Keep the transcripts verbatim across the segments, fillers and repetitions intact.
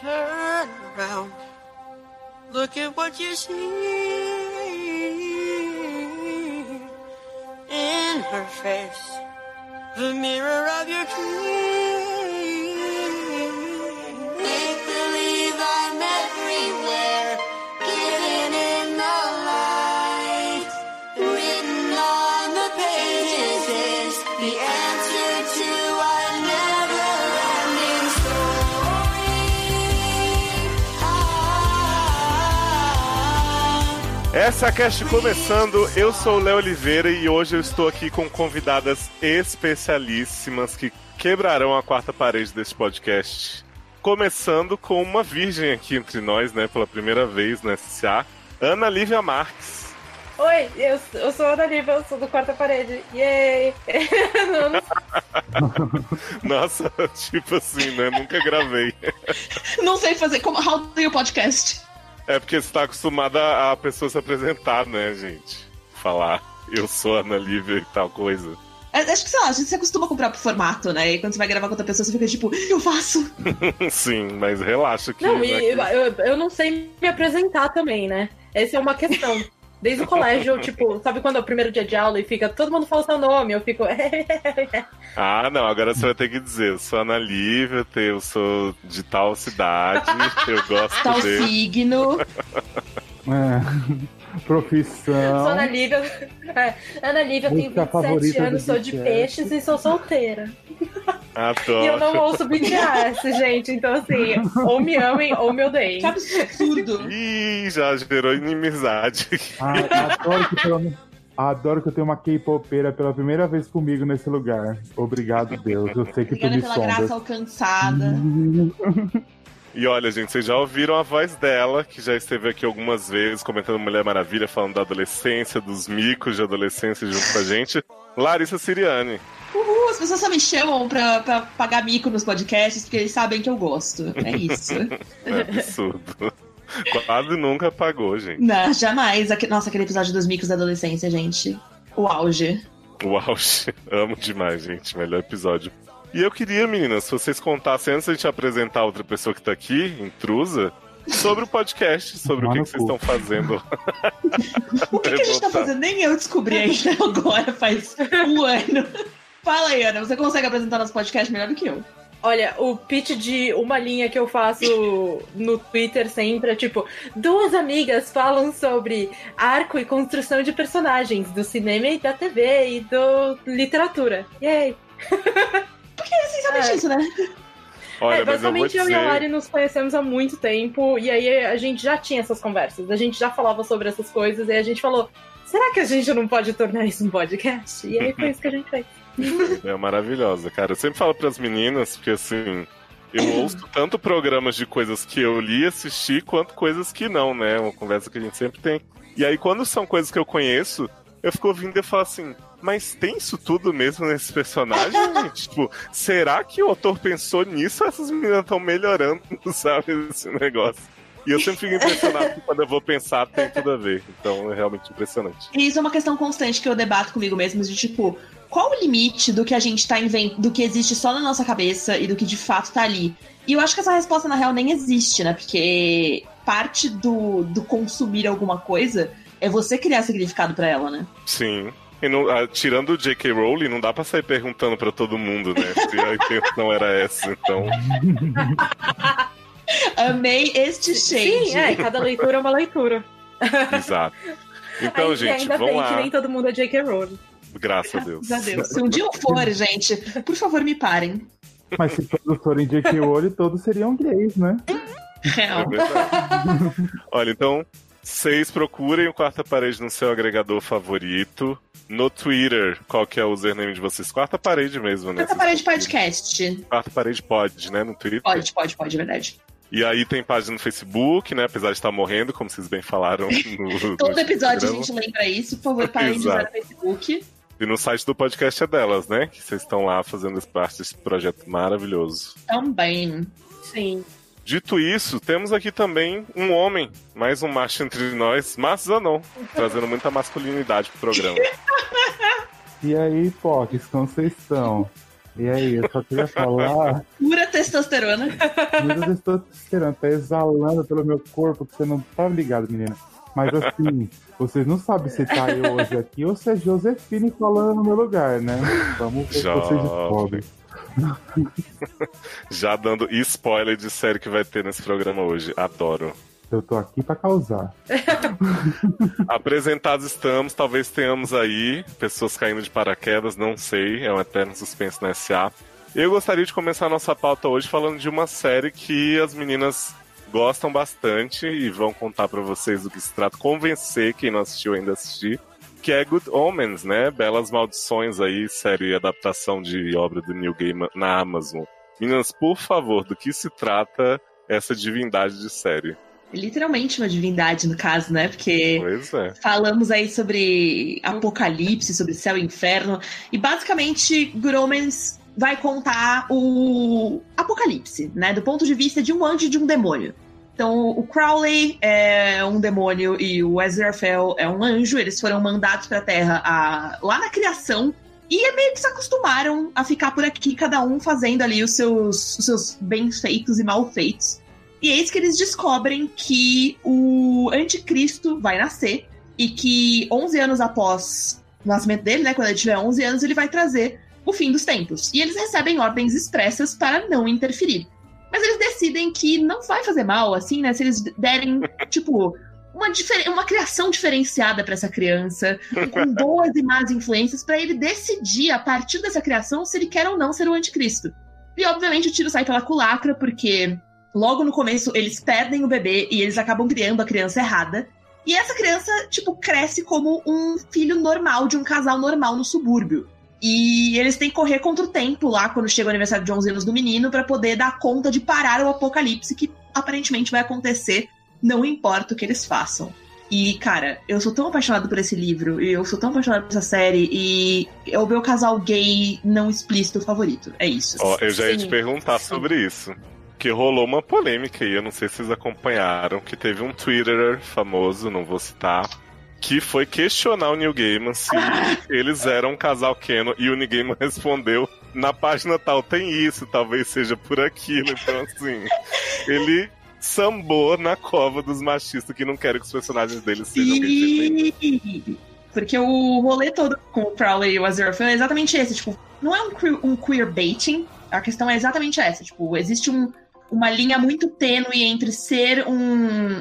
Turn around. Look at what you see in her face. The mirror of your dream. Make believe I'm everywhere, living in the light. Written on the pages is the answer to our never-ending story. Essa é a cast começando. Eu sou o Léo Oliveira e hoje eu estou aqui com convidadas especialíssimas que quebrarão a quarta parede desse podcast. Começando com uma virgem aqui entre nós, né, pela primeira vez no S A Ana Lívia Marques. Oi, eu, eu sou a Ana Lívia, eu sou do Quarta Parede. Yay! Não, não... Nossa, tipo assim, né? Nunca gravei. Não sei fazer. Como, how do you podcast? É porque você tá acostumada a pessoa se apresentar, né, gente? Falar, eu sou a Ana Lívia e tal coisa. É, acho que, sei lá, a gente se acostuma com o próprio formato, né? E quando você vai gravar com outra pessoa, você fica tipo, eu faço! Sim, mas relaxa que... Não, né, e que... Eu, eu não sei me apresentar também, né? Essa é uma questão. Desde o colégio, tipo, sabe quando é o primeiro dia de aula e fica, todo mundo fala seu nome, eu fico... Ah, não, agora você vai ter que dizer, eu sou Ana Lívia, eu sou de tal cidade, eu gosto tal de... Tal signo. É, profissão. Sou Ana Lívia, é, Ana Lívia, eu tenho vinte e sete anos, sou de peixes e sou solteira. Adoro. E eu não ouço B T S, gente. Então, assim, ou me amem ou me odeiem. Que absurdo. Ih, já gerou inimizade. Ai, adoro, que pelo... adoro que eu tenho uma K-popera pela primeira vez comigo nesse lugar. Obrigado, Deus. Eu sei que tu me sondas. Obrigada pela graça alcançada. E olha, gente, vocês já ouviram a voz dela, que já esteve aqui algumas vezes comentando Mulher Maravilha, falando da adolescência, dos micos de adolescência junto com a gente. Larissa Sirianni. Uhul, as pessoas só me chamam pra, pra pagar mico nos podcasts, porque eles sabem que eu gosto. É isso. É absurdo. Quase nunca pagou, gente. Não, jamais. Nossa, aquele episódio dos micos da adolescência, gente. O auge. O auge. Amo demais, gente. Melhor episódio. E eu queria, meninas, se vocês contassem, antes de a gente apresentar a outra pessoa que tá aqui, intrusa, sobre o podcast, sobre Mano o que, que vocês estão fazendo. O que, que a gente tá fazendo? Nem eu descobri ainda agora, faz um ano. Fala aí, Ana, você consegue apresentar nosso podcast melhor do que eu? Olha, o pitch de uma linha que eu faço no Twitter sempre é tipo, duas amigas falam sobre arco e construção de personagens, do cinema e da T V e da literatura. Yay! Porque é essencialmente é. isso, né? Olha, é, basicamente eu, eu dizer... e a Lari nos conhecemos há muito tempo, e aí a gente já tinha essas conversas, a gente já falava sobre essas coisas, e a gente falou, será que a gente não pode tornar isso um podcast? E aí foi isso que a gente fez. É maravilhosa, cara. Eu sempre falo pras meninas, porque assim, eu ouço tanto programas de coisas que eu li e assisti, quanto coisas que não, né? Uma conversa que a gente sempre tem. E aí quando são coisas que eu conheço, eu fico ouvindo e falo assim, mas tem isso tudo mesmo nesses personagens, gente? Tipo, será que o autor pensou nisso? Essas meninas estão melhorando, sabe, esse negócio. E eu sempre fico impressionado que quando eu vou pensar tem tudo a ver. Então é realmente impressionante. E isso é uma questão constante que eu debato comigo mesmo, de tipo, qual o limite do que a gente tá inventando, do que existe só na nossa cabeça e do que de fato tá ali? E eu acho que essa resposta na real nem existe, né? Porque parte do, do consumir alguma coisa é você criar significado pra ela, né? Sim. E não, tirando o J K. Rowling, não dá pra sair perguntando pra todo mundo, né? Se a intenção era essa, então... Amei este shade. Sim, é, cada leitura é uma leitura. Exato. Então, aí, gente, ainda vamos bem lá. Que nem todo mundo é J K. Rowling. Graças a Deus. Graças a Deus. Se um dia eu for, gente, por favor, me parem. Mas se todos forem J K. Rowling, todos seriam gays, né? Real. É. Olha, então... Vocês procurem o Quarta Parede no seu agregador favorito. No Twitter, qual que é o username de vocês? Quarta Parede mesmo, né? Quarta Parede Podcast. Quarta Parede Pod, né? No Twitter. Pode, pode, pode, é verdade. E aí tem página no Facebook, né? Apesar de estar morrendo, como vocês bem falaram. No, todo no episódio programa. A gente lembra isso. Por favor, parem de usar no Facebook. E no site do podcast é delas, né? Que vocês estão lá fazendo parte desse projeto maravilhoso. Também. Sim. Dito isso, temos aqui também um homem, mais um macho entre nós, Márcio Zanon, trazendo muita masculinidade pro programa. E aí, Fox, como vocês estão? E aí, eu só queria falar... Pura testosterona. Pura testosterona, tá exalando pelo meu corpo, que você não tá ligado, menina. Mas assim, vocês não sabem se tá eu hoje aqui ou se é Josefine falando no meu lugar, né? Vamos ver o que vocês descobrem. Já dando spoiler de série que vai ter nesse programa hoje. Adoro. Eu tô aqui pra causar. Apresentados estamos, talvez tenhamos aí pessoas caindo de paraquedas, não sei, é um eterno suspense na S A. Eu gostaria de começar a nossa pauta hoje falando de uma série que as meninas gostam bastante e vão contar pra vocês do que se trata, convencer quem não assistiu ainda assistir, que é Good Omens, né? Belas Maldições aí, série adaptação de obra do Neil Gaiman na Amazon. Meninas, por favor, do que se trata essa divindade de série? Literalmente uma divindade, no caso, né? Porque pois é. Falamos aí sobre apocalipse, sobre céu e inferno. E basicamente, Good Omens vai contar o apocalipse, né? Do ponto de vista de um anjo e de um demônio. Então, o Crowley é um demônio e o Aziraphale é um anjo. Eles foram mandados pra Terra a... lá na criação. E meio que se acostumaram a ficar por aqui, cada um fazendo ali os seus, os seus bem feitos e mal feitos. E eis que eles descobrem que o anticristo vai nascer e que onze anos após o nascimento dele, né, quando ele tiver onze anos, ele vai trazer o fim dos tempos. E eles recebem ordens expressas para não interferir. Mas eles decidem que não vai fazer mal, assim, né, se eles derem, tipo, uma, difer- uma criação diferenciada para essa criança, com boas e más influências, para ele decidir, a partir dessa criação, se ele quer ou não ser o anticristo. E, obviamente, o tiro sai pela culatra, porque... Logo no começo, eles perdem o bebê e eles acabam criando a criança errada. E essa criança, tipo, cresce como um filho normal de um casal normal no subúrbio. E eles têm que correr contra o tempo lá, quando chega o aniversário de onze anos do menino, pra poder dar conta de parar o apocalipse, que aparentemente vai acontecer, não importa o que eles façam. E, cara, eu sou tão apaixonado por esse livro, e eu sou tão apaixonado por essa série, e é o meu casal gay não explícito favorito. É isso. Ó, eu já ia Sim. te perguntar Sim. sobre isso. Que rolou uma polêmica aí, eu não sei se vocês acompanharam, que teve um twitterer famoso, não vou citar, que foi questionar o Neil Gaiman se eles eram um casal queno, e o Neil Gaiman respondeu, na página tal tem isso, talvez seja por aquilo, então assim, ele sambou na cova dos machistas que não querem que os personagens deles sejam gays. Porque o rolê todo com o Crowley e o Aziraphale é exatamente esse, tipo, não é um, queer, um queerbaiting, a questão é exatamente essa, tipo, existe um uma linha muito tênue entre ser um,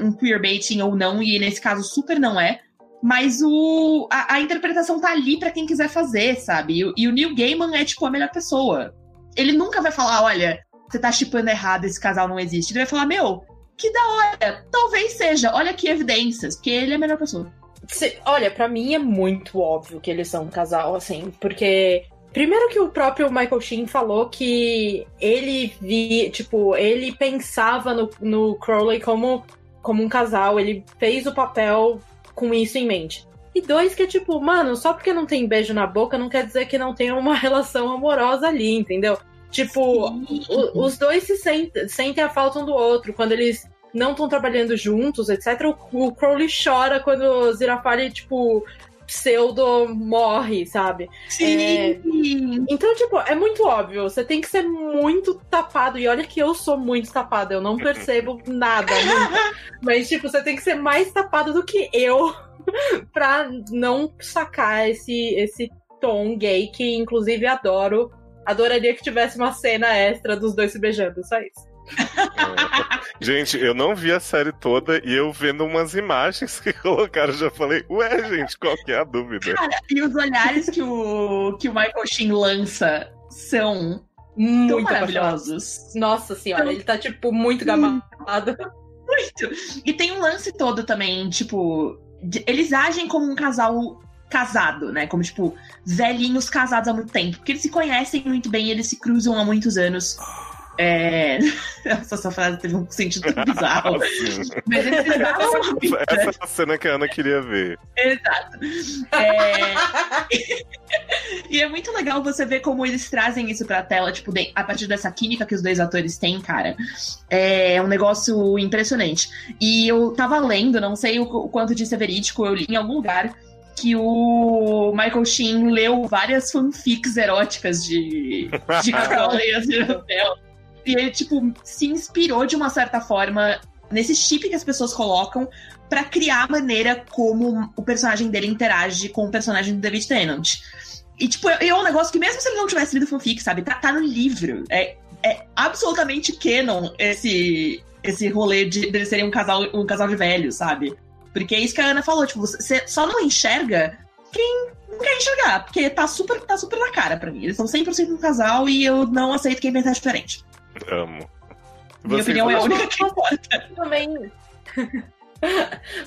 um queerbaiting ou não, e nesse caso super não é, mas o, a, a interpretação tá ali pra quem quiser fazer, sabe? E, e o Neil Gaiman é, tipo, a melhor pessoa. Ele nunca vai falar, olha, você tá shippando errado, esse casal não existe. Ele vai falar, meu, que da hora, talvez seja, olha aqui evidências, porque ele é a melhor pessoa. Se, olha, pra mim é muito óbvio que eles são um casal, assim, porque... Primeiro que o próprio Michael Sheen falou que ele vi, tipo, ele pensava no, no Crowley como, como um casal, ele fez o papel com isso em mente. E dois que é tipo, mano, só porque não tem beijo na boca não quer dizer que não tenha uma relação amorosa ali, entendeu? Tipo, o, os dois se sentem, sentem a falta um do outro, quando eles não estão trabalhando juntos, etcétera. O, o Crowley chora quando o Zirafari, tipo... pseudo morre, sabe? Sim. É... Então, tipo, é muito óbvio. Você tem que ser muito tapado. E olha que eu sou muito tapada. Eu não percebo nada. Nunca. Mas, tipo, você tem que ser mais tapado do que eu pra não sacar esse, esse tom gay que, inclusive, adoro. Adoraria que tivesse uma cena extra dos dois se beijando. Só isso. É. Gente, eu não vi a série toda e eu vendo umas imagens que colocaram, já falei, ué, gente, qual que é a dúvida? Cara, e os olhares que o, que o Michael Sheen lança são muito tão maravilhosos. Nossa senhora, então... ele tá, tipo, muito gamarrado. Muito! E tem um lance todo também, tipo, de, eles agem como um casal casado, né? Como, tipo, velhinhos casados há muito tempo, porque eles se conhecem muito bem, eles se cruzam há muitos anos. É... Essa, essa frase teve um sentido tão bizarro. Mas eles se davam muito. Essa é a cena que a Ana queria ver. Exato. É... E é muito legal você ver como eles trazem isso pra tela, tipo, a partir dessa química que os dois atores têm, cara. É um negócio impressionante. E eu tava lendo, não sei o quanto disso é verídico, eu li em algum lugar que o Michael Sheen leu várias fanfics eróticas de, de Crowley e ele, tipo, se inspirou de uma certa forma nesse chip que as pessoas colocam pra criar a maneira como o personagem dele interage com o personagem do David Tennant. E, tipo, é um negócio que mesmo se ele não tivesse lido fanfic, sabe? Tá, tá no livro. É, é absolutamente canon esse, esse rolê de, de serem um casal, um casal de velhos, sabe? Porque é isso que a Ana falou, tipo, você só não enxerga quem não quer enxergar, porque tá super, tá super na cara pra mim. Eles são cem por cento um casal e eu não aceito quem pensar diferente. Amo. Minha Vocês opinião é a única que importa. Também...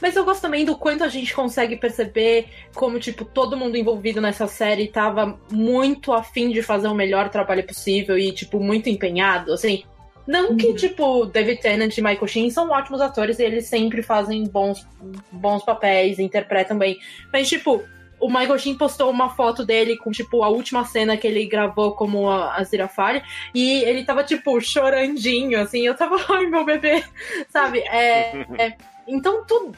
Mas eu gosto também do quanto a gente consegue perceber como, tipo, todo mundo envolvido nessa série tava muito afim de fazer o melhor trabalho possível e, tipo, muito empenhado, assim. Não uhum. que, tipo, David Tennant e Michael Sheen são ótimos atores e eles sempre fazem bons, bons papéis, interpretam bem. Mas, tipo, o Michael Sheen postou uma foto dele com, tipo, a última cena que ele gravou como a, a Zirafari e ele tava, tipo, chorandinho, assim. Eu tava, ai, meu bebê, sabe? É... é... Então, tu,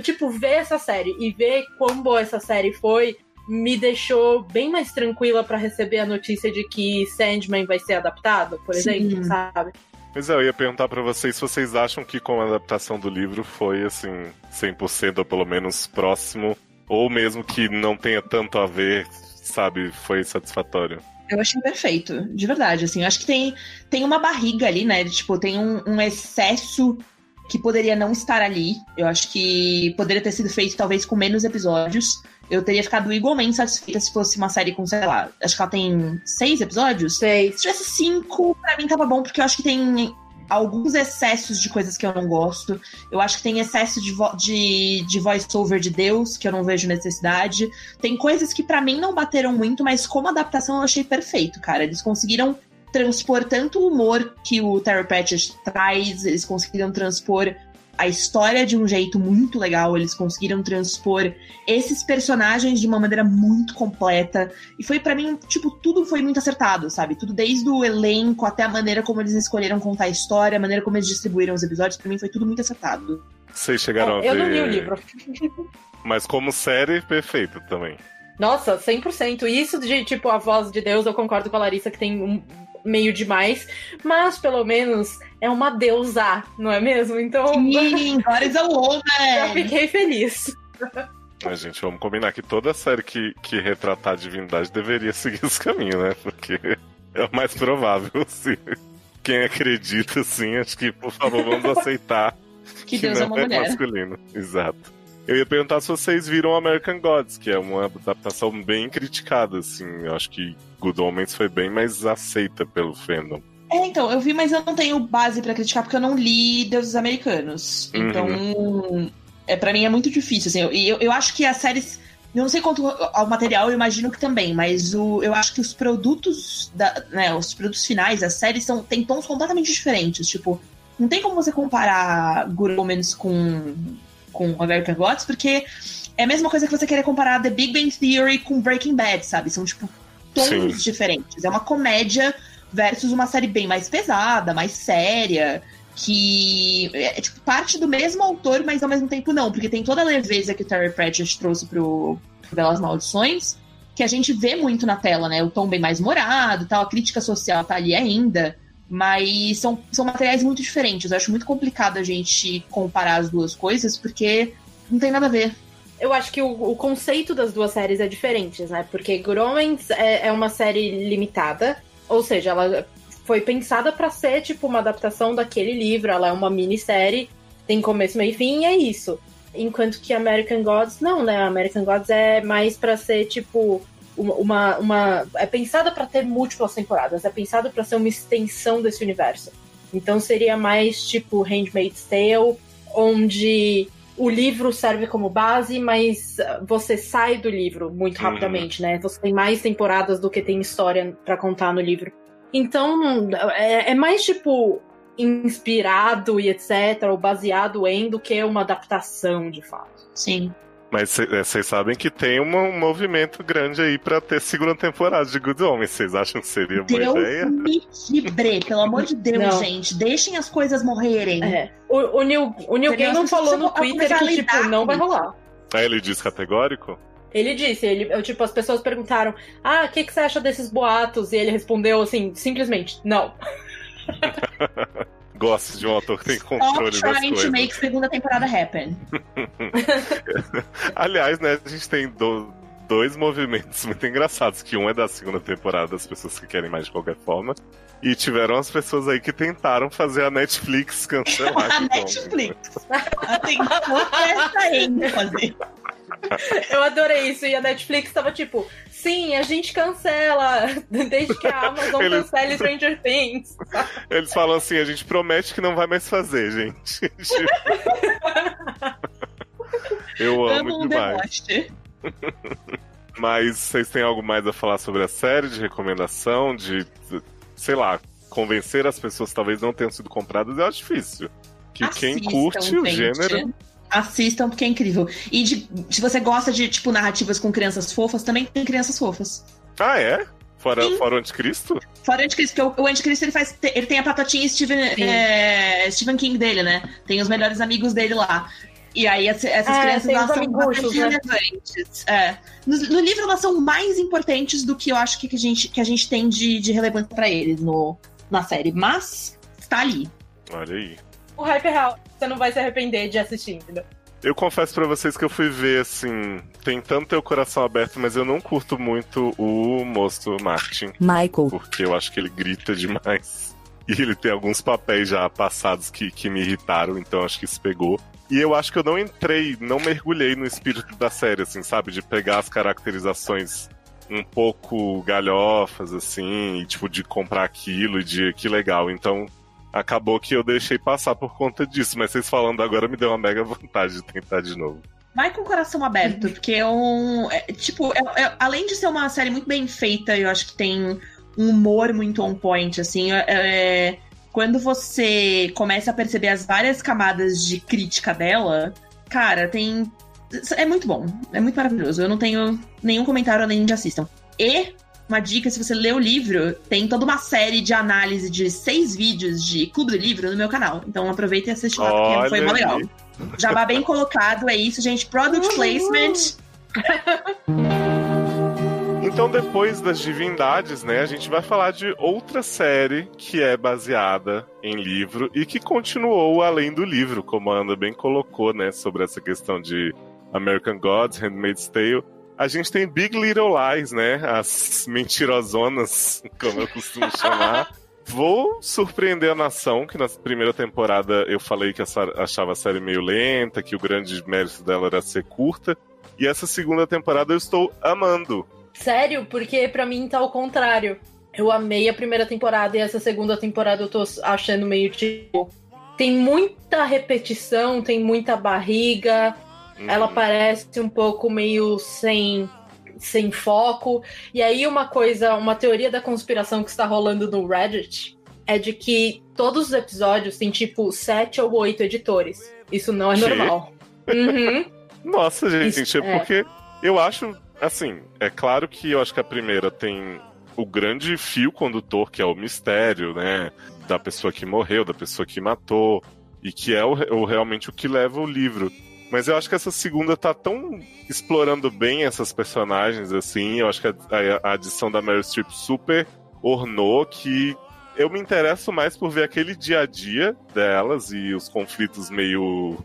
tipo, ver essa série e ver quão boa essa série foi me deixou bem mais tranquila pra receber a notícia de que Sandman vai ser adaptado, por exemplo, Sim. sabe? Mas eu ia perguntar pra vocês se vocês acham que com a adaptação do livro foi, assim, cem por cento ou pelo menos próximo, ou mesmo que não tenha tanto a ver, sabe, foi satisfatório. Eu achei perfeito, de verdade, assim, eu acho que tem, tem uma barriga ali, né, tipo, tem um, um excesso... que poderia não estar ali. Eu acho que poderia ter sido feito talvez com menos episódios. Eu teria ficado igualmente satisfeita se fosse uma série com, sei lá, acho que ela tem seis episódios? Seis. Se tivesse cinco, pra mim tava bom, porque eu acho que tem alguns excessos de coisas que eu não gosto. Eu acho que tem excesso de, vo- de, de voice-over de Deus, que eu não vejo necessidade. Tem coisas que pra mim não bateram muito, mas como adaptação eu achei perfeito, cara. Eles conseguiram... transpor tanto o humor que o Terry Pratchett traz, eles conseguiram transpor a história de um jeito muito legal, eles conseguiram transpor esses personagens de uma maneira muito completa, e foi pra mim, tipo, tudo foi muito acertado, sabe? Tudo desde o elenco até a maneira como eles escolheram contar a história, a maneira como eles distribuíram os episódios, pra mim foi tudo muito acertado. Vocês chegaram é, a ver... Eu não li o livro. Mas como série, perfeito também. Nossa, cem por cento. E isso de, tipo, a voz de Deus, eu concordo com a Larissa que tem um... meio demais, mas pelo menos é uma deusa, não é mesmo? Então. Sim, God is a woman. Já fiquei feliz. Mas, gente, vamos combinar que toda série que, que retratar a divindade deveria seguir esse caminho, né? Porque é o mais provável. Sim. Quem acredita, assim, acho que, por favor, vamos aceitar que, que Deus não é, uma é mulher. Masculino. Exato. Eu ia perguntar se vocês viram American Gods, que é uma adaptação bem criticada, assim. Eu acho que Good Omens foi bem mais aceita pelo fandom. É, então, eu vi, mas eu não tenho base pra criticar, porque eu não li Deuses Americanos. Uhum. Então, é, pra mim é muito difícil, assim. E eu, eu, eu acho que as séries... Eu não sei quanto ao material, eu imagino que também, mas o, eu acho que os produtos, da, né, os produtos finais, as séries, são, têm tons completamente diferentes. Tipo, não tem como você comparar Good Omens com... com American Gods, porque é a mesma coisa que você querer comparar The Big Bang Theory com Breaking Bad, sabe? São, tipo, tons Sim. diferentes. É uma comédia versus uma série bem mais pesada, mais séria, que é, tipo, parte do mesmo autor, mas ao mesmo tempo não, porque tem toda a leveza que o Terry Pratchett trouxe pro, pro Belas Maldições, que a gente vê muito na tela, né? O tom bem mais morado, tal, a crítica social tá ali ainda, mas são, são materiais muito diferentes. Eu acho muito complicado a gente comparar as duas coisas, porque não tem nada a ver. Eu acho que o, o conceito das duas séries é diferente, né? Porque Good Omens é, é uma série limitada, ou seja, ela foi pensada pra ser, tipo, uma adaptação daquele livro, ela é uma minissérie, tem começo, meio e fim, e é isso. Enquanto que American Gods, não, né? American Gods é mais pra ser, tipo... Uma, uma, é pensada para ter múltiplas temporadas, é pensada para ser uma extensão desse universo. Então seria mais tipo Handmaid's Tale, onde o livro serve como base, mas você sai do livro muito uhum. rapidamente, né? Você tem mais temporadas do que tem história para contar no livro. Então é, é mais tipo inspirado e etcétera, ou baseado em, do que uma adaptação de fato. Sim. Mas vocês sabem que tem uma, um movimento grande aí pra ter segunda temporada de Good Omens. Vocês acham que seria boa Deus ideia? Deus me livre, pelo amor de Deus, não. Gente. Deixem as coisas morrerem. É. O, o Neil, o Neil Gaiman falou no Twitter que, tipo, não vai rolar. Ah, ele disse categórico? Ele disse, ele, eu, tipo, as pessoas perguntaram, ah, o que, que você acha desses boatos? E ele respondeu, assim, simplesmente, não. Gosto de um autor que tem controle das coisas. Stop trying to make segunda temporada happen. Aliás, né, a gente tem do, dois movimentos muito engraçados, que um é da segunda temporada, as pessoas que querem mais de qualquer forma, e tiveram as pessoas aí que tentaram fazer a Netflix cancelar. A Netflix! Tem essa ênfase. Eu adorei isso, e a Netflix tava tipo, sim, a gente cancela desde que a Amazon eles... cancele Stranger Things. Eles falam assim, a gente promete que não vai mais fazer, gente. Eu amo um demais. Mas vocês têm algo mais a falar sobre a série, de recomendação, de, sei lá, convencer as pessoas que talvez não tenham sido compradas? Eu acho difícil, que assistam, quem curte gente. O gênero... Assistam, porque é incrível. E de, se você gosta de, tipo, narrativas com crianças fofas, também tem crianças fofas. Ah, é? Fora, fora o Anticristo? Fora o Anticristo, porque o, o Anticristo ele, faz, ele tem a patotinha Steven, é, Stephen King dele, né? Tem os melhores amigos dele lá. E aí essas é, crianças elas são muito relevantes. É. No, no livro elas são mais importantes do que eu acho que, que, a, gente, que a gente tem de, de relevante pra eles no, na série. Mas tá ali. Olha aí. O hype é real, você não vai se arrepender de assistir, entendeu? Eu confesso pra vocês que eu fui ver, assim, tentando ter o coração aberto, mas eu não curto muito o moço Martin. Michael. Porque eu acho que ele grita demais. E ele tem alguns papéis já passados que, que me irritaram, então acho que isso pegou. E eu acho que eu não entrei, não mergulhei no espírito da série, assim, sabe? De pegar as caracterizações um pouco galhofas, assim, e tipo, de comprar aquilo e de que legal, então... Acabou que eu deixei passar por conta disso, mas vocês falando agora me deu uma mega vontade de tentar de novo. Vai com o coração aberto, porque é um... É, tipo, é, é, além de ser uma série muito bem feita, eu acho que tem um humor muito on point, assim. É, é, quando você começa a perceber as várias camadas de crítica dela, cara, tem... É muito bom, é muito maravilhoso. Eu não tenho nenhum comentário além de assistam. E... Uma dica, se você ler o livro, tem toda uma série de análise de seis vídeos de Clube do Livro no meu canal. Então aproveita e assiste lá, porque foi mó legal. Jabá bem colocado, é isso, gente. Product uhum. placement. Então, depois das divindades, né, a gente vai falar de outra série que é baseada em livro e que continuou além do livro, como a Ana bem colocou, né, sobre essa questão de American Gods, Handmaid's Tale. A gente tem Big Little Lies, né? As mentirosonas, como eu costumo chamar. Vou surpreender a nação, que na primeira temporada eu falei que eu achava a série meio lenta, que o grande mérito dela era ser curta. E essa segunda temporada eu estou amando. Sério? Porque pra mim tá ao contrário. Eu amei a primeira temporada e essa segunda temporada eu tô achando meio tipo... Tem muita repetição, tem muita barriga... Ela parece um pouco meio sem, sem foco. E aí uma coisa, uma teoria da conspiração que está rolando no Reddit é de que todos os episódios tem tipo sete ou oito editores. Isso não é que? normal. Uhum. Nossa, gente, Isso, é porque é. eu acho, assim, é claro que eu acho que a primeira tem o grande fio condutor, que é o mistério, né? Da pessoa que morreu, da pessoa que matou, e que é o, o, realmente o que leva o livro. Mas eu acho que essa segunda tá tão explorando bem essas personagens, assim. Eu acho que a, a, a adição da Meryl Streep super ornou que eu me interesso mais por ver aquele dia a dia delas e os conflitos meio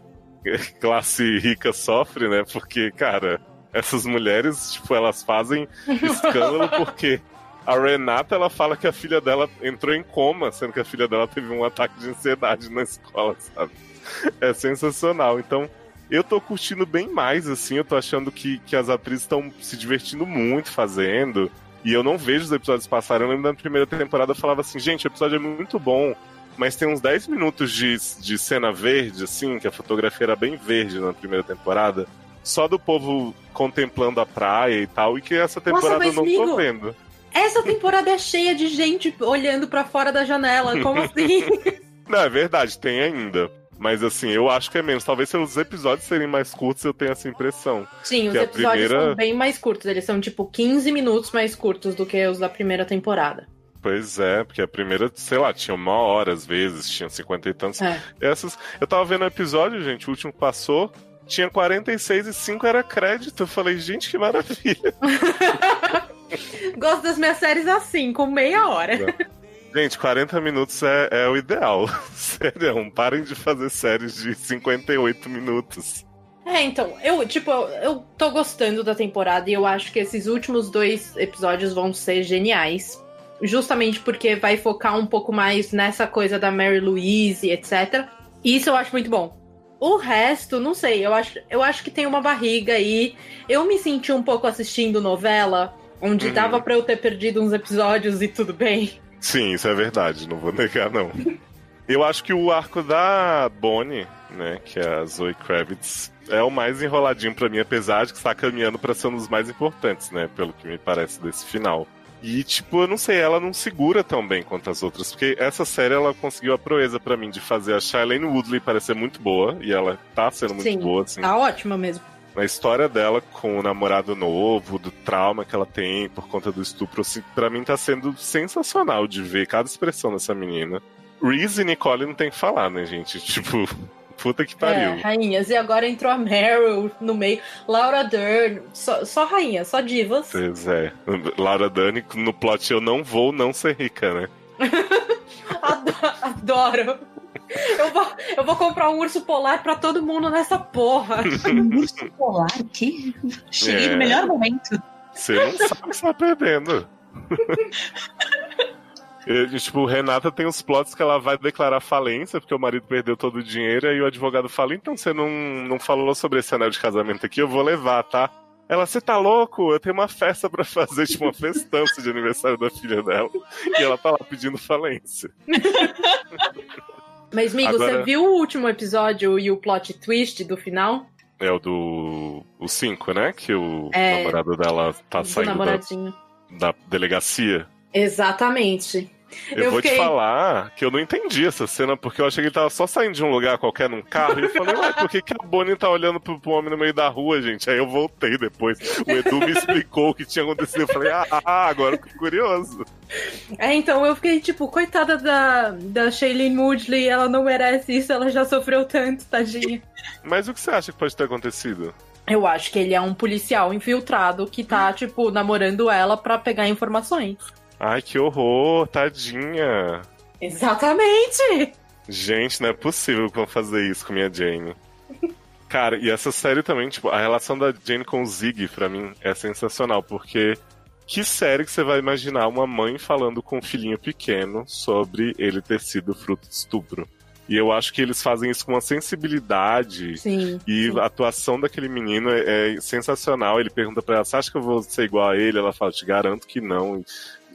classe rica sofre, né? Porque, cara, essas mulheres, tipo, elas fazem escândalo porque a Renata, ela fala que a filha dela entrou em coma, sendo que a filha dela teve um ataque de ansiedade na escola, sabe? É sensacional. Então... Eu tô curtindo bem mais, assim, eu tô achando que, que as atrizes estão se divertindo muito fazendo, e eu não vejo os episódios passarem. Eu lembro da primeira temporada, eu falava assim, gente, o episódio é muito bom, mas tem uns dez minutos de, de cena verde, assim, que a fotografia era bem verde na primeira temporada, só do povo contemplando a praia e tal, e que essa temporada Nossa, eu não amigo, tô vendo. Essa temporada é cheia de gente olhando pra fora da janela, como assim? Não, é verdade, tem ainda. Mas assim, eu acho que é menos. Talvez se os episódios serem mais curtos, eu tenha essa impressão. Sim, os episódios primeira... são bem mais curtos. Eles são tipo quinze minutos mais curtos do que os da primeira temporada. Pois é, porque a primeira, sei lá, tinha uma hora às vezes, tinha cinquenta e tantos. É. Essas... Eu tava vendo o episódio, gente, o último que passou, tinha quarenta e seis e cinco era crédito. Eu falei, gente, que maravilha. Gosto das minhas séries assim, com meia hora. Gente, quarenta minutos é, é o ideal. Sério, parem de fazer séries de cinquenta e oito minutos. É, então, eu, tipo, eu, eu tô gostando da temporada e eu acho que esses últimos dois episódios vão ser geniais. Justamente porque vai focar um pouco mais nessa coisa da Mary Louise, etcétera. Isso eu acho muito bom. O resto, não sei, eu acho, eu acho que tem uma barriga aí. Eu me senti um pouco assistindo novela, onde uhum. dava pra eu ter perdido uns episódios e tudo bem. Sim, isso é verdade, não vou negar, não. Eu acho que o arco da Bonnie, né, que é a Zoe Kravitz, é o mais enroladinho pra mim, apesar de que está caminhando pra ser um dos mais importantes, né, pelo que me parece desse final. E, tipo, eu não sei, ela não segura tão bem quanto as outras, porque essa série ela conseguiu a proeza pra mim de fazer a Shailene Woodley parecer muito boa, e ela tá sendo muito Sim, boa, assim. Tá ótima mesmo. Na história dela com o namorado novo, do trauma que ela tem por conta do estupro, assim, pra mim tá sendo sensacional de ver cada expressão dessa menina. Reese e Nicole não tem que falar, né, gente? Tipo, puta que pariu. É, rainhas. E agora entrou a Meryl no meio. Laura Dern. Só, só rainha, só divas. Pois é. Laura Dern no plot Eu Não Vou Não Ser Rica, né? Adoro. Eu vou, eu vou comprar um urso polar pra todo mundo nessa porra. Um urso polar? Que? Cheguei é. no melhor momento. Você não sabe o que você tá perdendo. E, tipo, Renata tem os plots que ela vai declarar falência, porque o marido perdeu todo o dinheiro, e o advogado fala, então você não, não falou sobre esse anel de casamento aqui, eu vou levar, tá? Ela, você tá louco? Eu tenho uma festa pra fazer, tipo, uma festança de aniversário da filha dela, e ela tá lá pedindo falência. Mas, amigo, agora... você viu o último episódio e o plot twist do final? É o do... o cinco, né? Que o é... namorado dela tá saindo da... da delegacia. Exatamente. Eu, eu vou fiquei... te falar que eu não entendi essa cena, porque eu achei que ele tava só saindo de um lugar qualquer num carro, e eu falei, ué, por que, que a Bonnie tá olhando pro, pro homem no meio da rua, gente? Aí eu voltei depois, o Edu me explicou o que tinha acontecido, eu falei, ah, ah agora eu fico curioso. É, então eu fiquei tipo, coitada da, da Shailene Woodley, ela não merece isso, ela já sofreu tanto, tadinha. Mas o que você acha que pode ter acontecido? Eu acho que ele é um policial infiltrado que tá, hum. tipo, namorando ela pra pegar informações. Ai, que horror, tadinha. Exatamente. Gente, não é possível que vão fazer isso com minha Jane. Cara, e essa série também, tipo, a relação da Jane com o Ziggy, pra mim, é sensacional, porque que série que você vai imaginar uma mãe falando com um filhinho pequeno sobre ele ter sido fruto de estupro? E eu acho que eles fazem isso com uma sensibilidade. Sim, e sim. A atuação daquele menino é, é sensacional. Ele pergunta pra ela, você acha que eu vou ser igual a ele? Ela fala, te garanto que não.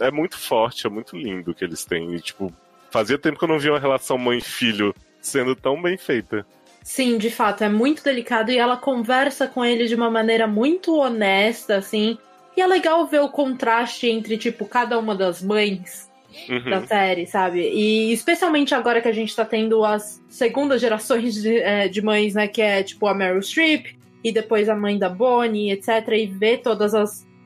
É muito forte, é muito lindo o que eles têm. E, tipo, fazia tempo que eu não via uma relação mãe-filho sendo tão bem feita. Sim, de fato, é muito delicado. E ela conversa com ele de uma maneira muito honesta, assim. E é legal ver o contraste entre, tipo, cada uma das mães... Uhum. da série, sabe? E especialmente agora que a gente tá tendo as segundas gerações de, é, de mães, né? Que é tipo a Meryl Streep e depois a mãe da Bonnie, etcétera. E ver todos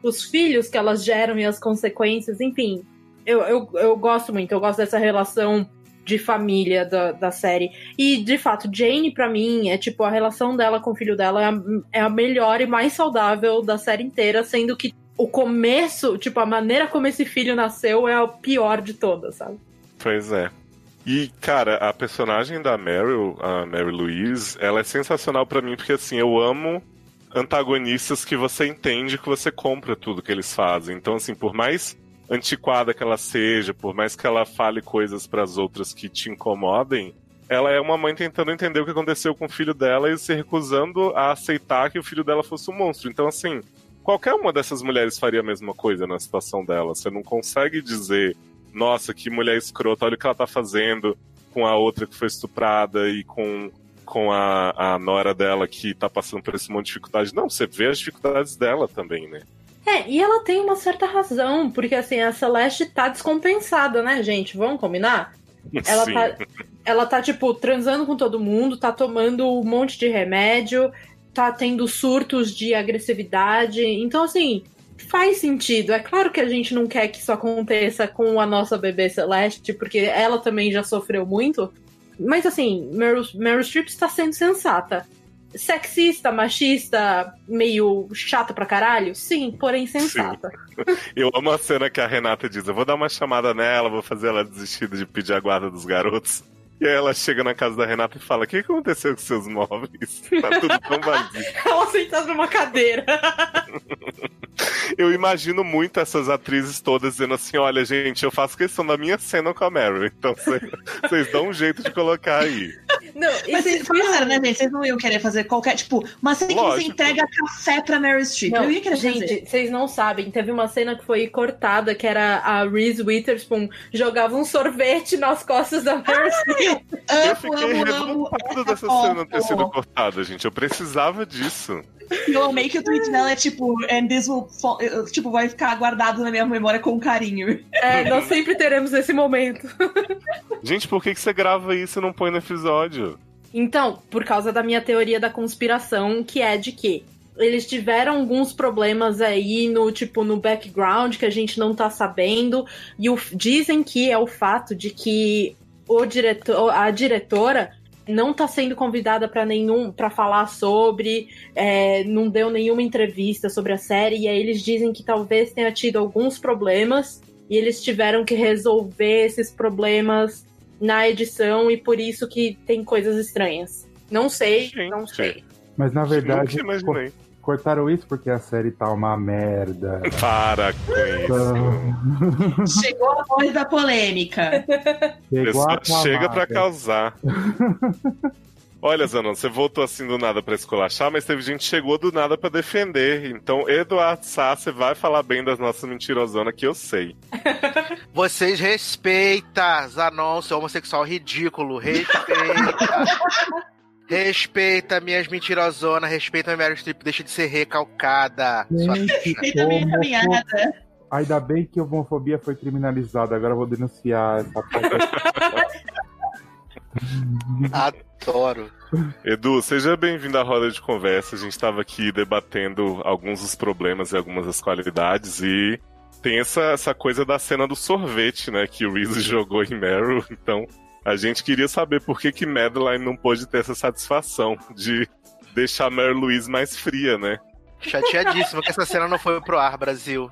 os filhos que elas geram e as consequências, enfim. Eu, eu, eu gosto muito, eu gosto dessa relação de família da, da série. E, de fato, Jane, pra mim, é tipo a relação dela com o filho dela é a, é a melhor e mais saudável da série inteira, sendo que o começo, tipo, a maneira como esse filho nasceu é a pior de todas, sabe? Pois é. E, cara, a personagem da Meryl, a Mary Louise, ela é sensacional pra mim, porque, assim, eu amo antagonistas que você entende, que você compra tudo que eles fazem. Então, assim, por mais antiquada que ela seja, por mais que ela fale coisas pras outras que te incomodem, ela é uma mãe tentando entender o que aconteceu com o filho dela e se recusando a aceitar que o filho dela fosse um monstro. Então, assim... qualquer uma dessas mulheres faria a mesma coisa na situação dela. Você não consegue dizer, nossa, que mulher escrota, olha o que ela tá fazendo com a outra que foi estuprada e com, com a, a nora dela que tá passando por esse monte de dificuldade. Não, você vê as dificuldades dela também, né? É, e ela tem uma certa razão, porque assim, a Celeste tá descompensada, né, gente? Vamos combinar? Ela tá, ela tá, tipo, transando com todo mundo, tá tomando um monte de remédio... tá tendo surtos de agressividade, então assim, faz sentido. É claro que a gente não quer que isso aconteça com a nossa bebê Celeste, porque ela também já sofreu muito, mas assim, Meryl, Meryl Streep está sendo sensata. Sexista, machista, meio chata pra caralho? Sim, porém sensata. Sim. Eu amo a cena que a Renata diz, eu vou dar uma chamada nela, vou fazer ela desistir de pedir a guarda dos garotos. E aí ela chega na casa da Renata e fala, o que aconteceu com seus móveis? Tá tudo tão vazio. Ela sentada numa cadeira. Eu imagino muito essas atrizes todas dizendo assim, olha, gente, eu faço questão da minha cena com a Meryl, então vocês dão um jeito de colocar aí. Não, mas vocês falaram, né, gente? Vocês não iam querer fazer qualquer, tipo, uma cena que você entrega café pra Meryl Streep. Não, eu ia querer gente, fazer. Gente, vocês não sabem, teve uma cena que foi cortada, que era a Reese Witherspoon jogava um sorvete nas costas da Meryl Streep. Ah, eu fiquei revoltado dessa foto. Cena ter sido cortada, gente. Eu precisava disso. Eu amei que o tweet dela é tipo, and this will fall, tipo, vai ficar guardado na minha memória com carinho. É, nós sempre teremos esse momento. Gente, por que você grava isso e não põe no episódio? Então, por causa da minha teoria da conspiração, que é de que eles tiveram alguns problemas aí no, tipo, no background que a gente não tá sabendo. E o, dizem que é o fato de que o diretor, a diretora não tá sendo convidada pra nenhum, pra falar sobre, é, não deu nenhuma entrevista sobre a série, e aí eles dizem que talvez tenha tido alguns problemas, e eles tiveram que resolver esses problemas na edição, e por isso que tem coisas estranhas. Não sei, gente, não sei. Mas na verdade, co- cortaram isso porque a série tá uma merda. Para com então... isso. Chegou a voz da polêmica. Chegou a chega pra causar. Olha, Zanon, você voltou assim do nada pra esculachar, mas teve gente que chegou do nada pra defender. Então, Eduardo Sá, você vai falar bem das nossas mentirosonas, que eu sei. Vocês respeitam, Zanon, seu homossexual ridículo. Respeita. Respeita minhas mentirosonas, respeita a Meryl Streep, deixa de ser recalcada. Respeita a minha caminhada. Ainda bem que a homofobia foi criminalizada, agora eu vou denunciar essa Adoro. Edu, seja bem-vindo à roda de conversa. A gente estava aqui debatendo alguns dos problemas e algumas das qualidades. E tem essa, essa coisa da cena do sorvete, né? Que o Reese jogou em Meryl. Então a gente queria saber por que que Madeline não pôde ter essa satisfação de deixar Meryl Louise mais fria, né? Chateadíssima que essa cena não foi pro ar, Brasil.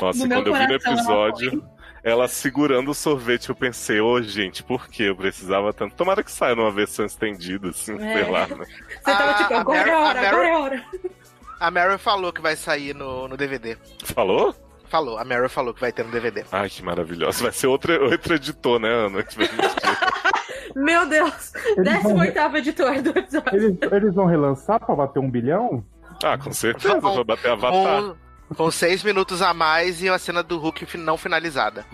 Nossa, no e quando eu vi no episódio, ela segurando o sorvete, eu pensei, ô, oh, gente, por que eu precisava tanto? Tomara que saia numa versão estendida, assim, é. sei lá, né? Você tava tipo, agora é a hora, agora é a hora. A Meryl falou que vai sair no, no D V D. Falou? Falou, a Meryl falou que vai ter no D V D. Ai, que maravilhosa. Vai ser outro, outro editor, né, Ana? Meu Deus, décimo oitavo editor do episódio. Eles, eles vão relançar pra bater um bilhão? Ah, com certeza, vão, vai bater Avatar. Vão... Com seis minutos a mais e a cena do Hulk não finalizada.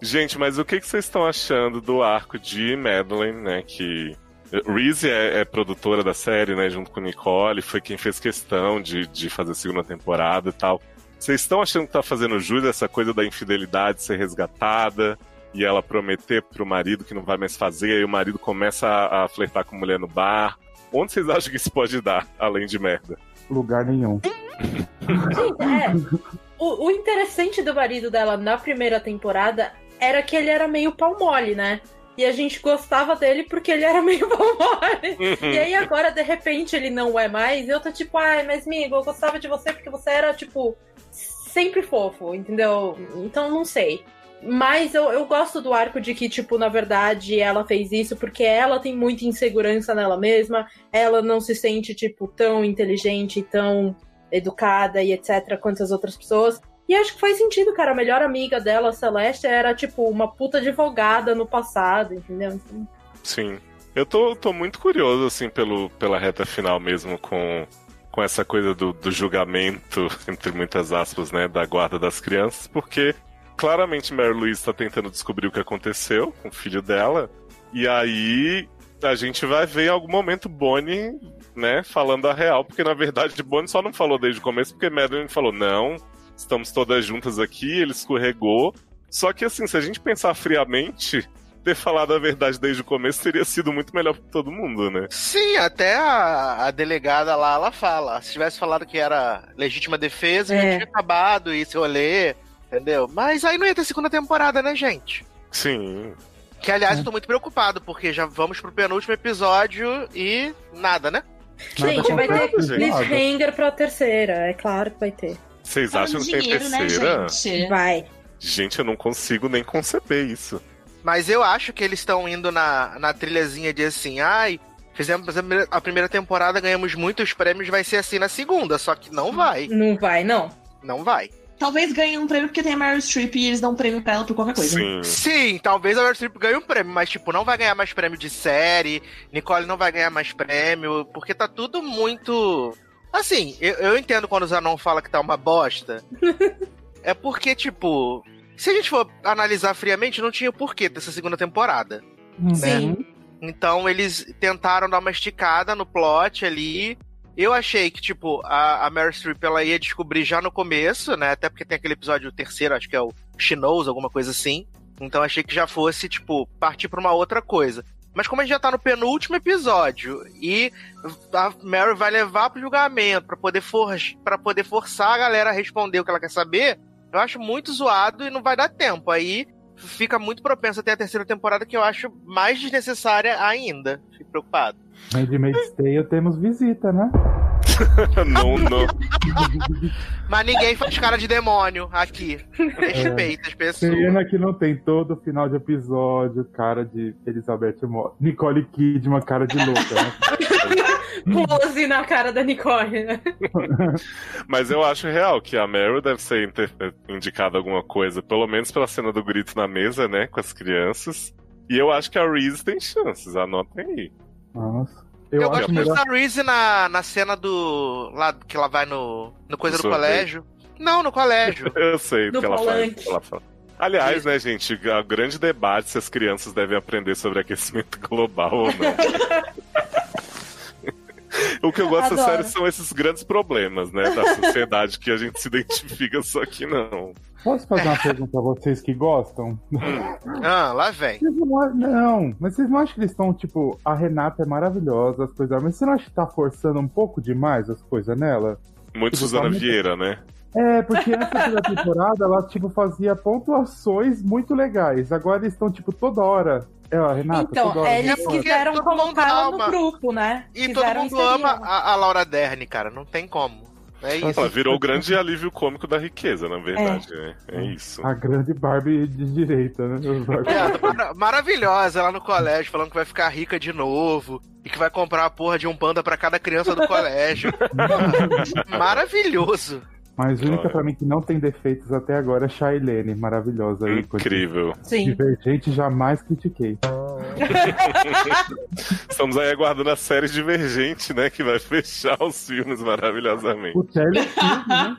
Gente, mas o que vocês estão achando do arco de Madeline, né? Que Reese é, é produtora da série, né? Junto com Nicole, foi quem fez questão de, de fazer a segunda temporada e tal. Vocês estão achando que tá fazendo jus essa coisa da infidelidade ser resgatada e ela prometer pro marido que não vai mais fazer, e aí o marido começa a, a flertar com a mulher no bar? Onde vocês acham que isso pode dar, além de merda? Lugar nenhum. Gente, é. O, o interessante do marido dela na primeira temporada era que ele era meio pau mole, né? E a gente gostava dele porque ele era meio pau mole. E aí agora, de repente, ele não é mais. E eu tô tipo, ai, mas amigo, eu gostava de você porque você era, tipo, sempre fofo, entendeu? Então, não sei. Mas eu, eu gosto do arco de que, tipo, na verdade, ela fez isso porque ela tem muita insegurança nela mesma. Ela não se sente, tipo, tão inteligente, tão educada e etcétera quanto as outras pessoas. E acho que faz sentido, cara. A melhor amiga dela, Celeste, era, tipo, uma puta advogada no passado, entendeu? Então... Sim. Eu tô, tô muito curioso, assim, pelo, pela reta final mesmo com... com essa coisa do, do julgamento, entre muitas aspas, né, da guarda das crianças, porque claramente Meryl Louise está tentando descobrir o que aconteceu com o filho dela, e aí a gente vai ver em algum momento Bonnie, né, falando a real, porque na verdade Bonnie só não falou desde o começo, porque Madeline falou, não, estamos todas juntas aqui, ele escorregou, só que assim, se a gente pensar friamente, ter falado a verdade desde o começo teria sido muito melhor pra todo mundo, né? Sim, até a, a delegada lá, ela fala, se tivesse falado que era legítima defesa, é. já tinha acabado esse rolê, entendeu? Mas aí não ia ter segunda temporada, né, gente? Sim. Que, aliás, eu tô muito preocupado, porque já vamos pro penúltimo episódio e nada, né? Nada. Gente, vai ter cliffhanger pra terceira, é claro que vai ter. Vocês acham que tem terceira? Né, gente? Vai. Gente, eu não consigo nem conceber isso. Mas eu acho que eles estão indo na, na trilhazinha de assim, ai, fizemos a primeira temporada, ganhamos muitos prêmios, vai ser assim na segunda, só que não vai. Não vai, não. Não vai. Talvez ganhe um prêmio porque tem a Meryl Streep e eles dão um prêmio pra ela por qualquer coisa. Sim, né? Sim, talvez a Meryl Streep ganhe um prêmio, mas tipo, não vai ganhar mais prêmio de série, Nicole não vai ganhar mais prêmio, porque tá tudo muito... Assim, eu, eu entendo quando o Zanon fala que tá uma bosta. É porque, tipo, se a gente for analisar friamente, não tinha porquê dessa segunda temporada. Sim. Né? Então eles tentaram dar uma esticada no plot ali. Eu achei que, tipo, a, a Meryl Streep, ela ia descobrir já no começo, né? Até porque tem aquele episódio terceiro, acho que é o She Knows, alguma coisa assim. Então achei que já fosse, tipo, partir pra uma outra coisa. Mas como a gente já tá no penúltimo episódio e a Meryl vai levar pro julgamento pra poder, for, pra poder forçar a galera a responder o que ela quer saber, eu acho muito zoado e não vai dar tempo. Aí fica muito propenso até a terceira temporada, que eu acho mais desnecessária ainda. Fico preocupado. Handmaid's Tale temos visita, né? Não, não. Mas ninguém faz cara de demônio aqui. Respeita é, as pessoas. Pena que não tem todo final de episódio cara de Elizabeth Moss. Nicole Kidman, cara de louca. Né? Close na cara da Nicole, né? Mas eu acho real que a Meryl deve ser indicada alguma coisa, pelo menos pela cena do grito na mesa, né? Com as crianças. E eu acho que a Reese tem chances, anotem aí. Nossa. Eu, eu gosto muito da Reese na, na cena do... lá que ela vai no... no coisa do colégio. Não, no colégio. Eu sei do que ela faz, que ela faz. Aliás, né, gente, o grande debate se as crianças devem aprender sobre aquecimento global ou não. O que eu gosto dessa série são esses grandes problemas, né, da sociedade que a gente se identifica, só que não. Posso fazer uma pergunta a vocês que gostam? Hum. Ah, lá vem. Não, não, mas vocês não acham que eles estão, tipo, a Renata é maravilhosa, as coisas... Mas você não acha que tá forçando um pouco demais as coisas nela? Muito tipo, Suzana muito... Vieira, né? É, porque antes da temporada, ela, tipo, fazia pontuações muito legais. Agora eles estão, tipo, toda hora... É, ó, Renata, então, eles quiseram colocar ela no grupo, né? E quiseram todo mundo ama a, a Laura Dern, cara. Não tem como. É isso. Ela virou o grande alívio cômico da riqueza, na verdade. É, né? É isso. A grande Barbie de direita, né? É, maravilhosa lá no colégio, falando que vai ficar rica de novo e que vai comprar a porra de um panda pra cada criança do colégio. Maravilhoso. Mas a única pra mim que não tem defeitos até agora é Shailene, maravilhosa. Incrível. Sim. Divergente, jamais critiquei. Estamos aí aguardando a série Divergente, né? Que vai fechar os filmes maravilhosamente. O Terry Pratchett, né?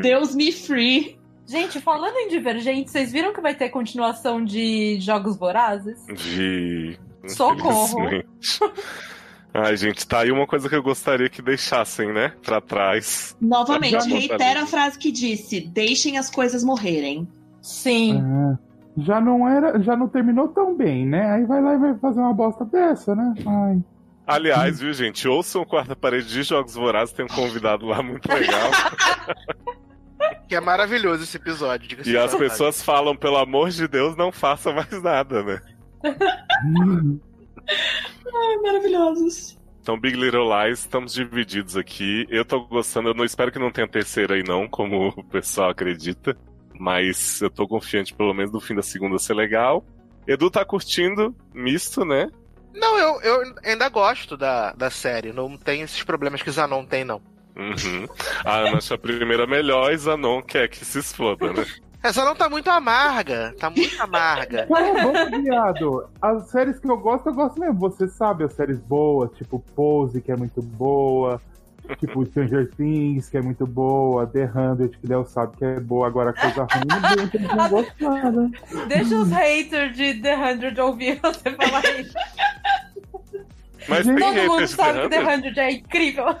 Deus me free. Gente, falando em Divergente, vocês viram que vai ter continuação de Jogos Vorazes? De... Socorro. Ai, gente, tá aí uma coisa que eu gostaria que deixassem, né, pra trás. Novamente, reitero a frase que disse, deixem as coisas morrerem. Sim. É. Já não era, já não terminou tão bem, né? Aí vai lá e vai fazer uma bosta dessa, né? Ai. Aliás, viu, gente, ouçam o Quarta Parede de Jogos Vorazes, tem um convidado lá muito legal. Que é maravilhoso esse episódio. Diga e as pessoas verdade. Falam, pelo amor de Deus, não façam mais nada, né? Ai, maravilhosos. Então, Big Little Lies, estamos divididos aqui. Eu tô gostando, eu não espero que não tenha terceira aí não, como o pessoal acredita. Mas eu tô confiante, pelo menos, do fim da segunda ser legal. Edu tá curtindo, misto, né? Não, eu, eu ainda gosto da, da série. Não tem esses problemas que Zanon tem, não. Uhum. A Ana acha a primeira melhor e Zanon quer que se exploda, né? Essa não tá muito amarga, tá muito amarga. É, bom, viado. As séries que eu gosto, eu gosto mesmo. Você sabe, as séries boas, tipo Pose, que é muito boa, tipo Stranger Things, que é muito boa, The cem, que Léo sabe que é boa, agora coisa ruim, gente, não gostar, né? Deixa os haters de The cem ouvir você falar isso. Mas todo mundo sabe que The cem é incrível.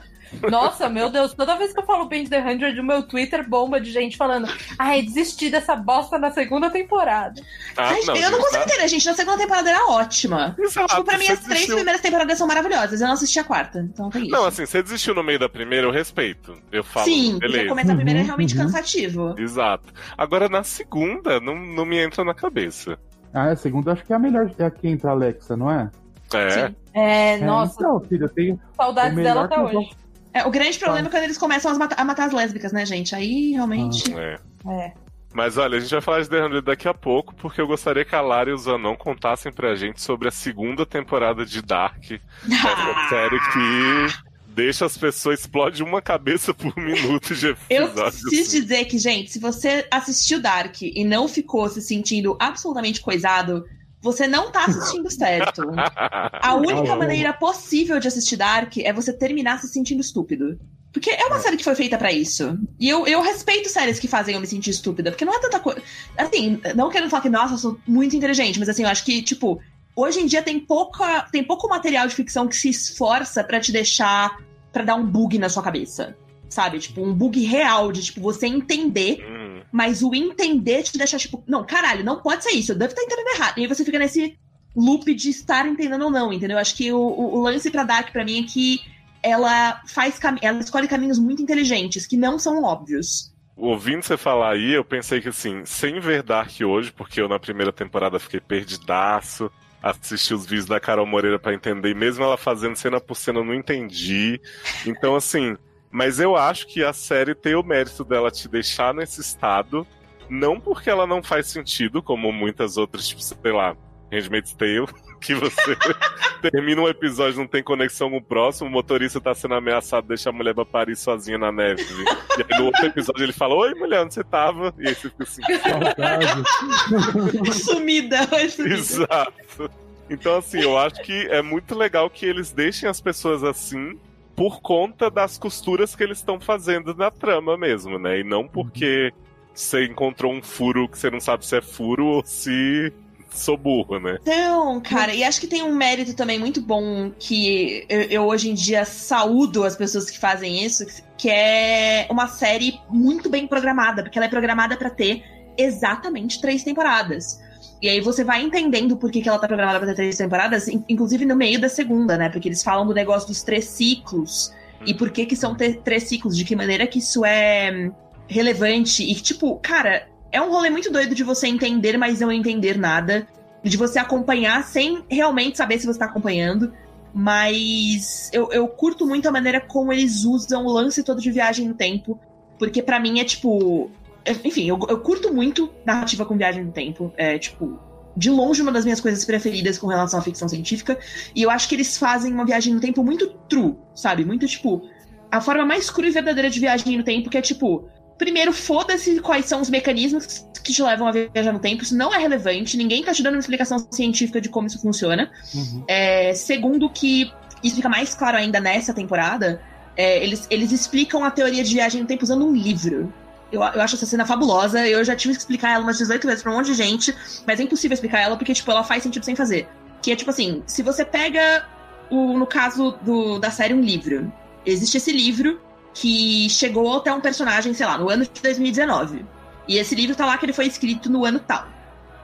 Nossa, meu Deus, toda vez que eu falo bem de The cem, o meu Twitter bomba de gente falando, ai, desisti dessa bosta na segunda temporada. Ah, gente, não, eu não consigo tá... entender, gente, na segunda temporada era ótima. Exato, tipo, pra mim as três desistiu... primeiras temporadas são maravilhosas, eu não assisti a quarta, então tem isso. Não, assim, você desistiu no meio da primeira, eu respeito. Eu falo, sim, beleza. Sim, começa a primeira é realmente uhum. cansativo. Exato. Agora, na segunda, não, não me entra na cabeça. Ah, a segunda acho que é a melhor, é a que entra a Alexa, não é? É. É, é, nossa. Então, filha, tem saudades dela até hoje. Vou... É, o grande problema é quando eles começam a matar, a matar as lésbicas, né, gente? Aí, realmente... Ah, é. é. Mas, olha, a gente vai falar de The cem daqui a pouco, porque eu gostaria que a Lara e o Zanon contassem pra gente sobre a segunda temporada de Dark. Essa série que... deixa as pessoas, explode uma cabeça por minuto de episódio. Eu preciso dizer que, gente, se você assistiu Dark e não ficou se sentindo absolutamente coisado, você não tá assistindo certo. A única maneira possível de assistir Dark é você terminar se sentindo estúpido. Porque é uma série que foi feita pra isso. E eu, eu respeito séries que fazem eu me sentir estúpida, porque não é tanta coisa... Assim, não quero falar que, nossa, eu sou muito inteligente, mas assim, eu acho que, tipo... Hoje em dia tem, pouca, tem pouco material de ficção que se esforça pra te deixar... pra dar um bug na sua cabeça, sabe? Tipo, um bug real de, tipo, você entender... Hum. Mas o entender te deixa, tipo... Não, caralho, não pode ser isso. Eu devo estar entendendo errado. E aí você fica nesse loop de estar entendendo ou não, entendeu? Acho que o, o lance pra Dark, pra mim, é que ela, faz cam- ela escolhe caminhos muito inteligentes, que não são óbvios. Ouvindo você falar aí, eu pensei que, assim, sem ver Dark hoje, porque eu na primeira temporada fiquei perdidaço... Assisti os vídeos da Carol Moreira pra entender, e mesmo ela fazendo cena por cena eu não entendi. Então, assim, mas eu acho que a série tem o mérito dela te deixar nesse estado, não porque ela não faz sentido, como muitas outras, tipo, sei lá, Handmaid's Tale, que você termina um episódio, não tem conexão com o próximo, o motorista tá sendo ameaçado, deixa a mulher pra Paris sozinha na neve. E aí no outro episódio ele fala, oi mulher, onde você tava? E aí você fica assim, saudade. Sumida, é sumida. Exato. Então assim, eu acho que é muito legal que eles deixem as pessoas assim por conta das costuras que eles estão fazendo na trama mesmo, né? E não porque você encontrou um furo que você não sabe se é furo ou se... sou burro, né? Então, cara, e acho que tem um mérito também muito bom que eu, eu hoje em dia saúdo as pessoas que fazem isso, que é uma série muito bem programada, porque ela é programada pra ter exatamente três temporadas. E aí você vai entendendo por que, que ela tá programada pra ter três temporadas, inclusive no meio da segunda, né? Porque eles falam do negócio dos três ciclos, hum. e por que que são ter, três ciclos, de que maneira que isso é relevante, e tipo, cara... É um rolê muito doido de você entender, mas não entender nada. De você acompanhar sem realmente saber se você tá acompanhando. Mas eu, eu curto muito a maneira como eles usam o lance todo de viagem no tempo. Porque pra mim é tipo... Enfim, eu, eu curto muito narrativa com viagem no tempo. É tipo, de longe uma das minhas coisas preferidas com relação à ficção científica. E eu acho que eles fazem uma viagem no tempo muito true, sabe? Muito tipo... A forma mais crua e verdadeira de viagem no tempo que é tipo... Primeiro, foda-se quais são os mecanismos que te levam a viajar no tempo. Isso não é relevante. Ninguém tá te dando uma explicação científica de como isso funciona. Uhum. É, segundo, que isso fica mais claro ainda nessa temporada, é, eles, eles explicam a teoria de viagem no tempo usando um livro. Eu, eu acho essa cena fabulosa. Eu já tive que explicar ela umas dezoito vezes pra um monte de gente, mas é impossível explicar ela porque, tipo, ela faz sentido sem fazer. Que é, tipo assim, se você pega, o, no caso do, da série, um livro. Existe esse livro... que chegou até um personagem, sei lá, no ano de dois mil e dezenove. E esse livro tá lá que ele foi escrito no ano tal.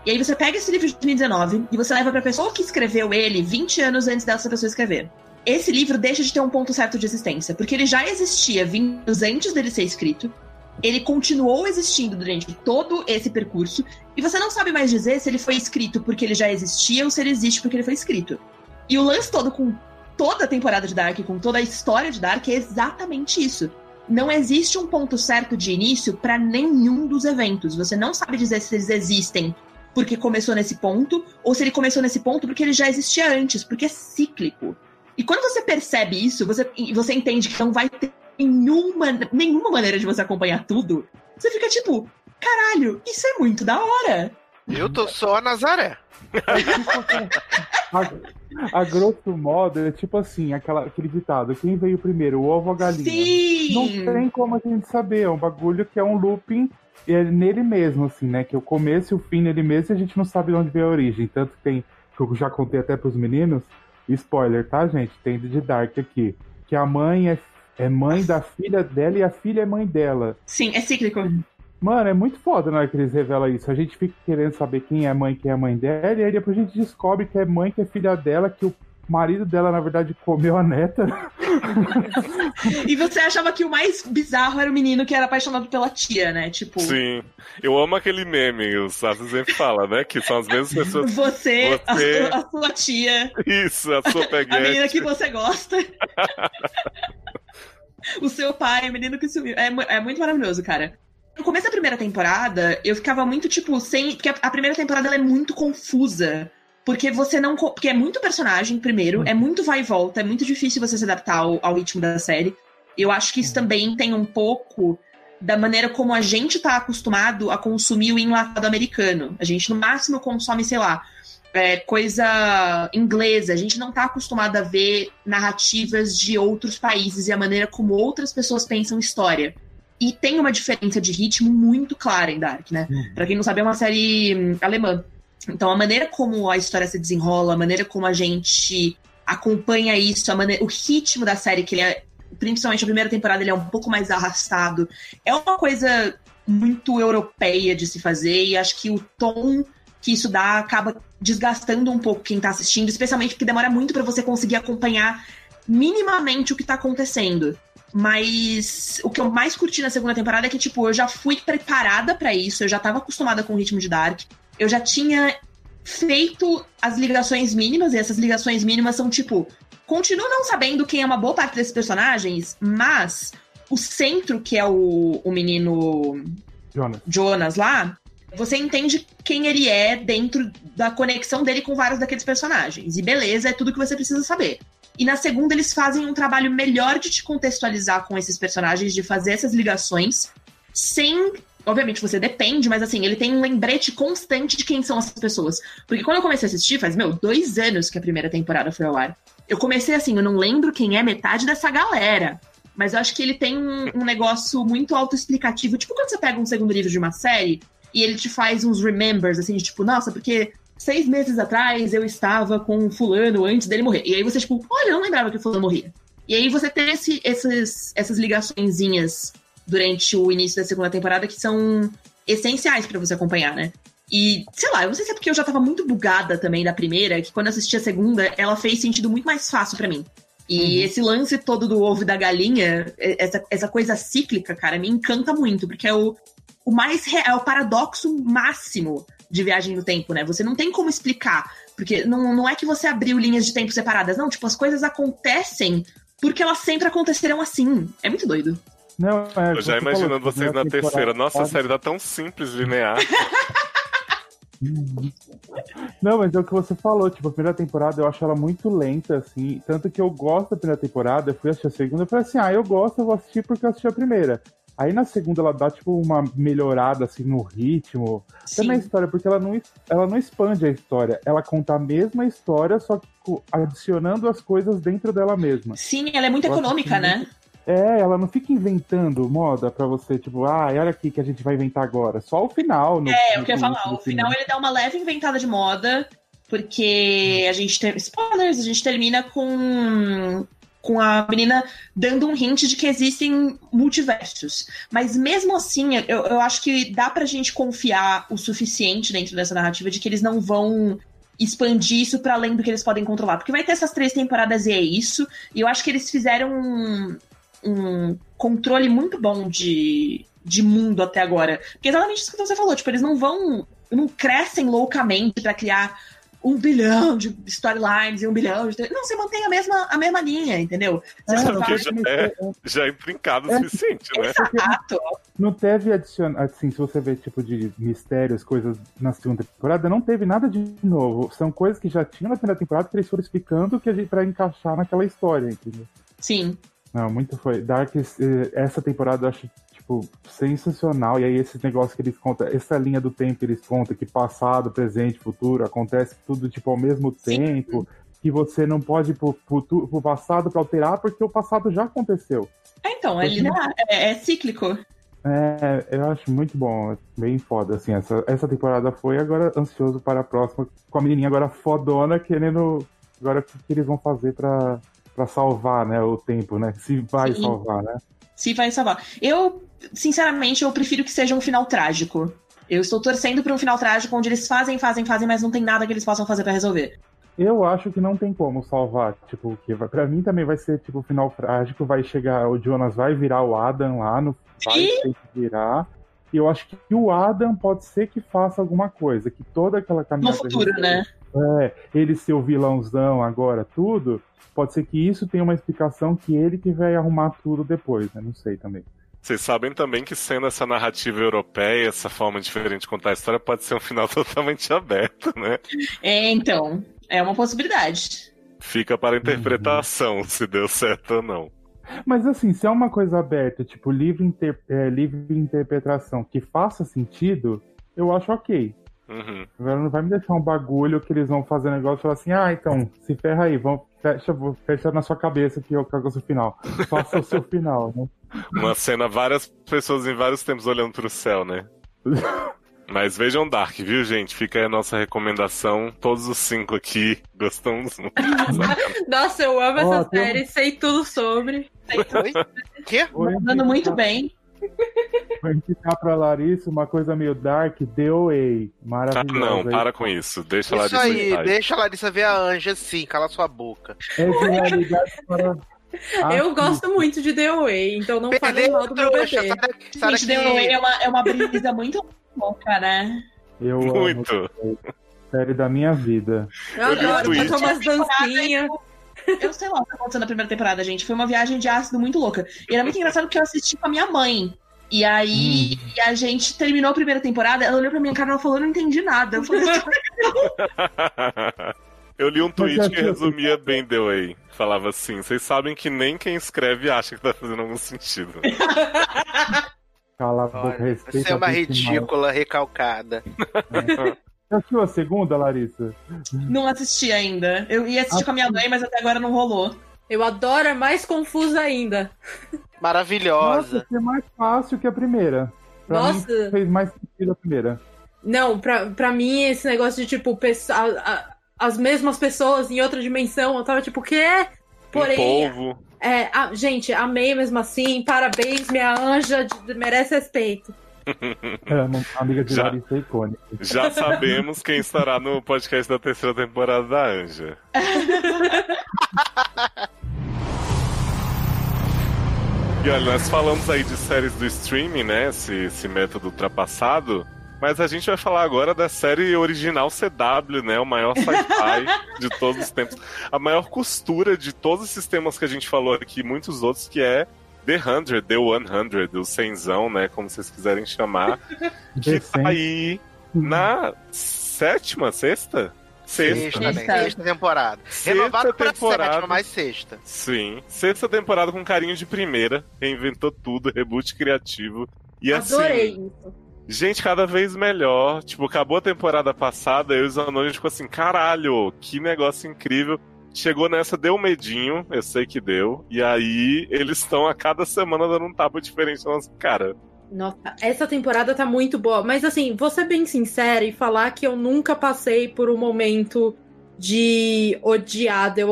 E aí você pega esse livro de dois mil e dezenove e você leva pra pessoa que escreveu ele vinte anos antes dessa pessoa escrever. Esse livro deixa de ter um ponto certo de existência, porque ele já existia vinte anos antes dele ser escrito, ele continuou existindo durante todo esse percurso, e você não sabe mais dizer se ele foi escrito porque ele já existia ou se ele existe porque ele foi escrito. E o lance todo com... toda a temporada de Dark, com toda a história de Dark, é exatamente isso. Não existe um ponto certo de início para nenhum dos eventos. Você não sabe dizer se eles existem porque começou nesse ponto, ou se ele começou nesse ponto porque ele já existia antes, porque é cíclico. E quando você percebe isso, você, você entende que não vai ter nenhuma, nenhuma maneira de você acompanhar tudo. Você fica tipo, caralho, isso é muito da hora. Eu tô só a Nazaré. A, a grosso modo, é tipo assim, aquela, aquele ditado, quem veio primeiro, o ovo ou a galinha? Sim! Não tem como a gente saber, é um bagulho que é um looping é, nele mesmo, assim, né? Que o começo e o fim nele mesmo, e a gente não sabe de onde veio a origem. Tanto que tem, que eu já contei até pros meninos, spoiler, tá, gente? Tem de Dark aqui, que a mãe é, é mãe da filha dela e a filha é mãe dela. Sim, é cíclico. Mano, é muito foda na hora que eles revelam isso. A gente fica querendo saber quem é a mãe, quem é a mãe dela, e aí depois a gente descobre que é mãe, que é filha dela, que o O marido dela, na verdade, comeu a neta. E você achava que o mais bizarro era o menino que era apaixonado pela tia, né? Tipo... Sim. Eu amo aquele meme, o Sato sempre fala, né? Que são as mesmas pessoas... Você, você... A, sua, a sua tia. Isso, a sua peguete. A menina que você gosta. O seu pai, o menino que sumiu. É, é muito maravilhoso, cara. No começo da primeira temporada, eu ficava muito, tipo, sem... Porque a primeira temporada, ela é muito confusa. Porque você não... Porque é muito personagem, primeiro. É muito vai e volta. É muito difícil você se adaptar ao, ao ritmo da série. Eu acho que isso também tem um pouco da maneira como a gente tá acostumado a consumir o enlatado americano. A gente, no máximo, consome, sei lá, é, coisa inglesa. A gente não tá acostumado a ver narrativas de outros países e a maneira como outras pessoas pensam história. E tem uma diferença de ritmo muito clara em Dark, né? Uhum. Pra quem não sabe, é uma série alemã. Então, a maneira como a história se desenrola, a maneira como a gente acompanha isso, a maneira, o ritmo da série, que ele é, principalmente a primeira temporada, ele é um pouco mais arrastado. É uma coisa muito europeia de se fazer, e acho que o tom que isso dá acaba desgastando um pouco quem tá assistindo, especialmente porque demora muito pra você conseguir acompanhar minimamente o que tá acontecendo. Mas o que eu mais curti na segunda temporada é que, tipo, eu já fui preparada pra isso, eu já tava acostumada com o ritmo de Dark, eu já tinha feito as ligações mínimas, e essas ligações mínimas são, tipo, continuo não sabendo quem é uma boa parte desses personagens, mas o centro, que é o, o menino Jonas. Jonas lá, você entende quem ele é dentro da conexão dele com vários daqueles personagens. E beleza, é tudo que você precisa saber. E na segunda, eles fazem um trabalho melhor de te contextualizar com esses personagens, de fazer essas ligações, sem... Obviamente você depende, mas assim, ele tem um lembrete constante de quem são essas pessoas. Porque quando eu comecei a assistir, faz, meu, dois anos que a primeira temporada foi ao ar. Eu comecei assim, eu não lembro quem é metade dessa galera. Mas eu acho que ele tem um, um negócio muito autoexplicativo. Tipo quando você pega um segundo livro de uma série e ele te faz uns remembers, assim, de tipo, nossa, porque... Seis meses atrás eu estava com fulano antes dele morrer. E aí você, tipo, olha, eu não lembrava que o fulano morria. E aí você tem esse, esses, essas ligaçõezinhas durante o início da segunda temporada que são essenciais pra você acompanhar, né? E, sei lá, eu não sei se é porque eu já tava muito bugada também da primeira, que quando eu assisti a segunda, ela fez sentido muito mais fácil pra mim. E uhum. Esse lance todo do ovo e da galinha, essa, essa coisa cíclica, cara, me encanta muito, porque é o, o mais real, é o paradoxo máximo de viagem no tempo, né? Você não tem como explicar, porque não, não é que você abriu linhas de tempo separadas, não, tipo, as coisas acontecem porque elas sempre acontecerão assim. É muito doido. Não, é, eu já imaginando falou, vocês na terceira, nossa, pode... a série dá tão simples, linear. Não, mas é o que você falou, tipo, a primeira temporada eu acho ela muito lenta, assim, tanto que eu gosto da primeira temporada, eu fui assistir a segunda, eu falei assim, ah, eu gosto, eu vou assistir porque eu assisti a primeira. Aí na segunda ela dá, tipo, uma melhorada, assim, no ritmo. Sim. Até na história, porque ela não, ela não expande a história. Ela conta a mesma história, só que adicionando as coisas dentro dela mesma. Sim, ela é muito ela econômica, fica... né? É, ela não fica inventando moda pra você, tipo, ah, olha aqui que a gente vai inventar agora. Só o final. No, é, eu queria falar, o final ele dá uma leve inventada de moda, porque a gente tem... Spoilers, a gente termina com... com a menina dando um hint de que existem multiversos. Mas mesmo assim, eu, eu acho que dá pra gente confiar o suficiente dentro dessa narrativa de que eles não vão expandir isso pra além do que eles podem controlar. Porque vai ter essas três temporadas e é isso. E eu acho que eles fizeram um, um controle muito bom de, de mundo até agora. Porque é exatamente isso que você falou. Tipo, eles não vão... Não crescem loucamente pra criar... um bilhão de storylines e um bilhão de... Não, você mantém a mesma, a mesma linha, entendeu? Você é, só faz... já, é, já é brincado é, o suficiente, é, né? Exato. Não, não teve adicional... Assim, se você ver tipo de mistérios, coisas na segunda temporada, não teve nada de novo. São coisas que já tinham na primeira temporada que eles foram explicando que a gente, pra encaixar naquela história, entendeu? Sim. Não, muito foi. Dark, essa temporada eu acho... sensacional, e aí esse negócio que eles contam, essa linha do tempo que eles contam, que passado, presente, futuro, acontece tudo tipo ao mesmo Sim. tempo, que você não pode ir pro, futuro, pro passado pra alterar, porque o passado já aconteceu. É, então, ele não... é, é cíclico. É, eu acho muito bom, bem foda, assim, essa, essa temporada foi, agora ansioso para a próxima, com a menininha agora fodona, querendo, agora o que, que eles vão fazer pra, pra salvar, né, o tempo, né, se vai Sim. salvar, né. Se vai salvar. Eu, sinceramente, eu prefiro que seja um final trágico. Eu estou torcendo para um final trágico onde eles fazem, fazem, fazem, mas não tem nada que eles possam fazer para resolver. Eu acho que não tem como salvar, tipo, que vai, pra mim também vai ser, tipo, o final trágico, vai chegar, o Jonas vai virar o Adam lá, no, vai ter que virar, e eu acho que o Adam pode ser que faça alguma coisa, que toda aquela caminhada... No futuro, gente, né? É, ele ser o vilãozão agora, tudo, pode ser que isso tenha uma explicação que ele que vai arrumar tudo depois, né, não sei também. Vocês sabem também que sendo essa narrativa europeia, essa forma diferente de contar a história, pode ser um final totalmente aberto, né? É, então... É uma possibilidade. Fica para a interpretação, uhum, se deu certo ou não. Mas assim, se é uma coisa aberta, tipo, livre, inter... é, livre interpretação, que faça sentido, eu acho ok. Uhum. Agora não vai me deixar um bagulho que eles vão fazer negócio e falar assim, ah, então, se ferra aí, vamos, fecha, vou fechar na sua cabeça que eu cago o seu final. Faça o seu final, né? Uma cena, várias pessoas em vários tempos olhando pro céu, né? Mas vejam Dark, viu, gente? Fica aí a nossa recomendação. Todos os cinco aqui gostamos muito. Nossa, eu amo oh, essa tem... série. Sei tudo sobre. Sei tudo sobre. Vou mandando muito bem. Vou indicar pra Larissa uma coisa meio Dark, The Way. Maravilhoso. Ah, não, para com isso. Deixa a Larissa. Isso aí, aí, deixa a Larissa ver a Anja, sim. Cala sua boca. É de realidade para... Eu gosto muito de The Way, então não falei mal do meu bebê. Gente, The Way é uma, é uma brisa muito... Boca, né? Eu muito. Amo, é a série da minha vida. Eu adoro, eu faço umas dancinhas. Eu, eu sei lá o que aconteceu na primeira temporada, gente. Foi uma viagem de ácido muito louca. E era muito engraçado porque eu assisti com a minha mãe. E aí, hum. e a gente terminou a primeira temporada, ela olhou pra minha cara e falou, eu não entendi nada. Eu falei, não. Eu li um tweet que resumia bem The Way. Falava assim, vocês sabem que nem quem escreve acha que tá fazendo algum sentido. Cala a boca, respeita. Você é uma ridícula recalcada. Você assistiu a segunda, Larissa? Não assisti ainda. Eu ia assistir ah, com a minha mãe, mas até agora não rolou. Eu adoro, é mais confusa ainda. Maravilhosa. Nossa, é mais fácil que a primeira. Pra Nossa. Mim, fez mais sentido a primeira. Não, pra, pra mim, esse negócio de, tipo, pessoa, a, a, as mesmas pessoas em outra dimensão, eu tava tipo, o quê? Porém... Um povo. É, a, gente, amei mesmo assim. Parabéns, minha Anja de, merece respeito. É, uma amiga de Larissa é icônica. Já sabemos quem estará no podcast da terceira temporada da Anja. E olha, nós falamos aí de séries do streaming, né? Esse, esse método ultrapassado. Mas a gente vai falar agora da série original C W, né? O maior sci-fi de todos os tempos. A maior costura de todos esses temas que a gente falou aqui, muitos outros, que é The cem, The cem, o cenzão, né? Como vocês quiserem chamar. Que tá aí na sétima, sexta? Sexta, sexta, né? sexta temporada. Renovado pra sétima, mais sexta. Sim. Sexta temporada com carinho de primeira. Reinventou tudo, reboot criativo. E adorei assim, isso. Gente, cada vez melhor. Tipo, acabou a temporada passada, eu e o Zanon, a gente ficou assim, caralho, que negócio incrível. Chegou nessa, deu um medinho, eu sei que deu. E aí, eles estão a cada semana dando um tapa diferente na nossa cara. Nossa, essa temporada tá muito boa. Mas assim, vou ser bem sincera e falar que eu nunca passei por um momento de odiar The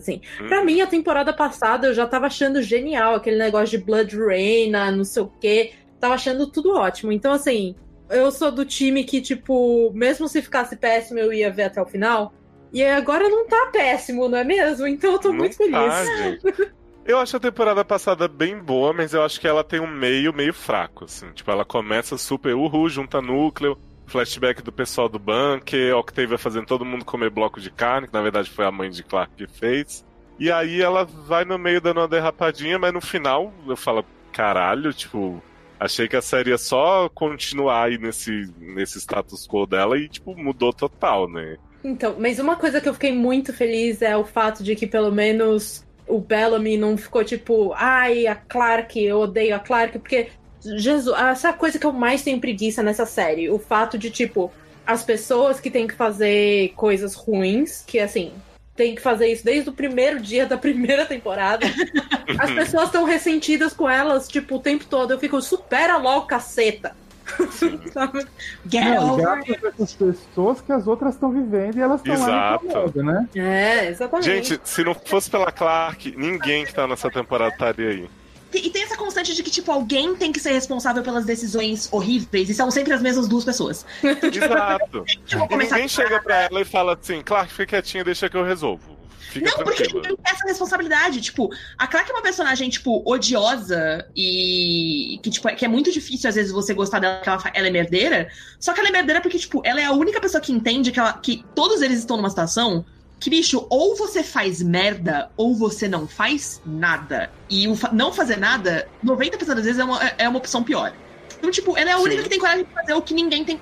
cem, assim. Hum. Pra mim, a temporada passada, eu já tava achando genial aquele negócio de Blood Rain, não sei o quê... Tava achando tudo ótimo. Então, assim, eu sou do time que, tipo, mesmo se ficasse péssimo, eu ia ver até o final. E agora não tá péssimo, não é mesmo? Então eu tô não muito tá, feliz. Gente. Eu acho a temporada passada bem boa, mas eu acho que ela tem um meio, meio fraco, assim. Tipo, ela começa super uhul, junta núcleo, flashback do pessoal do bunker, Octavia fazendo todo mundo comer bloco de carne, que na verdade foi a mãe de Clark que fez. E aí ela vai no meio dando uma derrapadinha, mas no final eu falo, caralho, tipo... Achei que a série ia só continuar aí nesse, nesse status quo dela e, tipo, mudou total, né? Então, mas uma coisa que eu fiquei muito feliz é o fato de que, pelo menos, o Bellamy não ficou, tipo, ai, a Clark, eu odeio a Clark, porque, Jesus, essa é a coisa que eu mais tenho preguiça nessa série, o fato de, tipo, as pessoas que têm que fazer coisas ruins, que, assim... Tem que fazer isso desde o primeiro dia da primeira temporada. As pessoas estão ressentidas com elas, tipo, o tempo todo. Eu fico, supera logo, caceta. Get over it. As pessoas que as outras estão vivendo e elas estão lá incomodando, né? É, exatamente. Gente, se não fosse pela Clark, ninguém que tá nessa temporada estaria aí. E tem essa constante de que, tipo, alguém tem que ser responsável pelas decisões horríveis. E são sempre as mesmas duas pessoas. Exato. E ninguém chega pra ela e fala assim, Clark, fica quietinha, deixa que eu resolvo. Fica não, tranquila. Porque tem essa responsabilidade. Tipo, a Clark é uma personagem, tipo, odiosa e que, tipo, é, que é muito difícil, às vezes, você gostar dela, porque ela, ela é merdeira. Só que ela é merdeira porque, tipo, ela é a única pessoa que entende que, ela, que todos eles estão numa situação... Que, bicho, ou você faz merda, ou você não faz nada. E o fa- não fazer nada, noventa por cento das vezes, é uma, é uma opção pior. Então, tipo, ela é a única Sim. que tem coragem de fazer o que ninguém tem...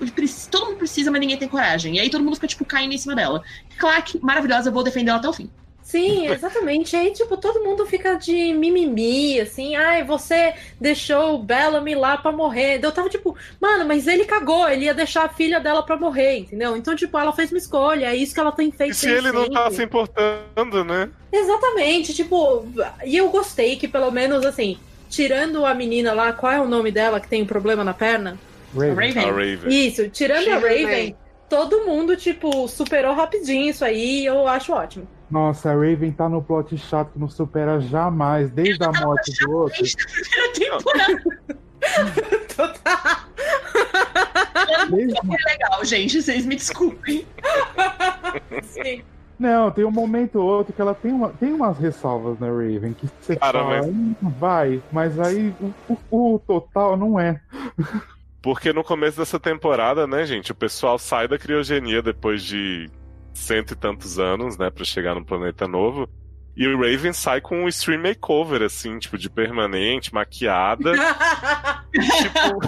Todo mundo precisa, mas ninguém tem coragem. E aí todo mundo fica, tipo, caindo em cima dela. Clark, maravilhosa, eu vou defender ela até o fim. Sim, exatamente. E aí, tipo, todo mundo fica de mimimi, assim. Ai, você deixou o Bellamy lá pra morrer. Eu tava, tipo, mano, mas ele cagou. Ele ia deixar a filha dela pra morrer, entendeu? Então, tipo, ela fez uma escolha. É isso que ela tem feito. E se ele sempre. Não tá se importando, né? Exatamente. Tipo, e eu gostei que, pelo menos, assim, tirando a menina lá, qual é o nome dela que tem um problema na perna? Raven. Raven. A Raven. Isso, tirando She a Raven, Raven, todo mundo, tipo, superou rapidinho isso aí. Eu acho ótimo. Nossa, a Raven tá no plot chato que não supera jamais, desde a morte do outro. Desde... É legal, gente, vocês me desculpem. Sim. Não, tem um momento ou outro que ela tem, uma, tem umas ressalvas na Raven, que você Cara, fala, mas... vai, mas aí o, o, o total não é. Porque no começo dessa temporada, né, gente, o pessoal sai da criogenia depois de... cento e tantos anos, né, pra chegar num planeta novo. E o Raven sai com um stream makeover, assim, tipo, de permanente, maquiada. Tipo,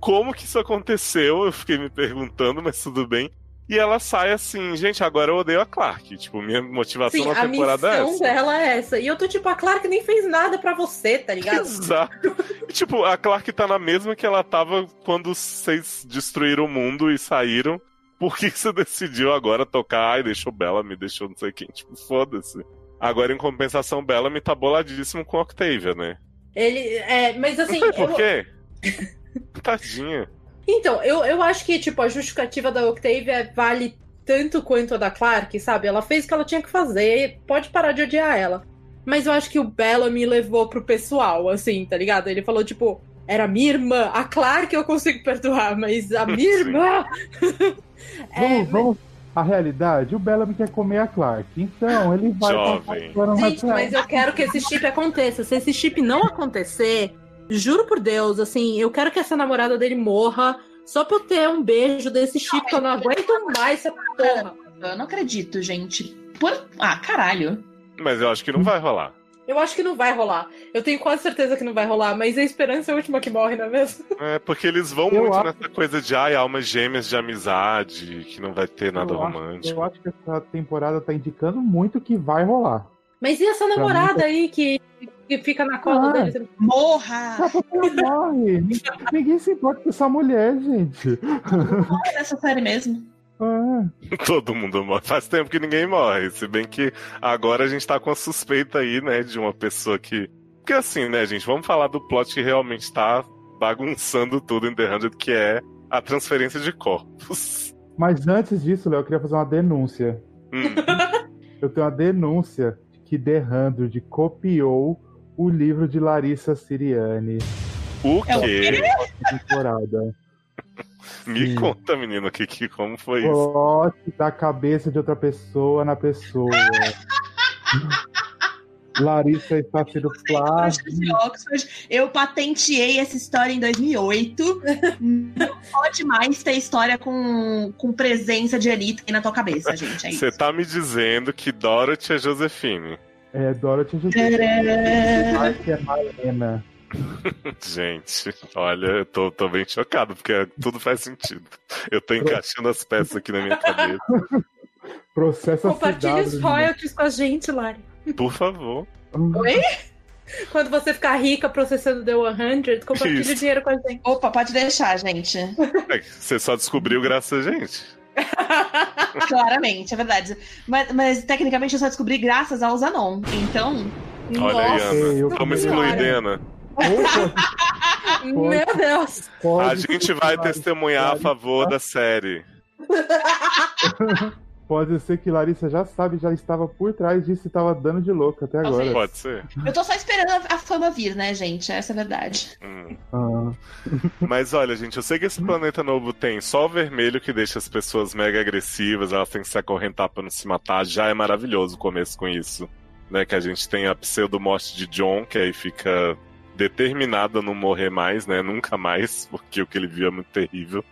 como que isso aconteceu? Eu fiquei me perguntando, mas tudo bem. E ela sai assim, gente, agora eu odeio a Clark. Tipo, minha motivação Sim, na temporada é essa. A missão dela é essa. E eu tô tipo, a Clark nem fez nada pra você, tá ligado? Exato. Tipo, a Clark tá na mesma que ela tava quando vocês destruíram o mundo e saíram. Por que você decidiu agora tocar? Ai, deixou Bellamy, deixou não sei quem. Tipo, foda-se. Agora, em compensação, Bellamy tá boladíssimo com Octavia, né? Ele... É, mas assim... Não sei por quê? Tadinha. Então, eu, eu acho que, tipo, a justificativa da Octavia vale tanto quanto a da Clark, sabe? Ela fez o que ela tinha que fazer, pode parar de odiar ela. Mas eu acho que o Bellamy levou pro pessoal, assim, tá ligado? Ele falou, tipo... Era minha irmã. A Clark eu consigo perdoar, mas a minha irmã... é, vamos, mas... vamos... A realidade, o Bellamy quer comer a Clark. Então, ele vai... Jovem. Gente, mas eu quero que esse chip aconteça. Se esse chip não acontecer, juro por Deus, assim, eu quero que essa namorada dele morra só pra eu ter um beijo desse chip, que eu não aguento mais essa porra. Eu não acredito, gente. Por... Ah, caralho. Mas eu acho que não vai rolar. Eu acho que não vai rolar. Eu tenho quase certeza que não vai rolar, mas a esperança é a última que morre, não é mesmo? É, porque eles vão eu muito acho... nessa coisa de ai, almas gêmeas de amizade, que não vai ter nada eu romântico. Acho, eu acho que essa temporada tá indicando muito que vai rolar. Mas e essa namorada mim... aí que, que fica na cola ah, deles? Morra! Morre! Ninguém se importa com essa mulher, gente. Morre nessa série mesmo. É. Todo mundo morre. Faz tempo que ninguém morre. Se bem que agora a gente tá com a suspeita aí, né, de uma pessoa que... Porque assim, né, gente, vamos falar do plot que realmente tá bagunçando tudo em The cem, que é a transferência de corpos. Mas antes disso, Léo, eu queria fazer uma denúncia. Hum. Eu tenho uma denúncia de que The cem copiou o livro de Larissa Sirianni. O quê? É temporada. Me Sim. conta, menino, que, que, como foi isso? Corte da cabeça de outra pessoa na pessoa. Larissa está sendo plástica. Eu patenteei essa história em dois mil e oito. Não pode mais ter história com, com presença de elite na tua cabeça, gente. É isso. Você tá me dizendo que Dorothy é Josefine. É, Dorothy é Josefine. É Malena. Gente, olha, eu tô, tô bem chocado, porque tudo faz sentido. Eu tô encaixando as peças aqui na minha cabeça. Processo Compartilhe os royalties com a gente, Lari. Por favor. Oi? Quando você ficar rica processando The cem, compartilhe Isso. o dinheiro com a gente. Opa, pode deixar, gente. É, você só descobriu graças a gente. Claramente, é verdade. Mas, mas tecnicamente eu só descobri graças ao Zanon. Então... Olha nossa, aí, Ana. Vamos excluir, Ana. Opa. Meu pode, Deus pode, a gente vai testemunhar a favor da série. Pode ser que Larissa já sabe, já estava por trás disso e estava dando de louca até agora. Pode ser. Eu tô só esperando a fama vir, né, gente? Essa é a verdade. Hum. Ah. Mas olha, gente, eu sei que esse planeta novo tem só o vermelho que deixa as pessoas mega agressivas, elas têm que se acorrentar pra não se matar. Já é maravilhoso o começo com isso, né? Que a gente tem a pseudo-morte de John, que aí fica determinado a não morrer mais, né? Nunca mais, porque o que ele viu é muito terrível.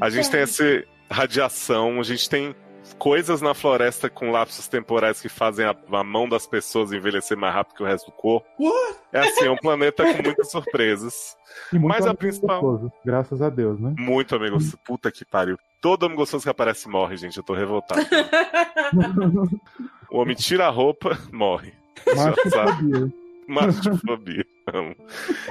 A gente tem essa radiação, a gente tem coisas na floresta com lapsos temporais que fazem a, a mão das pessoas envelhecer mais rápido que o resto do corpo. What? É assim, é um planeta com muitas surpresas. E muito Mas amigo a principal... gostoso, graças a Deus, né? Muito amigo gostoso. Puta que pariu. Todo homem gostoso que aparece morre, gente. Eu tô revoltado. O homem tira a roupa, morre. Machofobia. Machofobia.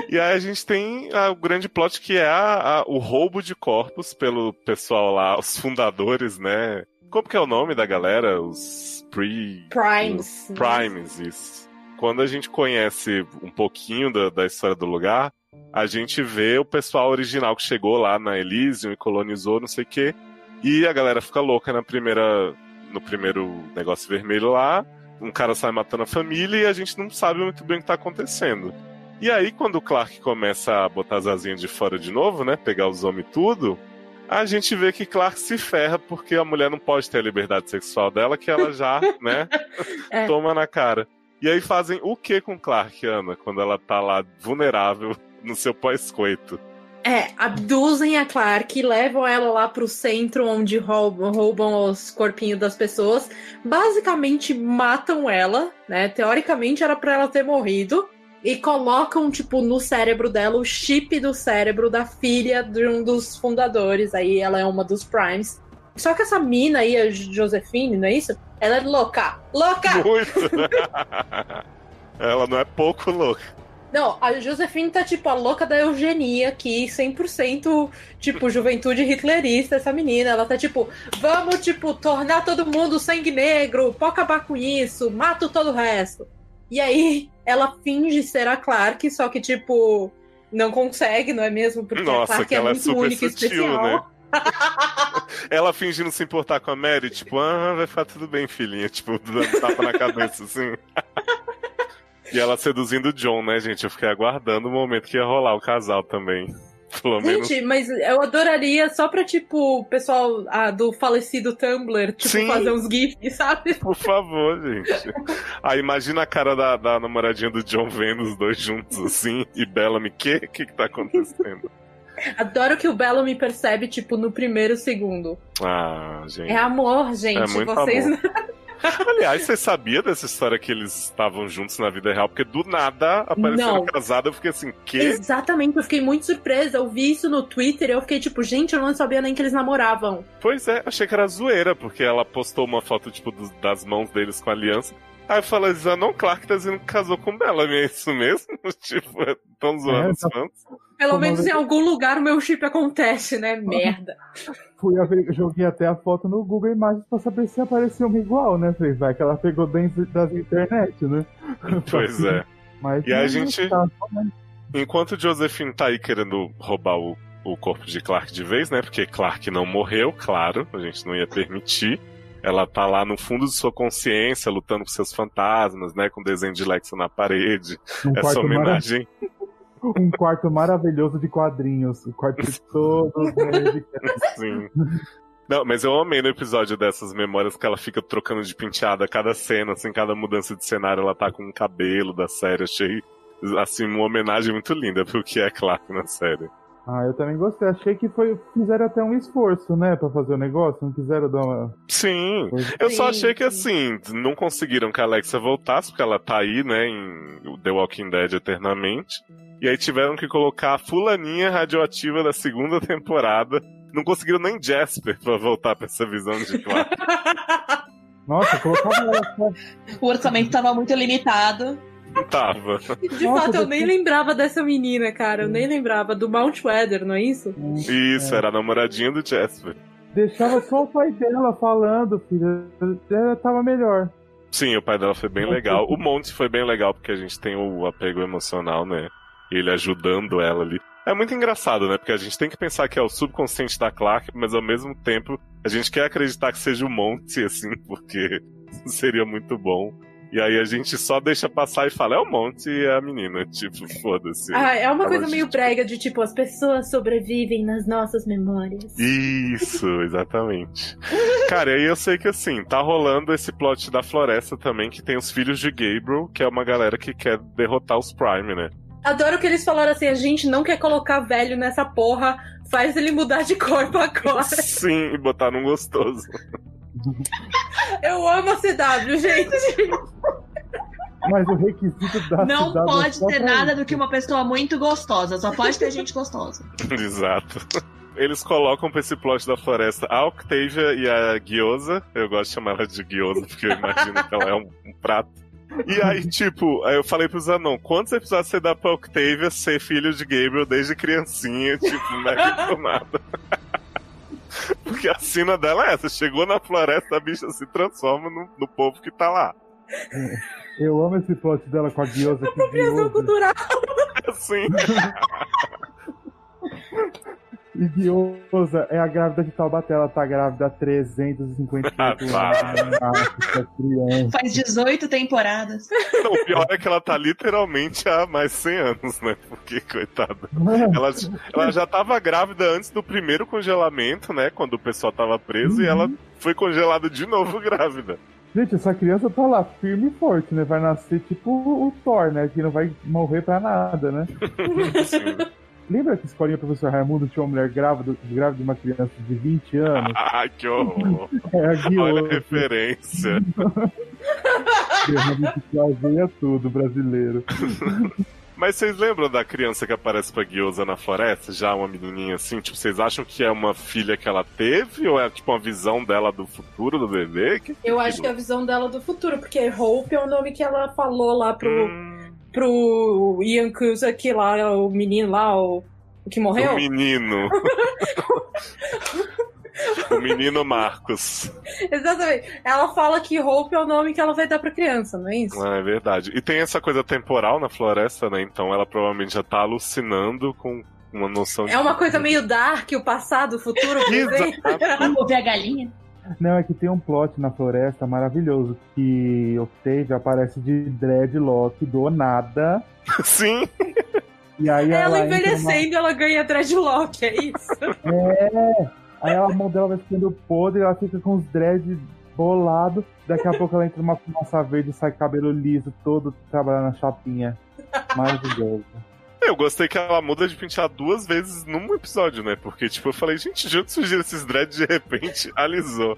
E aí a gente tem a, o grande plot que é a, a, o roubo de corpos pelo pessoal lá, os fundadores, né? Como que é o nome da galera? Os pre... Primes. Os Primes, isso. Quando a gente conhece um pouquinho da, da história do lugar, a gente vê o pessoal original que chegou lá na Elysium e colonizou, não sei o quê. E a galera fica louca na primeira, no primeiro negócio vermelho lá. Um cara sai matando a família e a gente não sabe muito bem o que tá acontecendo. E aí, quando o Clark começa a botar as asinhas de fora de novo, né? Pegar os homens e tudo... A gente vê que Clark se ferra porque a mulher não pode ter a liberdade sexual dela, que ela já, né, é. toma na cara. E aí fazem o que com Clark, Ana, quando ela tá lá vulnerável no seu pós-coito? É, abduzem a Clark e levam ela lá pro centro onde roubam, roubam os corpinhos das pessoas. Basicamente matam ela, né, teoricamente era pra ela ter morrido. E colocam, tipo, no cérebro dela o chip do cérebro da filha de um dos fundadores. Aí ela é uma dos Primes. Só que essa mina aí, a Josefine, não é isso? Ela é louca. Louca! Muito! Ela não é pouco louca. Não, a Josefine tá, tipo, a louca da eugenia aqui, cem por cento, tipo, juventude hitlerista, essa menina. Ela tá, tipo, vamos, tipo, tornar todo mundo sangue negro, pode acabar com isso, mato todo o resto. E aí, ela finge ser a Clark, só que, tipo, não consegue, não é mesmo? Porque Nossa, a Clark que ela é muito é super única sutil, e especial. Né? Ela finge não se importar com a Mary, tipo, ah, vai ficar tudo bem, filhinha. Tipo, dando tapa na cabeça, assim. E ela seduzindo o John, né, gente? Eu fiquei aguardando o momento que ia rolar o casal também. Pelo menos... Gente, mas eu adoraria só pra, tipo, o pessoal ah, do falecido Tumblr, tipo, Sim. fazer uns gifs, sabe? Por favor, gente. Ah, imagina a cara da, da namoradinha do John vendo os dois juntos, assim, e Bellamy, que? O que que tá acontecendo? Adoro que o Bellamy percebe, tipo, no primeiro segundo. Ah, gente. É amor, gente. É muito Vocês... amor. Aliás, você sabia dessa história que eles estavam juntos na vida real? Porque do nada apareceram casados, eu fiquei assim, quê? Exatamente, eu fiquei muito surpresa. Eu vi isso no Twitter, eu fiquei tipo, gente, eu não sabia nem que eles namoravam. Pois é, achei que era zoeira, porque ela postou uma foto, tipo, do, das mãos deles com a aliança. Aí eu falei, Zanon Clark tá dizendo que casou com Bellamy, é isso mesmo? Tipo, tão zoando os fãs. Pelo menos em algum lugar o meu chip acontece, né? Merda. Fui, eu joguei até a foto no Google Imagens pra saber se apareceu uma igual, né? Falei, vai que ela pegou dentro das internet, né? Pois é. Mas e a gente, tá, né? Enquanto o Josephine tá aí querendo roubar o, o corpo de Clark de vez, né? Porque Clark não morreu, claro, a gente não ia permitir. Ela tá lá no fundo de sua consciência, lutando com seus fantasmas, né? Com desenho de Lexa na parede. Um Essa homenagem. Marav... um quarto maravilhoso de quadrinhos. O quarto de todos. Né? Sim. Não, mas eu amei no episódio dessas memórias que ela fica trocando de penteado a cada cena, assim, cada mudança de cenário ela tá com um cabelo da série. Achei, assim, uma homenagem muito linda pro que é Clark na série. Ah, eu também gostei. Achei que foi, fizeram até um esforço, né, pra fazer o negócio. Não quiseram dar uma... Sim. Eu só achei que, assim, não conseguiram que a Alexa voltasse, porque ela tá aí, né, em The Walking Dead eternamente. E aí tiveram que colocar a fulaninha radioativa da segunda temporada. Não conseguiram nem Jasper pra voltar pra essa visão de Clark. Nossa, colocava ela. O orçamento tava muito limitado. Tava. De Nossa, fato, eu nem lembrava dessa menina, cara. Eu nem lembrava do Mount Weather, não é isso? Isso, é. Era a namoradinha do Jasper. Deixava só o pai dela falando, filho. Ela tava melhor. Sim, o pai dela foi bem legal. O Monty foi bem legal, porque a gente tem o apego emocional, né? Ele ajudando ela ali. É muito engraçado, né? Porque a gente tem que pensar que é o subconsciente da Clark, mas ao mesmo tempo a gente quer acreditar que seja um monte, assim, porque seria muito bom. E aí a gente só deixa passar e fala, é um monte e é a menina, tipo, foda-se. Ah, é uma coisa meio brega de tipo, as pessoas sobrevivem nas nossas memórias. Isso, exatamente. Cara, e aí eu sei que assim, tá rolando esse plot da floresta também, que tem os filhos de Gabriel, que é uma galera que quer derrotar os Prime, né? Adoro que eles falaram assim, a gente não quer colocar velho nessa porra, faz ele mudar de corpo agora. Sim, e botar num gostoso. Eu amo a C W, gente. Mas o requisito da não C W não pode é ter nada isso. Do que uma pessoa muito gostosa. Só pode ter gente gostosa. Exato. Eles colocam pra esse plot da floresta a Octavia e a Guiosa. Eu gosto de chamar ela de Guiosa, porque eu imagino que ela é um, um prato. E aí, tipo, eu falei pro Zanon, quantos episódios você dá pra Octavia ser filho de Gabriel desde criancinha? Tipo, não é tomada. Porque a cena dela é essa, chegou na floresta, a bicha se transforma no, no povo que tá lá. Eu amo esse plot dela com a Guiosa. Apropriação cultural. Sim. E Guiosa é a grávida de Taubaté, ela tá grávida há trezentos e cinquenta ah, anos. Tá. Faz dezoito temporadas. Não, o pior é que ela tá literalmente há mais cem anos, né? Porque, coitada. Ela, ela já tava grávida antes do primeiro congelamento, né? Quando o pessoal tava preso, uhum. E ela foi congelada de novo grávida. Gente, essa criança tá lá firme e forte, né? Vai nascer tipo o Thor, né? Que não vai morrer pra nada, né? Sim. Lembra que escolinha do professor Raimundo tinha uma mulher grávida, grávida de uma criança de vinte anos? Ah, que horror! É a Guiosa. Olha a referência. Fazia tudo, brasileiro. Mas vocês lembram da criança que aparece pra Guiosa na floresta? Já uma menininha assim? Tipo, vocês acham que é uma filha que ela teve? Ou é tipo uma visão dela do futuro do bebê? Que Eu que acho que é a visão dela do futuro, porque Hope é o nome que ela falou lá pro... Hum. pro Ian Cusack lá, o menino lá, o, o que morreu? O menino. O menino Marcos. Exatamente. Ela fala que Hope é o nome que ela vai dar pra criança, não é isso? Ah, é verdade. E tem essa coisa temporal na floresta, né? Então ela provavelmente já tá alucinando com uma noção de... É uma coisa meio dark, o passado, o futuro. Envolver a galinha. Não, é que tem um plot na floresta maravilhoso, que Octavia aparece de dreadlock do nada. Sim! E aí ela, ela envelhecendo, uma... ela ganha dreadlock, é isso? É! Aí a mão dela vai ficando podre, ela fica com os dreads bolados, daqui a pouco ela entra numa fumaça verde e sai cabelo liso, todo trabalhando na chapinha. Maravilhoso. Eu gostei que ela muda de pentear duas vezes num episódio, né? Porque, tipo, eu falei, gente, de onde surgiram esses dreads? De repente, alisou.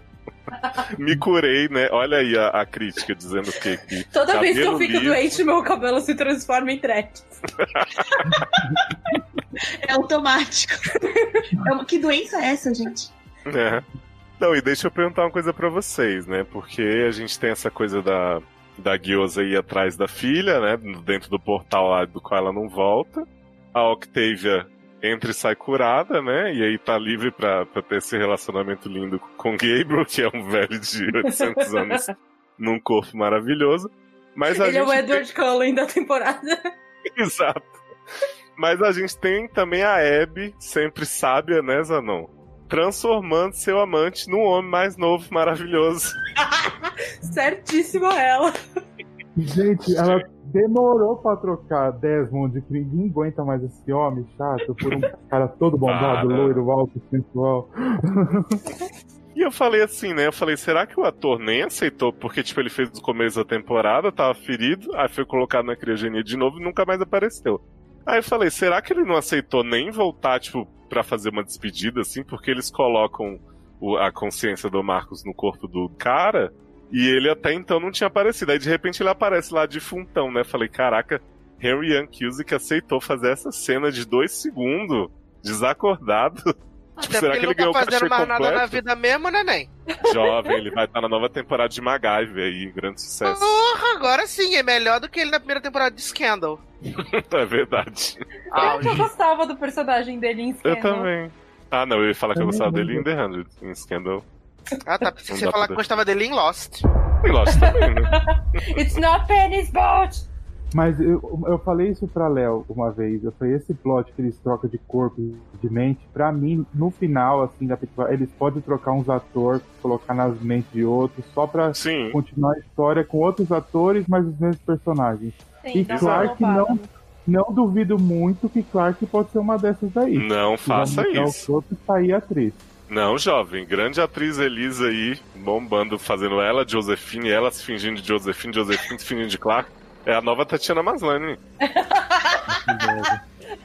Me curei, né? Olha aí a, a crítica dizendo que... que Toda vez que eu fico liso... doente, meu cabelo se transforma em dreads. É automático. É uma... Que doença é essa, gente? É. Não, e deixa eu perguntar uma coisa pra vocês, né? Porque a gente tem essa coisa da... da Guiosa ir atrás da filha, né, dentro do portal lá do qual ela não volta. A Octavia entra e sai curada, né, e aí tá livre pra, pra ter esse relacionamento lindo com Gabriel, que é um velho de oitocentos anos num corpo maravilhoso. Mas a Ele gente é o Edward tem... Cullen da temporada. Exato. Mas a gente tem também a Abby, sempre sábia, né, Zanon? Transformando seu amante num homem mais novo, maravilhoso. Certíssima ela. Gente, ela demorou pra trocar Desmond, que ninguém aguenta mais esse homem chato, por um cara todo bombado, para. Loiro, alto, sensual. E eu falei assim, né? Eu falei, será que o ator nem aceitou? Porque, tipo, ele fez no começo da temporada, tava ferido, aí foi colocado na criogenia de novo e nunca mais apareceu. Aí eu falei, será que ele não aceitou nem voltar, tipo, pra fazer uma despedida, assim? Porque eles colocam o, a consciência do Marcos no corpo do cara e ele até então não tinha aparecido. Aí, de repente, ele aparece lá de funtão, né? Falei, caraca, Henry Ian Cusick aceitou fazer essa cena de dois segundos, desacordado. Até tipo, será que ele não ganhou tá fazendo mais completo? Nada na vida mesmo, neném? Jovem, ele vai estar na nova temporada de MacGyver aí, um grande sucesso. Porra, agora sim, é melhor do que ele na primeira temporada de Scandal. É verdade. Ah, eu gostava do personagem dele em Scandal. Eu também. Ah, não, eu ia falar que eu gostava dele em The cem, em Scandal. Ah, tá, pensei que você ia falar que gostava dele em Lost. Em Lost também, né? It's not Penny's boat! Mas eu, eu falei isso pra Léo uma vez, eu falei, esse plot que eles trocam de corpo e de mente, pra mim, no final, assim, da temporada, eles podem trocar uns atores, colocar nas mentes de outros, só pra Sim. continuar a história com outros atores, mas os mesmos personagens. Sim, e claro que não... Não duvido muito que Clark pode ser uma dessas daí. Não faça isso. O sair atriz. Não, jovem. Grande atriz Elisa aí, bombando, fazendo ela, Josefine, ela se fingindo de Josefine, Josefine se fingindo de Clark. É a nova Tatiana Maslany.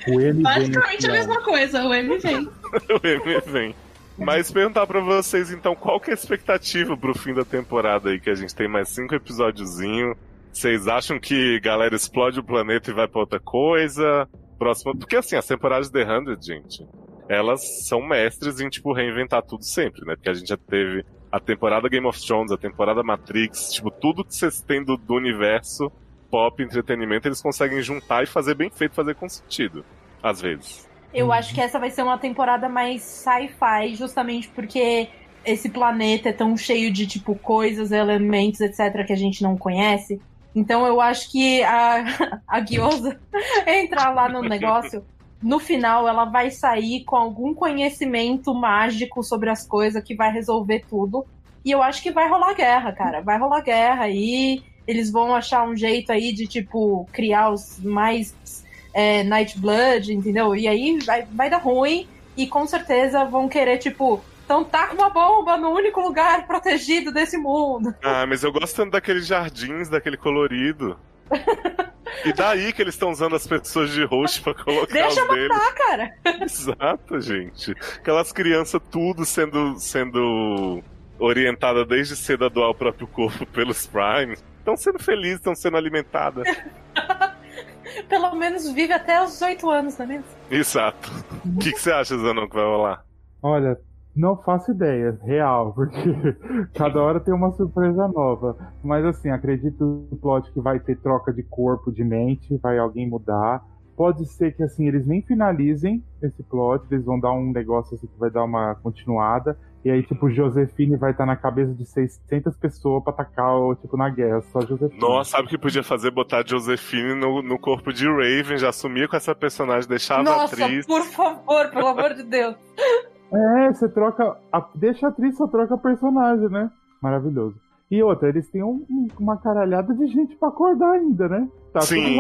O M vem. Basicamente a mesma coisa, o M vem. O M vem. Mas perguntar pra vocês, então, qual que é a expectativa pro fim da temporada aí, que a gente tem mais cinco episódiozinhos. Vocês acham que, galera, explode o planeta e vai pra outra coisa? Próxima... Porque, assim, as temporadas de The cem, gente, elas são mestres em, tipo, reinventar tudo sempre, né? Porque a gente já teve a temporada Game of Thrones, a temporada Matrix, tipo, tudo que vocês têm do, do universo pop, entretenimento, eles conseguem juntar e fazer bem feito, fazer com sentido, às vezes. Eu acho que essa vai ser uma temporada mais sci-fi, justamente porque... esse planeta é tão cheio de, tipo, coisas, elementos, etcétera, que a gente não conhece. Então eu acho que a, a Guiosa entrar lá no negócio, no final ela vai sair com algum conhecimento mágico sobre as coisas que vai resolver tudo. E eu acho que vai rolar guerra, cara. Vai rolar guerra aí. Eles vão achar um jeito aí de, tipo, criar os mais é, Nightblood, entendeu? E aí vai, vai dar ruim. E com certeza vão querer, tipo... Então taca uma bomba no único lugar protegido desse mundo. Ah, mas eu gosto tanto daqueles jardins, daquele colorido. E daí que eles estão usando as pessoas de roxo pra colocar Deixa os deles. Deixa matar, cara. Exato, gente. Aquelas crianças tudo sendo, sendo orientada desde cedo a doar o próprio corpo pelos Primes. Estão sendo felizes, estão sendo alimentadas. Pelo menos vive até os oito anos, não é mesmo? Exato. O que você acha, Zanon, que vai rolar? Olha... Não faço ideia, real, porque cada hora tem uma surpresa nova. Mas assim, acredito no plot que vai ter troca de corpo, de mente, vai alguém mudar. Pode ser que assim, eles nem finalizem esse plot, eles vão dar um negócio assim que vai dar uma continuada. E aí, tipo, Josefine vai estar na cabeça de seiscentas pessoas pra atacar, tipo, na guerra, só Josefine. Nossa, sabe o que podia fazer? Botar Josefine no, no corpo de Raven, já assumia com essa personagem, deixava Nossa, atriz. Nossa, por favor, pelo amor de Deus. É, você troca... A, deixa a atriz, só troca personagem, né? Maravilhoso. E outra, eles têm um, uma caralhada de gente pra acordar ainda, né? Tá Sim.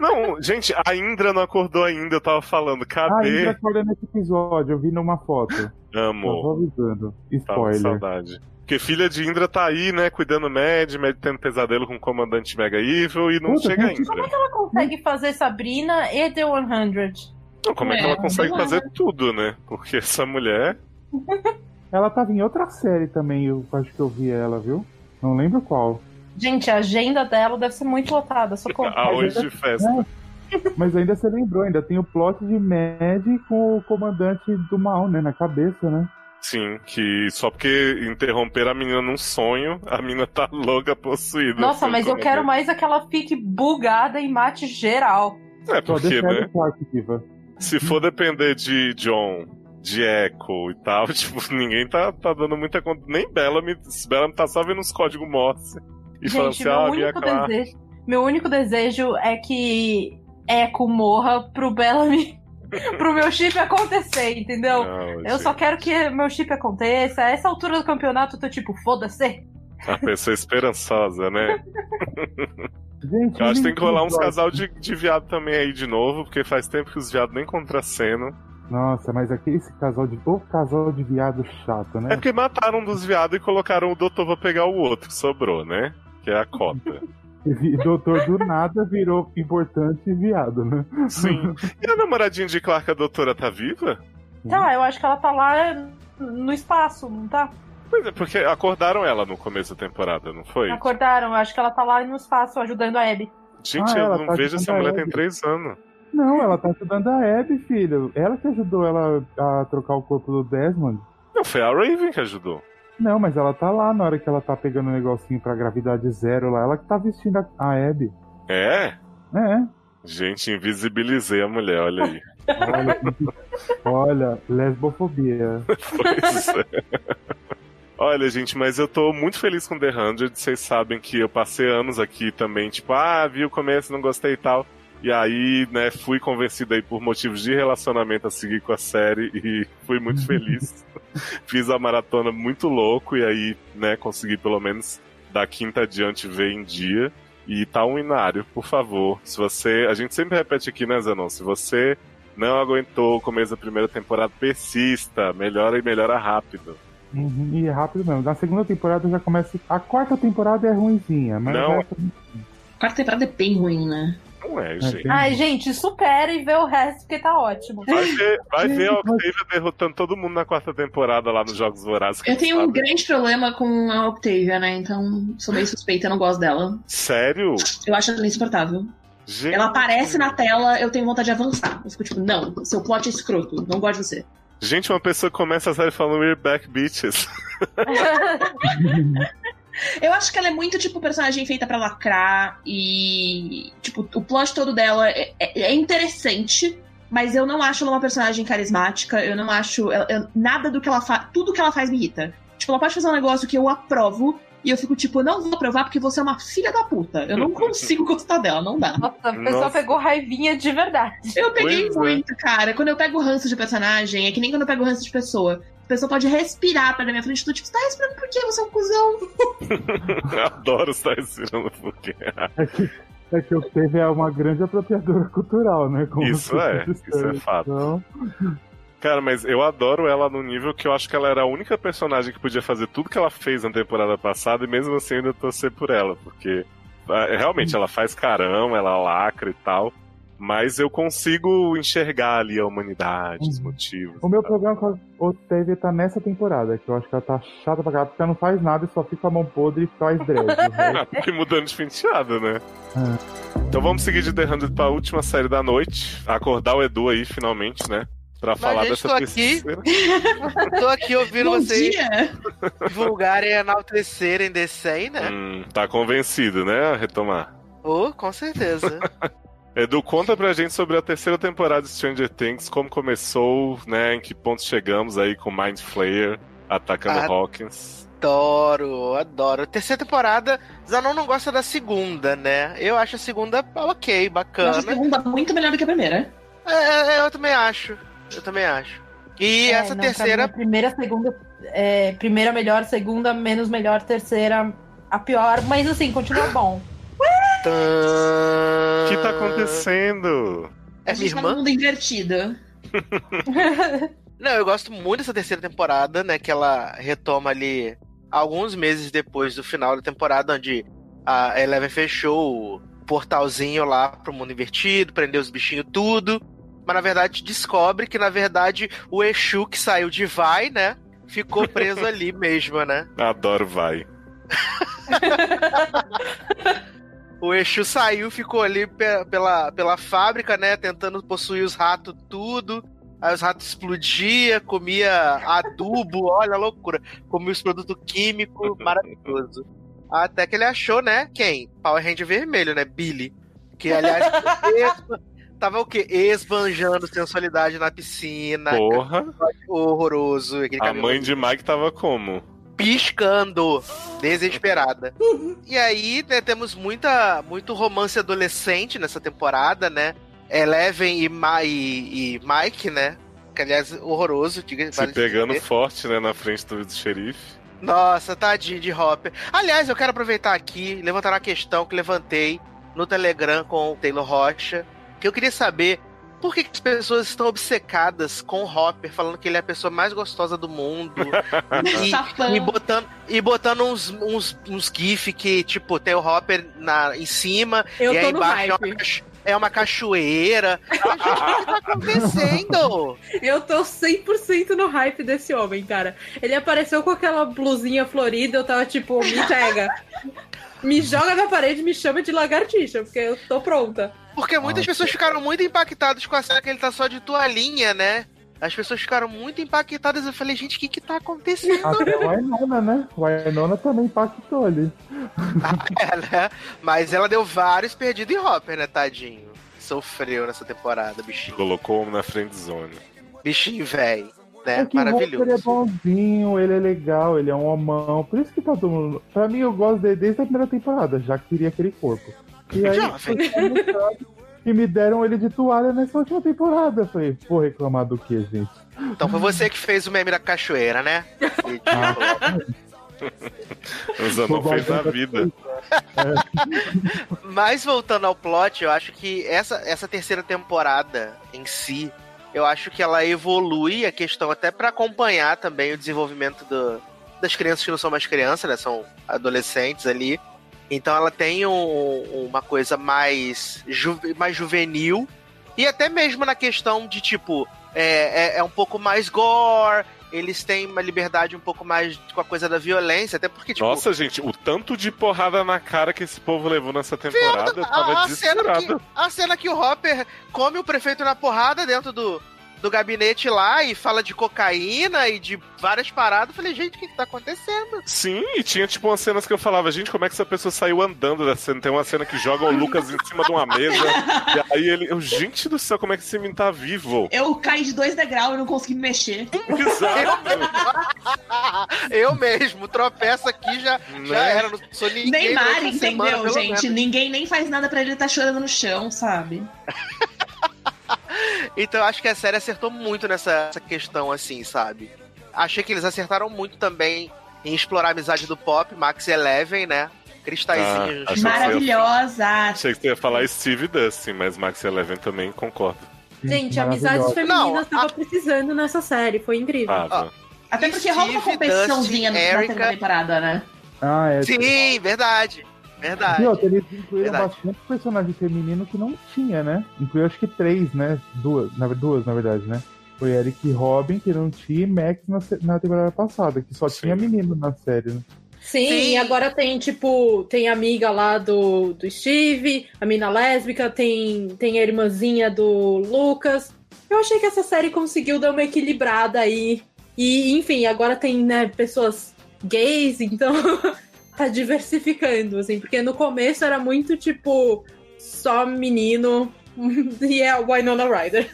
Não, gente, a Indra não acordou ainda, eu tava falando. Cadê? A Indra acordou nesse episódio, eu vi numa foto. Amo. Eu tô avisando. Spoiler. Tava com saudade. Porque filha de Indra tá aí, né? Cuidando do Mad, Mad tendo pesadelo com o comandante Mega Evil e não Puta, chega ainda. Como é que ela consegue fazer Sabrina e The cem? Não, como é, é que ela consegue fazer tudo, né? Porque essa mulher... Ela tava em outra série também, eu acho que eu vi ela, viu? Não lembro qual. Gente, a agenda dela deve ser muito lotada. Só com... A hoje de festa. É. Mas ainda você lembrou, ainda tem o plot de Mad com o comandante do mal, né? Na cabeça, né? Sim, que só porque interromperam a menina num sonho, a menina tá louca, possuída. Nossa, mas eu quero mais é que ela fique bugada e mate geral. É porque, né? Se for depender de John, de Echo e tal, tipo, ninguém tá, tá dando muita conta. Nem Bellamy, Bellamy tá só vendo os códigos Morse e Gente, falando assim, meu ah, único minha desejo, Meu único desejo é que Echo morra pro Bellamy, pro meu chip acontecer, entendeu? Não, eu gente. só quero que meu chip aconteça. A essa altura do campeonato eu tô tipo, foda-se. A pessoa esperançosa, né? Gente, eu acho que tem que rolar uns casal de, de viado também aí de novo, porque faz tempo que os viados nem contracenam. Nossa, mas aqui esse casal de oh, casal de viado chato, né? É porque mataram um dos viados e colocaram o doutor pra pegar o outro que sobrou, né? Que é a cota. E doutor do nada virou importante e viado, né? Sim. E a namoradinha de Clark, a doutora, tá viva? Tá, eu acho que ela tá lá no espaço, não tá? Pois é, porque acordaram ela no começo da temporada, não foi? Acordaram, eu acho que ela tá lá no espaço ajudando a Abby. Gente, ah, eu não tá vejo essa mulher tem três anos. Não, ela tá ajudando a Abby, filho. Ela que ajudou ela a trocar o corpo do Desmond. Não, foi a Raven que ajudou. Não, mas ela tá lá na hora que ela tá pegando o um negocinho pra gravidade zero lá. Ela que tá vestindo a, a Abby. É? É. Gente, invisibilizei a mulher, olha aí. Olha, olha lesbofobia. Pois é. Olha, gente, mas eu tô muito feliz com The cem. Vocês sabem que eu passei anos aqui também, tipo, ah, vi o começo, não gostei e tal. E aí, né, fui convencido aí por motivos de relacionamento a seguir com a série e fui muito feliz. Fiz a maratona muito louco e aí, né, consegui pelo menos da quinta adiante ver em dia. E tá um inário, por favor. Se você... A gente sempre repete aqui, né, Zanon? Se você não aguentou o começo da primeira temporada, persista. Melhora e melhora rápido. Uhum, e é rápido mesmo. Na segunda temporada já começa... A quarta temporada é ruinzinha, mas... Não. É... A quarta temporada é bem ruim, né? Não é, gente. Ai, gente, supera e vê o resto, porque tá ótimo. Vai ver, vai ver a Octavia derrotando todo mundo na quarta temporada lá nos Jogos Vorazes. Eu tenho sabe. um grande problema com a Octavia, né? Então, sou meio suspeita, eu não gosto dela. Sério? Eu acho ela insuportável. Gente. Ela aparece na tela, eu tenho vontade de avançar. Eu fico tipo, não, seu plot é escroto, não gosto de você. Gente, uma pessoa começa a série falando we're back, bitches. Eu acho que ela é muito, tipo, personagem feita pra lacrar e, tipo, o plot todo dela é, é interessante, mas eu não acho ela uma personagem carismática, eu não acho... Eu, eu, nada do que ela faz... Tudo que ela faz me irrita. Tipo, ela pode fazer um negócio que eu aprovo e eu fico, tipo, eu não vou aprovar porque você é uma filha da puta. Eu não consigo gostar dela, não dá. Nossa, a pessoa Nossa. pegou raivinha de verdade. Eu peguei pois muito, é. cara. Quando eu pego ranço de personagem, é que nem quando eu pego ranço de pessoa. A pessoa pode respirar pra minha frente, eu tô tipo, você tá respirando por quê? Você é um cuzão. Eu adoro estar respirando por quê. É que, é que o T V é uma grande apropriadora cultural, né? Como isso é, isso é fato. Então... Cara, mas eu adoro ela no nível que eu acho que ela era a única personagem que podia fazer tudo que ela fez na temporada passada e mesmo assim ainda torcer por ela, porque realmente ela faz carão, ela lacra e tal. Mas eu consigo enxergar ali a humanidade, os motivos. O meu problema com a Octavia tá nessa temporada, que eu acho que ela tá chata pra caralho, porque ela não faz nada e só fica com a mão podre e faz dread. Né? Fica mudando de penteado, né? É. Então vamos seguir de The cem pra última série da noite. Acordar o Edu aí, finalmente, né? Pra Mas falar dessa pesquisa. Tô aqui ouvindo Bom vocês dia. divulgarem e enaltecerem The cem, né? Hum, tá convencido, né? Retomar. Oh, com certeza. Edu, conta pra gente sobre a terceira temporada de Stranger Things, como começou, né, em que ponto chegamos aí com Mind Flayer atacando adoro, Hawkins. Adoro, adoro. Terceira temporada, Zanon não gosta da segunda, né? Eu acho a segunda ok, bacana. Eu acho a segunda muito melhor do que a primeira. É, eu também acho, eu também acho. E é, essa não, terceira... Primeira, segunda, é, primeira melhor, segunda menos melhor, terceira a pior, mas assim, continua bom. O que tá acontecendo? É a minha irmã? Tá no mundo invertido. Não, eu gosto muito dessa terceira temporada, né? Que ela retoma ali alguns meses depois do final da temporada, onde a Eleven fechou o portalzinho lá pro mundo invertido, prendeu os bichinhos tudo. Mas na verdade descobre que na verdade o Exu que saiu de Vai, né? Ficou preso ali mesmo, né? Adoro Vai. O Exu saiu, ficou ali pe- pela, pela fábrica, né, tentando possuir os ratos tudo. Aí os ratos explodiam, comia adubo, olha a loucura. Comia os produtos químicos, maravilhoso. Até que ele achou, né, quem? Power Ranger vermelho, né, Billy. Que, aliás, tava o quê? Esbanjando sensualidade na piscina. Porra! Horroroso. A mãe de Mike tava como? Piscando, desesperada. E aí, né, temos muita, muito romance adolescente nessa temporada, né? Eleven e, Ma- e, e Mike, né? Que, aliás, horroroso. Diga, se pegando dizer. forte, né? Na frente do, do xerife. Nossa, tadinho de Hopper. Aliás, eu quero aproveitar aqui, levantar uma questão que levantei no Telegram com o Taylor Rocha, que eu queria saber por que, que as pessoas estão obcecadas com o Hopper, falando que ele é a pessoa mais gostosa do mundo, e, e botando, e botando uns, uns, uns gifs que, tipo, tem o Hopper na, em cima, eu e aí embaixo é uma, é uma cachoeira. Mas, gente, o que tá acontecendo? Eu tô cem por cento no hype desse homem, cara. Ele apareceu com aquela blusinha florida, eu tava tipo, me pega. Me joga na parede, me chama de lagartixa, porque eu tô pronta. Porque muitas Nossa. pessoas ficaram muito impactadas com a cena que ele tá só de toalhinha, né? As pessoas ficaram muito impactadas. Eu falei, gente, o que que tá acontecendo? Até o Ainona, né? O Ainona também impactou ali. Ah, é, né? Mas ela deu vários perdidos em Hopper, né, tadinho? Sofreu nessa temporada, bichinho. Colocou um na friendzone. Bichinho, velho. né? É maravilhoso. Ele é bonzinho, ele é legal, ele é um homão. Por isso que tá todo mundo... Pra mim, eu gosto dele desde a primeira temporada. Já queria aquele corpo. E aí, e me deram ele de toalha nessa última temporada. Eu falei, vou reclamar do quê, gente? Então foi você que fez o meme da cachoeira, né? Os anões fez na vida. É. Mas voltando ao plot, eu acho que essa, essa terceira temporada em si, eu acho que ela evolui a questão até pra acompanhar também o desenvolvimento do, das crianças que não são mais crianças, né? São adolescentes ali. Então ela tem um, uma coisa mais, ju, mais juvenil. E até mesmo na questão de, tipo, é, é, é um pouco mais gore... Eles têm uma liberdade um pouco mais com a coisa da violência, até porque, tipo... Nossa, gente, o tanto de porrada na cara que esse povo levou nessa temporada, eu tava desesperado. A cena que o Hopper come o prefeito na porrada dentro do, do gabinete lá e fala de cocaína e de várias paradas, eu falei, gente, o que que tá acontecendo? Sim, e tinha, tipo, umas cenas que eu falava, gente, como é que essa pessoa saiu andando da cena? Tem uma cena que joga o Lucas em cima de uma mesa, e aí ele, eu, gente do céu, como é que esse menino tá vivo? Eu caí de dois degraus e não consegui me mexer. Exato. Eu mesmo, tropeço aqui, já, já era, não sou ninguém. Neymar, entendeu, gente? Ninguém nem faz nada pra ele tá chorando no chão, sabe? Então eu acho que a série acertou muito nessa, nessa questão, assim, sabe? Achei que eles acertaram muito também em explorar a amizade do Pop, Max e Eleven, né? Cristalzinhos. Ah, maravilhosa! Achei que você ia falar Steve Dustin, mas Max e Eleven também concordo. Gente, amizades femininas tava a... precisando nessa série, foi incrível. Ah, ah, até porque rola uma competiçãozinha na temporada, né? Ah, é. Sim, verdade. Verdade. E outra, eles incluíram verdade. bastante personagem feminino que não tinha, né? Incluiu acho que três, né? Duas, na, duas, na verdade, né? Foi Eric e Robin, que não tinha, e Max na, na temporada passada, que só Sim. tinha menino na série, né? Sim, Sim, e agora tem, tipo, tem a amiga lá do, do Steve, a mina lésbica, tem, tem a irmãzinha do Lucas. Eu achei que essa série conseguiu dar uma equilibrada aí. E, enfim, agora tem, né, pessoas gays, então... tá diversificando, assim, porque no começo era muito, tipo, só menino e é o Winona Ryder.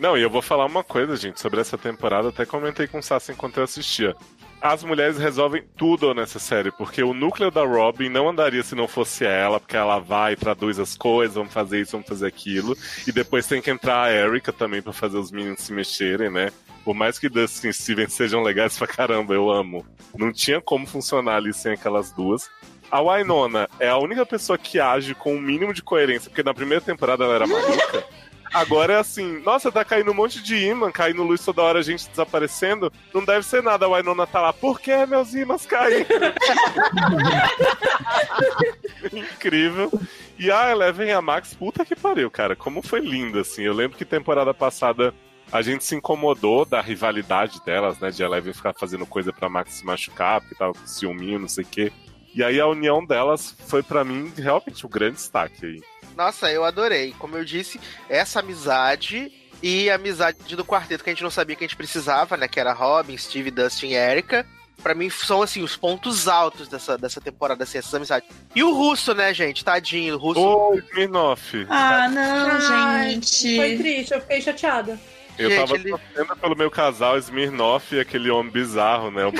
Não, e eu vou falar uma coisa, gente, sobre essa temporada, até comentei com o Sassi enquanto eu assistia. As mulheres resolvem tudo nessa série, porque o núcleo da Robin não andaria se não fosse ela, porque ela vai, traduz as coisas, vamos fazer isso, vamos fazer aquilo, e depois tem que entrar a Erica também pra fazer os meninos se mexerem, né? Por mais que Dustin e Steven sejam legais pra caramba, eu amo. Não tinha como funcionar ali sem aquelas duas. A Winona é a única pessoa que age com o mínimo de coerência, porque na primeira temporada ela era maluca. Agora é assim, nossa, tá caindo um monte de ímã, caindo luz toda hora, a gente desaparecendo. Não deve ser nada, a Winona tá lá. Por que meus ímãs caem? Incrível. E a Eleven e a Max, puta que pariu, cara. Como foi linda, assim. Eu lembro que temporada passada a gente se incomodou da rivalidade delas, né? De Eleven ficar fazendo coisa pra Max se machucar, porque tava com ciúminho, não sei o quê. E aí a união delas foi pra mim realmente um grande destaque aí. Nossa, eu adorei. Como eu disse, essa amizade e a amizade do quarteto que a gente não sabia que a gente precisava, né? Que era Robin, Steve, Dustin e Erica. Pra mim, são, assim, os pontos altos dessa, dessa temporada, assim, essas amizades. E o Russo, né, gente? Tadinho, o Russo... Ô, Minoff! Ah, não, gente! Foi triste, eu fiquei chateada. Eu gente, tava torcendo ele... pelo meu casal Smirnoff e aquele homem bizarro, né? O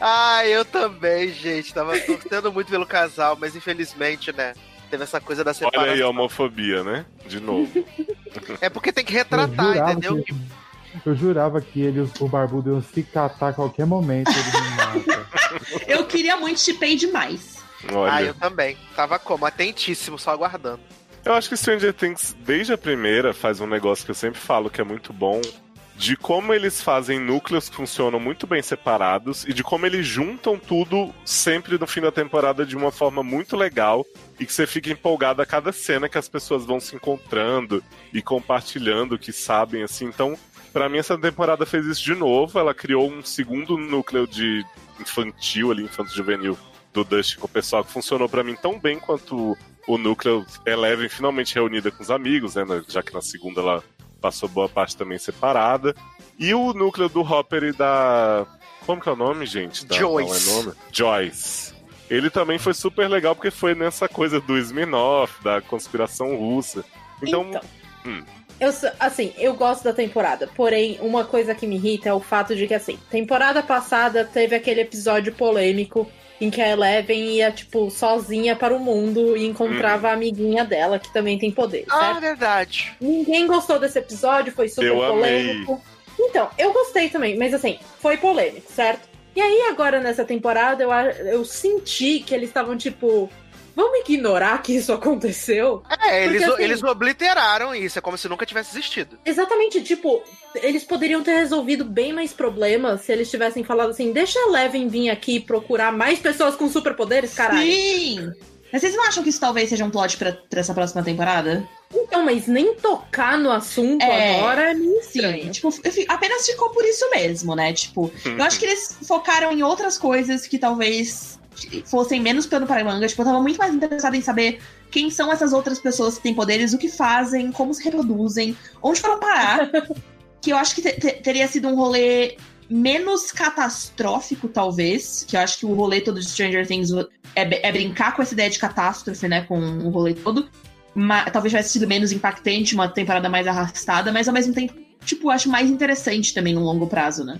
ah, eu também, gente. Tava torcendo muito pelo casal, mas infelizmente, né? Teve essa coisa da separação. Olha aí a homofobia, né? De novo. É porque tem que retratar, eu entendeu? Que... Eu jurava que ele, o barbudo, iam se catar a qualquer momento. Ele me mata. Eu queria muito chipei demais. Olha. Ah, eu também. Tava como? Atentíssimo, só aguardando. Eu acho que Stranger Things, desde a primeira, faz um negócio que eu sempre falo que é muito bom, de como eles fazem núcleos que funcionam muito bem separados e de como eles juntam tudo sempre no fim da temporada de uma forma muito legal e que você fica empolgado a cada cena que as pessoas vão se encontrando e compartilhando o que sabem, assim. Então, pra mim, essa temporada fez isso de novo. Ela criou um segundo núcleo de infantil, ali, infanto-juvenil, do Dustin com o pessoal, que funcionou pra mim tão bem quanto... O núcleo Eleven finalmente reunida com os amigos, né? Já que na segunda ela passou boa parte também separada. E o núcleo do Hopper e da... Como que é o nome, gente? Da... Joyce. Não é nome? Joyce. Ele também foi super legal, porque foi nessa coisa do Smirnoff, da conspiração russa. Então... então hum. Eu, assim, eu gosto da temporada, porém, uma coisa que me irrita é o fato de que, assim, temporada passada teve aquele episódio polêmico em que a Eleven ia, tipo, sozinha para o mundo e encontrava hum. a amiguinha dela, que também tem poder, certo? Ah, verdade. Ninguém gostou desse episódio, foi super eu polêmico. Amei. Então, eu gostei também, mas assim, foi polêmico, certo? E aí, agora, nessa temporada, eu, eu senti que eles estavam, tipo... Vamos ignorar que isso aconteceu? É, eles, porque, assim, eles obliteraram isso. É como se nunca tivesse existido. Exatamente. Tipo, eles poderiam ter resolvido bem mais problemas se eles tivessem falado assim, deixa a Eleven vir aqui procurar mais pessoas com superpoderes, caralho. Sim! Mas vocês não acham que isso talvez seja um plot pra, pra essa próxima temporada? Então, mas nem tocar no assunto é, agora é meio estranho. Sim, tipo, apenas ficou por isso mesmo, né? Tipo, eu acho que eles focaram em outras coisas que talvez... fossem menos pano para manga. Tipo, eu tava muito mais interessada em saber quem são essas outras pessoas que têm poderes, o que fazem, como se reproduzem, onde foram parar. Que eu acho que te- te- teria sido um rolê menos catastrófico, talvez. Que eu acho que o rolê todo de Stranger Things é, b- é brincar com essa ideia de catástrofe, né? Com o rolê todo. Mas, talvez tivesse sido menos impactante, uma temporada mais arrastada, mas ao mesmo tempo, tipo, eu acho mais interessante também no longo prazo, né?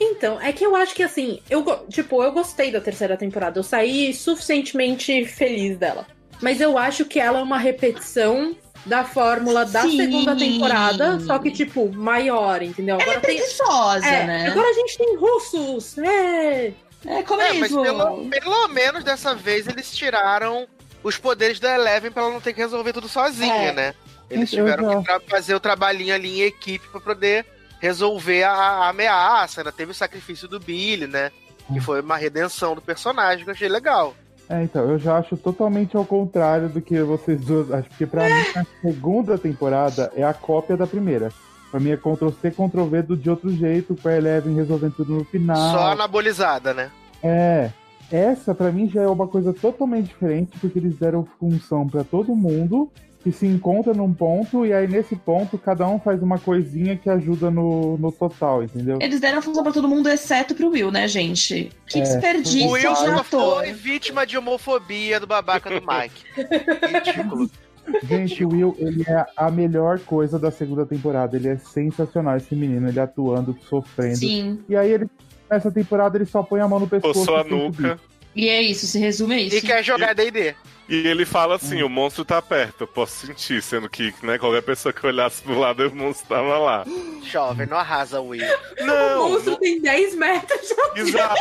Então, é que eu acho que, assim, eu, tipo, eu gostei da terceira temporada, eu saí suficientemente feliz dela. Mas eu acho que ela é uma repetição da fórmula da Sim. segunda temporada, só que, tipo, maior, entendeu? Agora ela é preguiçosa, tem... é, né? Agora a gente tem russos, é... É, como é, é isso? Mas pelo, pelo menos dessa vez eles tiraram os poderes da Eleven pra ela não ter que resolver tudo sozinha, é. né? Eles Entendi. tiveram que tra- fazer o trabalhinho ali em equipe pra poder... resolver a, a ameaça, ainda teve o sacrifício do Billy, né? Que foi uma redenção do personagem, que eu achei legal. É, então, eu já acho totalmente ao contrário do que vocês duas... Acho que pra mim, a segunda temporada é a cópia da primeira. Pra mim é Ctrl-C, Ctrl-V do De Outro Jeito, com a Eleven resolvendo tudo no final. Só anabolizada, né? É. Essa, pra mim, já é uma coisa totalmente diferente, porque eles deram função pra todo mundo... que se encontra num ponto, e aí nesse ponto cada um faz uma coisinha que ajuda no, no total, entendeu? Eles deram função pra todo mundo, exceto pro Will, né, gente? Que é, desperdício. O Will já foi vítima de homofobia do babaca do Mike. Ridículo. Gente, o Will, ele é a melhor coisa da segunda temporada, ele é sensacional, esse menino, ele atuando, sofrendo. Sim. E aí, ele, nessa temporada, ele só põe a mão no pescoço. Poçou a nuca. E é isso, se resume a isso. E quer jogar e... D e D. E ele fala assim, hum. o monstro tá perto, eu posso sentir, sendo que, né, qualquer pessoa que olhasse pro lado, o monstro tava lá. Jovem, não arrasa o Will. Não, o monstro não... tem dez metros. Exato.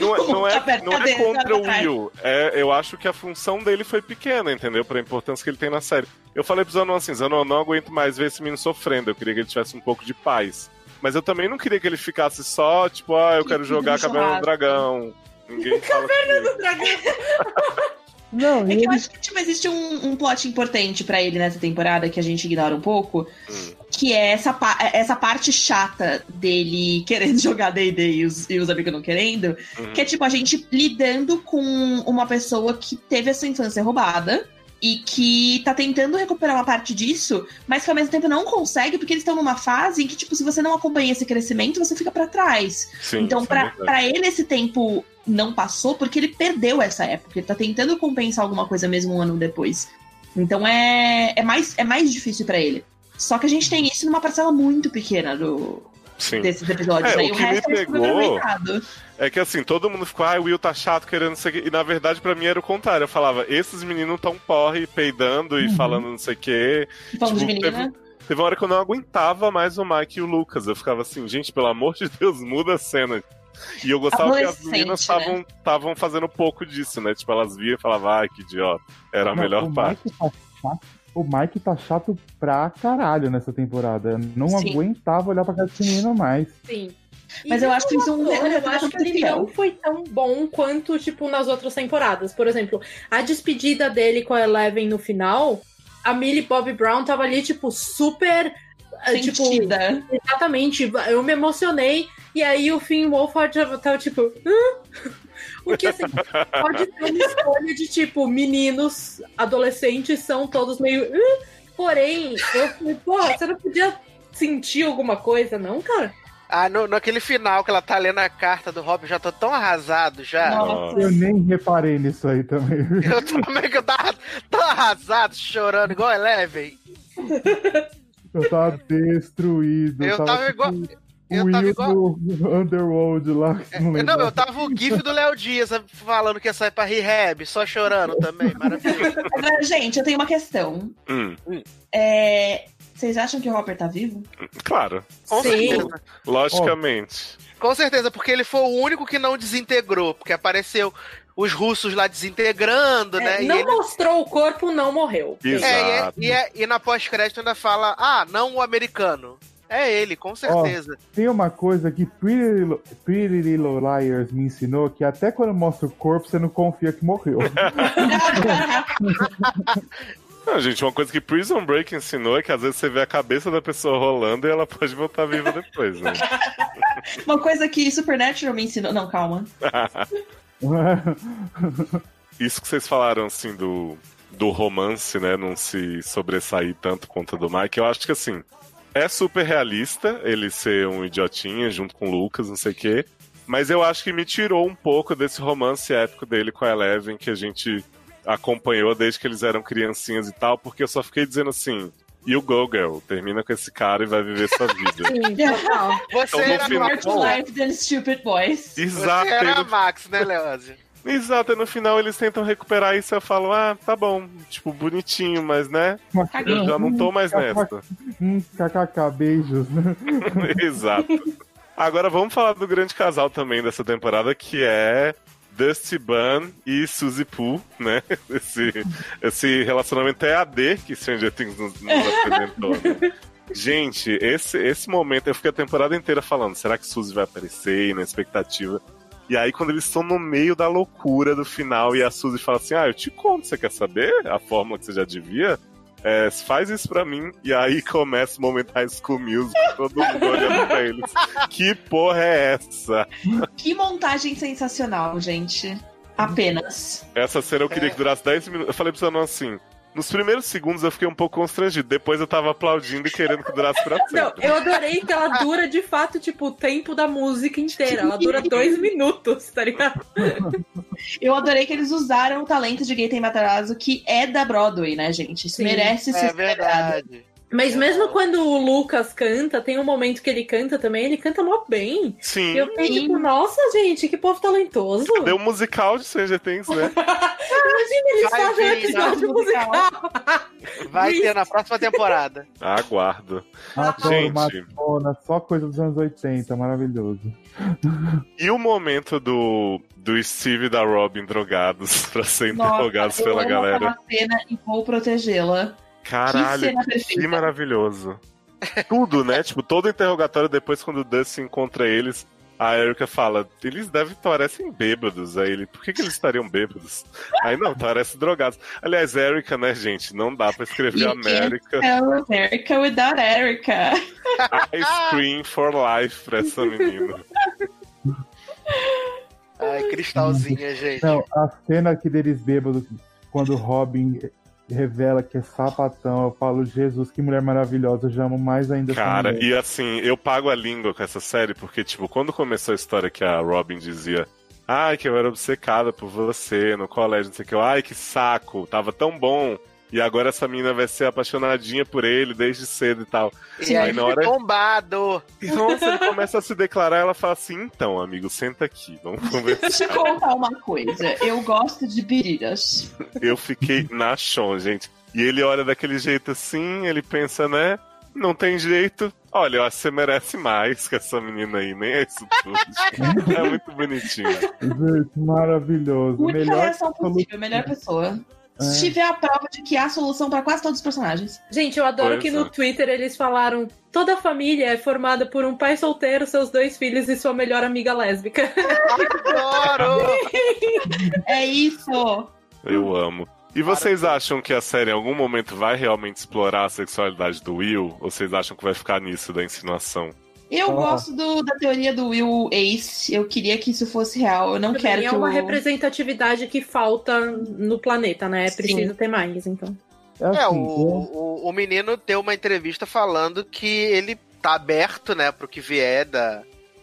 Não, não, é, não é contra o Will. É, eu acho que a função dele foi pequena, entendeu? Pra importância que ele tem na série. Eu falei pro Zanon assim, Zanon, eu não aguento mais ver esse menino sofrendo, eu queria que ele tivesse um pouco de paz. Mas eu também não queria que ele ficasse só, tipo, ah, eu que quero jogar Caverna do Dragão. Ninguém fala Caverna que... do Dragão. Não, é que ele... eu acho que tipo, existe um, um plot importante pra ele nessa temporada, que a gente ignora um pouco, hum. que é essa, pa- essa parte chata dele querendo jogar D e D e os, e os amigos não querendo, hum. que é tipo a gente lidando com uma pessoa que teve a sua infância roubada e que tá tentando recuperar uma parte disso, mas que ao mesmo tempo não consegue, porque eles estão numa fase em que tipo, se você não acompanha esse crescimento, você fica pra trás. Sim, então pra, é pra ele esse tempo... não passou, porque ele perdeu essa época. Ele tá tentando compensar alguma coisa mesmo um ano depois. Então é, é, mais, é mais difícil pra ele. Só que a gente tem isso numa parcela muito pequena do, desses episódios. É, né? O, e o que resto me pegou é que assim, todo mundo ficou, ah, o Will tá chato querendo isso aqui. E na verdade pra mim era o contrário. Eu falava, esses meninos tão porre, peidando e uhum. falando não sei o quê. Falando tipo, de menina. Teve... Teve uma hora que eu não aguentava mais o Mike e o Lucas. Eu ficava assim, gente, pelo amor de Deus, muda a cena. E eu gostava que as meninas estavam, né? fazendo pouco disso, né? Tipo, elas viam e falavam, ai, ah, que idiota. Era a não, melhor o parte. Mike tá chato, o Mike tá chato pra caralho nessa temporada. Eu não Sim. aguentava olhar pra cara desse menino mais. Sim. Mas eu acho, que isso ator, é um... eu acho que ele não foi tão bom quanto, tipo, nas outras temporadas. Por exemplo, a despedida dele com a Eleven no final... A Millie Bobby Brown tava ali, tipo, super... Sentida. Tipo, exatamente. Eu me emocionei. E aí o Finn Wolfhard tava, tipo... Hã? O que, assim, pode ter uma escolha de, tipo, meninos, adolescentes, são todos meio... Hã? Porém, eu falei, pô, você não podia sentir alguma coisa, não, cara? Ah, no, naquele final que ela tá lendo a carta do Robin, já tô tão arrasado, já. Nossa. Eu nem reparei nisso aí também. Eu também, que eu tava tão arrasado, chorando, igual Eleven. Eu tava destruído. Eu tava, tava igual... Tipo... Eu o tava igual... do Underworld lá. Que não, não, eu tava o gif do Léo Dias falando que ia sair pra rehab, só chorando também, maravilhoso. Agora, gente, eu tenho uma questão. Hum. É... Vocês acham que o Hopper tá vivo? Claro. Com Sim. certeza. Logicamente. Oh. Com certeza, porque ele foi o único que não desintegrou, porque apareceu... Os russos lá desintegrando, é, né? Não e mostrou ele... o corpo, não morreu. Exato. É, e, é, e, é, e na pós-crédito ainda fala, ah, não o americano. É ele, com certeza. Ó, tem uma coisa que Pretty, Pretty Little Liars me ensinou, que até quando mostra o corpo, você não confia que morreu. Não, gente, uma coisa que Prison Break ensinou é que às vezes você vê a cabeça da pessoa rolando e ela pode voltar viva depois, né? Uma coisa que Supernatural me ensinou... Não, calma. Isso que vocês falaram, assim, do, do romance, né, não se sobressair tanto contra do Mike, eu acho que, assim, é super realista ele ser um idiotinha junto com o Lucas, não sei o quê, mas eu acho que me tirou um pouco desse romance épico dele com a Eleven, que a gente acompanhou desde que eles eram criancinhas e tal, porque eu só fiquei dizendo assim... You go, girl. Termina com esse cara e vai viver sua vida. Sim, total. Você então, era final... more to life than stupid boys. Exato. Você era no... Max, né, Leose? Exato. E no final eles tentam recuperar isso e eu falo, ah, tá bom. Tipo, bonitinho, mas, né? Caguei. Eu já não tô mais nessa. Hum, kkk, beijos. Exato. Agora vamos falar do grande casal também dessa temporada, que é... Dusty Bunn e Suzy Poo, né? Esse, esse relacionamento é A D que Stranger Things nos, nos apresentou, né? Gente, esse, esse momento, eu fiquei a temporada inteira falando, será que Suzy vai aparecer? E na expectativa. E aí, quando eles estão no meio da loucura do final e a Suzy fala assim, ah, eu te conto, você quer saber a fórmula que você já devia? É, faz isso pra mim. E aí começa o momento High School Music, todo mundo olhando pra eles. Que porra é essa? Que montagem sensacional, gente. Apenas. Essa cena eu queria é. que durasse dez minutos. Eu falei pra você, assim... Nos primeiros segundos eu fiquei um pouco constrangido. Depois eu tava aplaudindo e querendo que durasse pra sempre. Não, eu adorei que ela dura, de fato, tipo, o tempo da música inteira. Ela dura dois minutos, tá ligado? Eu adorei que eles usaram o talento de Gaten Matarazzo, que é da Broadway, né, gente? Isso Sim, merece ser é verdade. Mas é. mesmo quando o Lucas canta, tem um momento que ele canta também, ele canta mó bem. Sim. E eu fiquei tipo, nossa, gente, que povo talentoso. Deu um musical de Stranger Things, né? Imagina, ele vai só ver episódio musical. musical. Vai Isso. ter na próxima temporada. Aguardo. Adoro, gente. Madonna, só coisa dos anos oitenta, maravilhoso. E o momento do, do Steve e da Robin drogados pra ser interrogados nossa, pela galera. Eu amo uma cena e vou protegê-la. Caralho, que, que maravilhoso. Tudo, né? Tipo, todo interrogatório, depois quando o Dusty encontra eles, a Erica fala, eles devem parecem bêbados. Aí ele, por que, que eles estariam bêbados? Aí não, parecem drogados. Aliás, Erica, né, gente? Não dá pra escrever you América. America without Erica. I scream for life pra essa menina. Ai, cristalzinha, gente. Não, a cena que deles bêbados, quando Robin... revela que é sapatão, eu falo, Jesus, que mulher maravilhosa, eu já amo mais ainda. Cara, e assim, eu pago a língua com essa série, porque, tipo, quando começou a história que a Robin dizia, ai, que eu era obcecada por você no colégio, não sei o que, ai, que saco, tava tão bom, e agora essa menina vai ser apaixonadinha por ele desde cedo e tal. E aí, na hora... bombado! Nossa, ele começa a se declarar, ela fala assim, então, amigo, senta aqui, vamos conversar. Deixa eu contar uma coisa, eu gosto de biriras. Eu fiquei na chão, gente. E ele olha daquele jeito assim, ele pensa, né, não tem jeito. Olha, eu acho que você merece mais que essa menina aí, nem é isso tudo. É muito bonitinho. Gente, maravilhoso. Muito melhor possível, melhor pessoa. É. Se tiver a prova de que há solução pra quase todos os personagens. Gente, eu adoro pois que é. no Twitter eles falaram toda a família é formada por um pai solteiro, seus dois filhos e sua melhor amiga lésbica. Adoro! É isso! Eu amo. E vocês acham que a série em algum momento vai realmente explorar a sexualidade do Will? Ou vocês acham que vai ficar nisso da insinuação? Eu oh. gosto do, da teoria do Will Ace. Eu queria que isso fosse real. Eu não Também quero que é uma eu... representatividade que falta no planeta, né? É preciso ter mais, então. É, o, o, o menino deu uma entrevista falando que ele tá aberto, né, pro que vier da,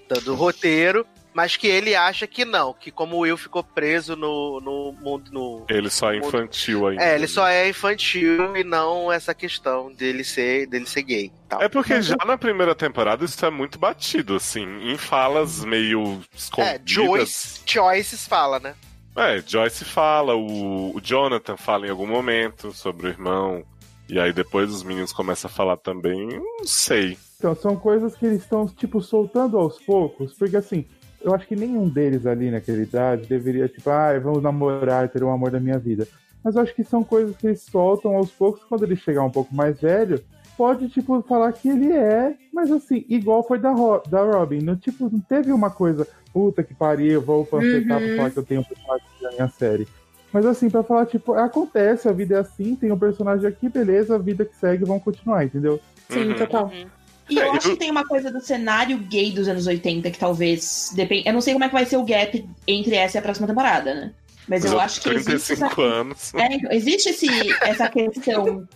da, do roteiro. Mas que ele acha que não, que como o Will ficou preso no mundo... No, no, ele só é mundo, infantil ainda. É, ele só é infantil e não essa questão dele ser, dele ser gay. Tal. É porque já na primeira temporada isso é muito batido, assim, em falas meio escondidas. É, Joyce, Joyce fala, né? É, Joyce fala, o, o Jonathan fala em algum momento sobre o irmão, e aí depois os meninos começam a falar também, não sei. Então, são coisas que eles estão, tipo, soltando aos poucos, porque assim... Eu acho que nenhum deles ali naquela idade deveria, tipo, ah, vamos namorar, ter o amor da minha vida. Mas eu acho que são coisas que eles soltam aos poucos, quando ele chegar um pouco mais velho, pode, tipo, falar que ele é, mas assim, igual foi da, Ro- da Robin. Não, tipo, não teve uma coisa, puta que pariu, eu vou panfletar uhum. pra falar que eu tenho um personagem da minha série. Mas assim, pra falar, tipo, acontece, a vida é assim, tem um personagem aqui, beleza, a vida que segue, vão continuar, entendeu? Sim, total. Uhum. E eu acho que tem uma coisa do cenário gay dos anos oitenta que talvez... Depend... Eu não sei como é que vai ser o gap entre essa e a próxima temporada, né? Mas eu, eu acho que existe... Essa... Anos. É, existe esse, essa questão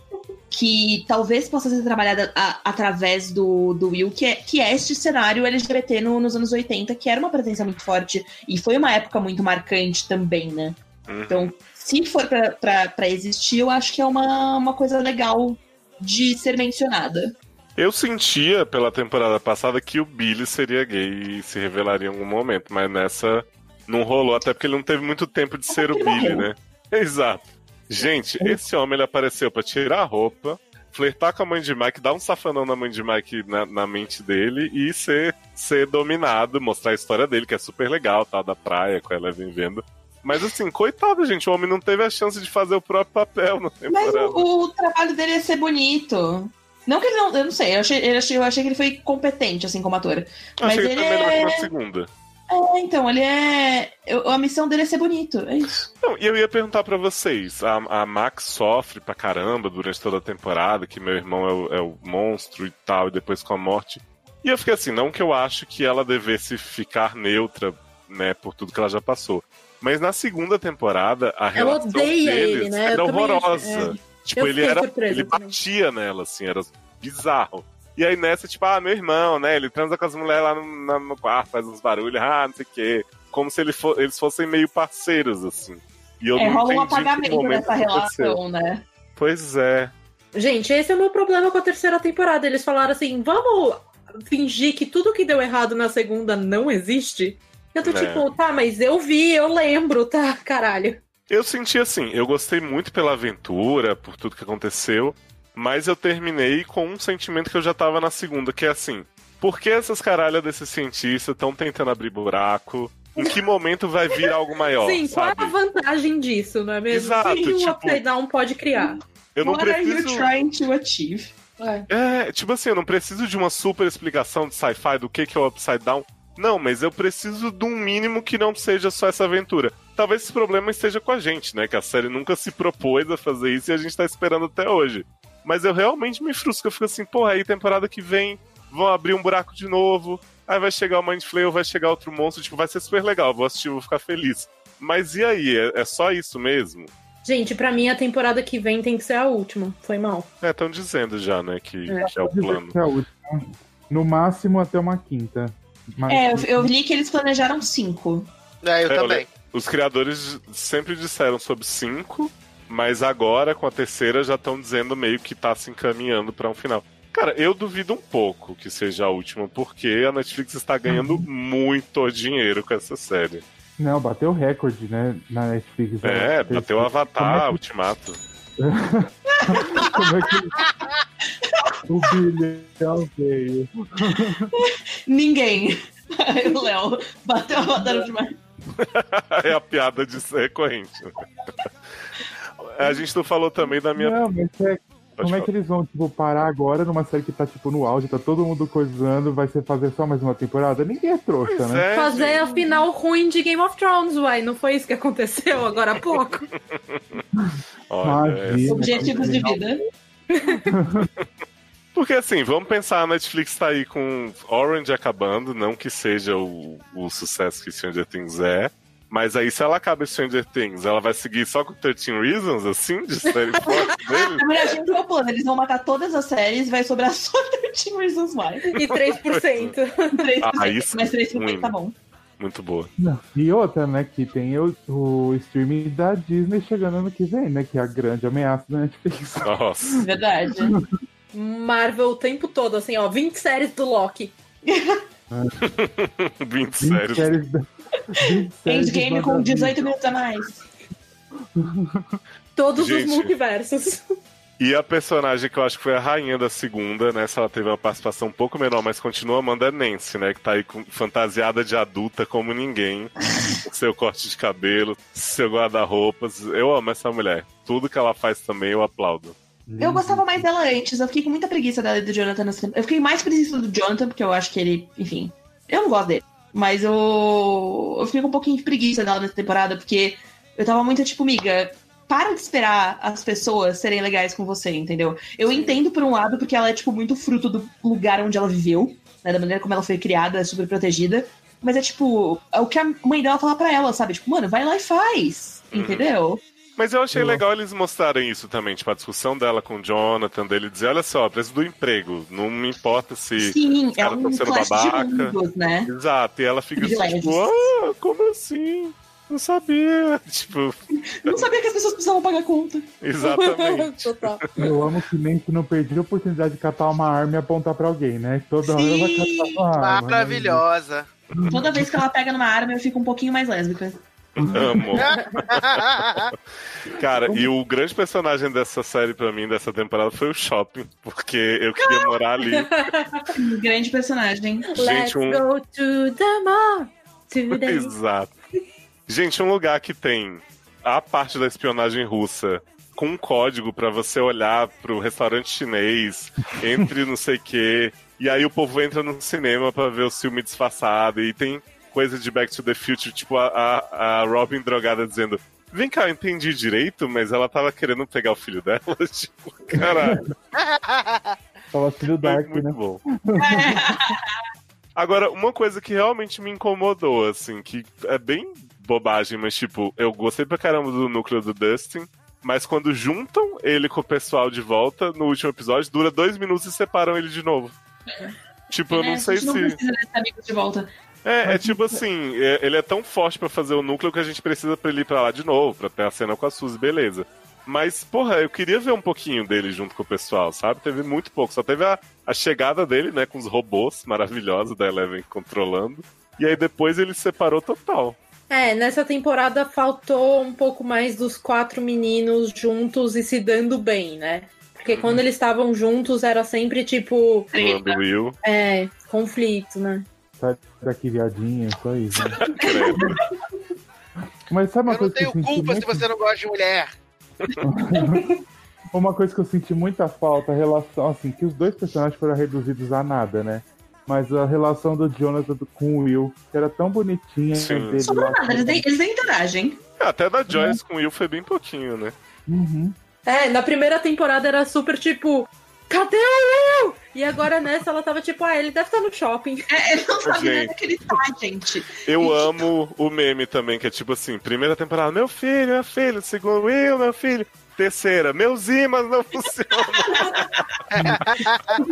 que talvez possa ser trabalhada a, através do, do Will, que é, que é este cenário L G B T no, nos anos oitenta, que era uma presença muito forte e foi uma época muito marcante também, né? Uhum. Então, se for pra, pra, pra existir, eu acho que é uma, uma coisa legal de ser mencionada. Eu sentia, pela temporada passada, que o Billy seria gay e se revelaria em algum momento, mas nessa não rolou, até porque ele não teve muito tempo de ser o Billy, né? Exato. Gente, esse homem ele apareceu pra tirar a roupa, flertar com a mãe de Mike, dar um safanão na mãe de Mike na, na mente dele e ser, ser dominado, mostrar a história dele, que é super legal, tá? Da praia, com ela vivendo. Mas assim, coitado, gente, o homem não teve a chance de fazer o próprio papel na temporada. Mas o, o trabalho dele é ser bonito. Não que ele não... Eu não sei, eu achei, eu achei, eu achei que ele foi competente, assim, como ator. Eu mas achei ele que ele é... na segunda. É, então, ele é... Eu, a missão dele é ser bonito, é isso. Não, e eu ia perguntar pra vocês. A, a Max sofre pra caramba durante toda a temporada, que meu irmão é o, é o monstro e tal, e depois com a morte. E eu fiquei assim, não que eu acho que ela devesse ficar neutra, né, por tudo que ela já passou. Mas na segunda temporada, a relação deles né? era eu horrorosa. Tipo, ele, era, surpresa, ele batia também. Nela, assim, era bizarro. E aí nessa, tipo, ah, meu irmão, né, ele transa com as mulheres lá no, na, no quarto, faz uns barulhos, ah, não sei o quê. Como se ele for, eles fossem meio parceiros, assim. E eu é, não rola um apagamento nessa relação, né? Pois é. Gente, esse é o meu problema com a terceira temporada. Eles falaram assim, vamos fingir que tudo que deu errado na segunda não existe? Eu tô é. tipo, tá, mas eu vi, eu lembro, tá, caralho. Eu senti assim, eu gostei muito pela aventura, por tudo que aconteceu, mas eu terminei com um sentimento que eu já tava na segunda, que é assim, por que essas caralhas desses cientistas estão tentando abrir buraco? Em que momento vai vir algo maior, Sim, sabe? Qual a vantagem disso, não é mesmo? Exato, que o tipo, upside down pode criar? Eu não What preciso... are you trying to achieve? É, tipo assim, eu não preciso de uma super explicação de sci-fi do que, que é o upside down. Não, mas eu preciso de um mínimo que não seja só essa aventura. Talvez esse problema esteja com a gente, né? Que a série nunca se propôs a fazer isso e a gente tá esperando até hoje. Mas eu realmente me frustro, eu fico assim, porra, aí temporada que vem, vão abrir um buraco de novo, aí vai chegar o Mindflayer, vai chegar outro monstro, tipo, vai ser super legal, vou assistir, vou ficar feliz. Mas e aí? É, é só isso mesmo? Gente, pra mim a temporada que vem tem que ser a última, foi mal. É, tão dizendo já, né, que é, que é o plano. Que é a última. No máximo até uma quinta. Mas... É, eu, eu li que eles planejaram cinco. É, eu é, também. Olha, os criadores sempre disseram sobre cinco, mas agora com a terceira já estão dizendo meio que tá se encaminhando pra um final. Cara, eu duvido um pouco que seja a última, porque a Netflix está ganhando muito dinheiro com essa série. Não, bateu recorde, né, na Netflix. É, Netflix. Bateu o Avatar, é que... Ultimato. Como é que... O bilhão veio. Ninguém. O Léo bateu a rodada demais. É a piada de ser recorrente. A gente não falou também da minha... Não, mas é... Como falar. É que eles vão, tipo, parar agora numa série que tá, tipo, no auge, tá todo mundo coisando, vai ser fazer só mais uma temporada? Ninguém é trouxa, pois né? É, fazer gente. A final ruim de Game of Thrones, uai. Não foi isso que aconteceu agora há pouco? Olha, objetivos de vida. Porque, assim, vamos pensar, a Netflix tá aí com Orange acabando, não que seja o, o sucesso que Stranger Things é, mas aí se ela acaba Stranger Things, ela vai seguir só com treze Reasons, assim, de série forte dele? A mulher gente falou, eles vão matar todas as séries, vai sobrar só treze Reasons mais. E três por cento. três por cento, ah, isso mas três por cento tá bom. muito boa. Não. E outra, né, que tem o, o streaming da Disney chegando ano que vem, né, que é a grande ameaça da Netflix. Nossa. Verdade. Marvel o tempo todo, assim, ó, vinte séries do Loki. É. vinte séries. séries da... vinte séries Endgame com dezoito minutos a mais. Todos Gente. Os multiversos. E a personagem que eu acho que foi a rainha da segunda, né? Se ela teve uma participação um pouco menor, mas continua, Amanda Nancy, né? Que tá aí com, fantasiada de adulta como ninguém. Seu corte de cabelo, seu guarda-roupas. Eu amo essa mulher. Tudo que ela faz também eu aplaudo. Eu gostava mais dela antes. Eu fiquei com muita preguiça dela e do Jonathan. Eu fiquei mais preguiça do Jonathan, porque eu acho que ele... Enfim, eu não gosto dele. Mas eu... Eu fiquei com um pouquinho de preguiça dela nessa temporada, porque eu tava muito tipo, miga... Para de esperar as pessoas serem legais com você, entendeu? Eu entendo por um lado, porque ela é, tipo, muito fruto do lugar onde ela viveu, né? Da maneira como ela foi criada, é super protegida. Mas é, tipo, é o que a mãe dela fala pra ela, sabe? Tipo, mano, vai lá e faz, uhum. entendeu? Mas eu achei uhum. legal eles mostrarem isso também, tipo, a discussão dela com o Jonathan, dele dizer, olha só, preciso do emprego, não me importa se... Sim, é um clash babaca. De mundos, né? Exato, e ela fica assim, tipo, ah, como assim? Não sabia, tipo... Não sabia que as pessoas precisavam pagar conta. Exatamente. Total. Eu amo que nem que não perdi a oportunidade de catar uma arma e apontar pra alguém, né? Toda hora ela vai catar uma arma. Maravilhosa. Né? Toda vez que ela pega numa arma, eu fico um pouquinho mais lésbica. Amo. Cara, e o grande personagem dessa série pra mim, dessa temporada, foi o Shopping, porque eu queria morar ali. Grande personagem. Gente, Let's um... go to the mall today. Exato. Gente, um lugar que tem a parte da espionagem russa com um código pra você olhar pro restaurante chinês, entre não sei o quê, e aí o povo entra no cinema pra ver o filme disfarçado, e tem coisa de Back to the Future, tipo a, a, a Robin drogada dizendo, vem cá, eu entendi direito, mas ela tava querendo pegar o filho dela, tipo, caralho. Tava filho Dark, muito né? Bom. Agora, uma coisa que realmente me incomodou, assim, que é bem... bobagem, mas tipo, eu gostei pra caramba do núcleo do Dustin, mas quando juntam ele com o pessoal de volta no último episódio, dura dois minutos e separam ele de novo. É. Tipo, é, eu não sei se... não precisa desse amigo de volta. É, mas... é tipo assim, é, ele é tão forte pra fazer o núcleo que a gente precisa pra ele ir pra lá de novo, pra ter a cena com a Suzy, beleza. Mas, porra, eu queria ver um pouquinho dele junto com o pessoal, sabe? Teve muito pouco, só teve a, a chegada dele, né, com os robôs maravilhosos da Eleven controlando, e aí depois ele separou total. É, nessa temporada faltou um pouco mais dos quatro meninos juntos e se dando bem, né? Porque uhum. quando eles estavam juntos era sempre tipo... Will. É, conflito, né? Sai daqui, viadinha, só isso. Né? Mas sabe uma eu coisa não tenho que culpa muito... se você não gosta de mulher. Uma coisa que eu senti muita falta, a relação, assim, que os dois personagens foram reduzidos a nada, né? Mas a relação do Jonathan com o Will era tão bonitinha. Dele Sobre nada, eles nem, eles nem interagem. Até da Joyce uhum. com o Will foi bem pouquinho, né? Uhum. É, na primeira temporada era super tipo, cadê o Will? E agora nessa ela tava tipo, ah, ele deve estar no shopping. É, ele não sabe nem onde ele tá, gente. Eu amo o meme também, que é tipo assim, primeira temporada, meu filho, meu filho, segundo Will, meu filho. Terceira, meus ímãs não funcionam.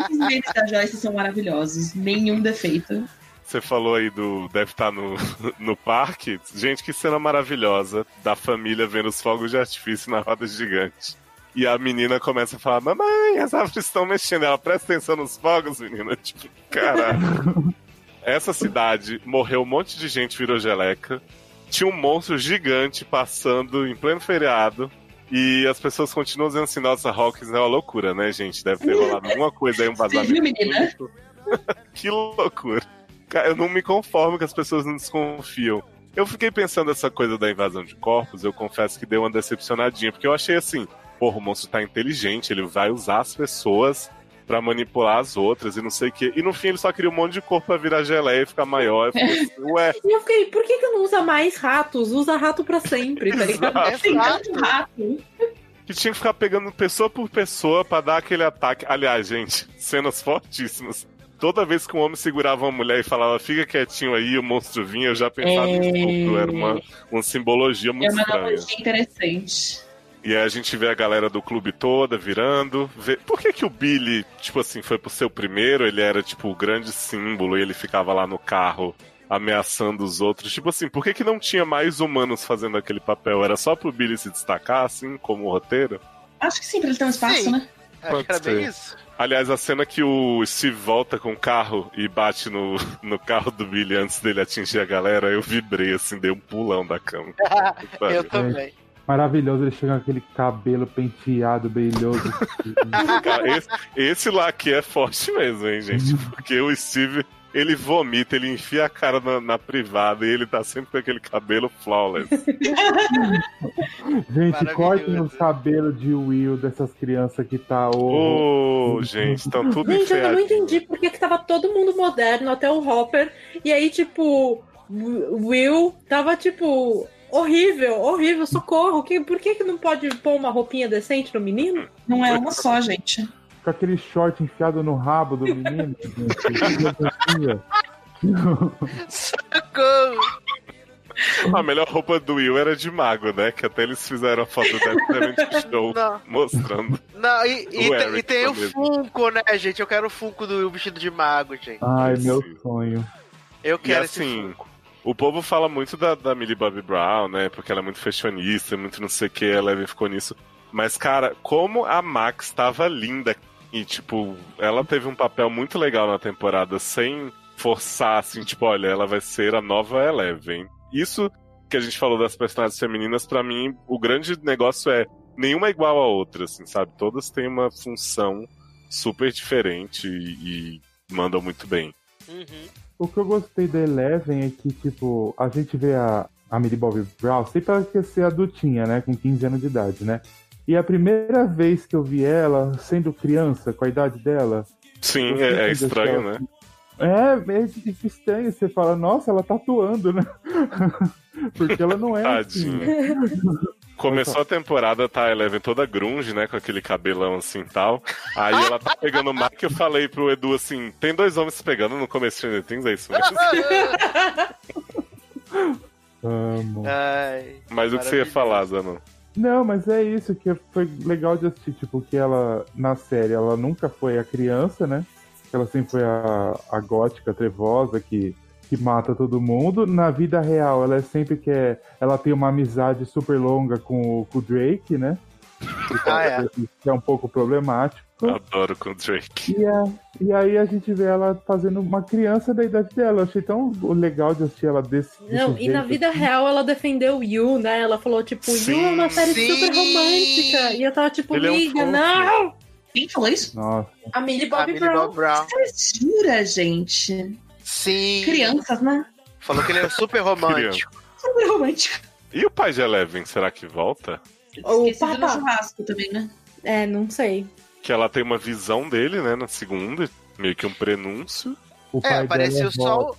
Os memes da Joyce são maravilhosos, nenhum defeito. Você falou aí do deve estar no, no parque. Gente, que cena maravilhosa da família vendo os fogos de artifício na roda gigante. E a menina começa a falar, mamãe, as árvores estão mexendo. Ela presta atenção nos fogos, menina. Tipo, caralho. Essa cidade morreu um monte de gente, virou geleca. Tinha um monstro gigante passando em pleno feriado. E as pessoas continuam dizendo assim, nossa, Hawkins é uma loucura, né, gente? Deve ter rolado alguma coisa aí, um vazamento. Que loucura. Cara, eu não me conformo que as pessoas não desconfiam. Eu fiquei pensando essa coisa da invasão de corpos, eu confesso que deu uma decepcionadinha, porque eu achei assim, porra, o monstro tá inteligente, ele vai usar as pessoas pra manipular as outras e não sei o quê. E no fim ele só queria um monte de corpo pra virar geleia e ficar maior. Eu fiquei assim, ué. E eu fiquei, por que que não usa mais ratos? Usa rato pra sempre, tá ligado? É tanto rato. Que tinha que ficar pegando pessoa por pessoa pra dar aquele ataque. Aliás, gente, cenas fortíssimas. Toda vez que um homem segurava uma mulher e falava, fica quietinho aí, o monstro vinha, eu já pensava é... nisso. Era uma, uma simbologia muito estranha. É uma analogia interessante. E aí a gente vê a galera do clube toda virando. Vê... Por que que o Billy, tipo assim, foi pro seu primeiro? Ele era, tipo, o grande símbolo e ele ficava lá no carro ameaçando os outros. Tipo assim, por que que não tinha mais humanos fazendo aquele papel? Era só pro Billy se destacar, assim, como roteiro? Acho que sim, pra ele ter um espaço, sim, né? Acho que era bem isso. Aliás, a cena que o Steve volta com o carro e bate no, no carro do Billy antes dele atingir a galera, eu vibrei, assim, dei um pulão da cama. Eu também. Maravilhoso, ele chega com aquele cabelo penteado, brilhoso. esse, esse lá aqui é forte mesmo, hein, gente? Porque o Steve, ele vomita, ele enfia a cara na, na privada e ele tá sempre com aquele cabelo flawless. Gente, cortem o cabelo de Will dessas crianças que tá... Ô, oh, gente, tão tudo enfiado. Gente, eu não entendi porque que tava todo mundo moderno, até o Hopper, e aí, tipo, Will tava, tipo... Horrível, horrível, socorro. Que, por que que não pode pôr uma roupinha decente no menino? Não é uma só, gente. Com aquele short enfiado no rabo do menino. Socorro! A melhor roupa do Will era de mago, né? Que até eles fizeram a foto da show não. mostrando. Não, e, e, Eric, e tem o Funko, né, gente? Eu quero o Funko do Will vestido de mago, gente. Ai, esse... meu sonho. Eu quero e, esse assim, Funko. O povo fala muito da, da Millie Bobby Brown, né? Porque ela é muito fashionista, muito não sei o que, ela ficou nisso. Mas, cara, como a Max tava linda e, tipo, ela teve um papel muito legal na temporada, sem forçar, assim, tipo, olha, ela vai ser a nova Eleven. Isso que a gente falou das personagens femininas, pra mim, o grande negócio é nenhuma é igual a outra, assim, sabe? Todas têm uma função super diferente e, e mandam muito bem. Uhum. O que eu gostei da Eleven é que, tipo, a gente vê a, a Millie Bobby Brown sempre ela quer ser adultinha, né? Com quinze anos de idade, né? E a primeira vez que eu vi ela sendo criança, com a idade dela... Sim, é, é estranho, ela... né? É, é tipo, estranho. Você fala, nossa, ela tá atuando, né? Porque ela não é assim. Começou a temporada, tá, a Eleven toda grunge, né, com aquele cabelão assim e tal. Aí ela tá pegando o Mark e eu falei pro Edu assim, tem dois homens se pegando no começo de Stranger Things, é isso mesmo? Amo. Ai, mas o que você ia falar, Zanon? Não, mas é isso, que foi legal de assistir, tipo, que ela, na série, ela nunca foi a criança, né, ela sempre foi a, a gótica trevosa que... que mata todo mundo. Na vida real, ela é sempre que é... ela tem uma amizade super longa com, com o Drake, né? Ah, é. Que é um pouco problemático. Adoro com o Drake. E, a... e aí a gente vê ela fazendo uma criança da idade dela. Eu achei tão legal de assistir ela desse, desse Não, jeito. E na vida real ela defendeu o Yu, né? Ela falou, tipo, sim, Yu é uma série sim. super romântica. E eu tava, tipo, Ele liga, é um não! Quem falou isso? Nossa. A Millie Bobby Brown. Brown. Você jura, gente? Sim. Crianças, né? Falou que ele é super romântico. Super romântico. E o pai de Eleven, será que volta? Ou o pai do churrasco também, né? É, não sei. Que ela tem uma visão dele, né, na segunda, meio que um prenúncio. O pai é, apareceu só o...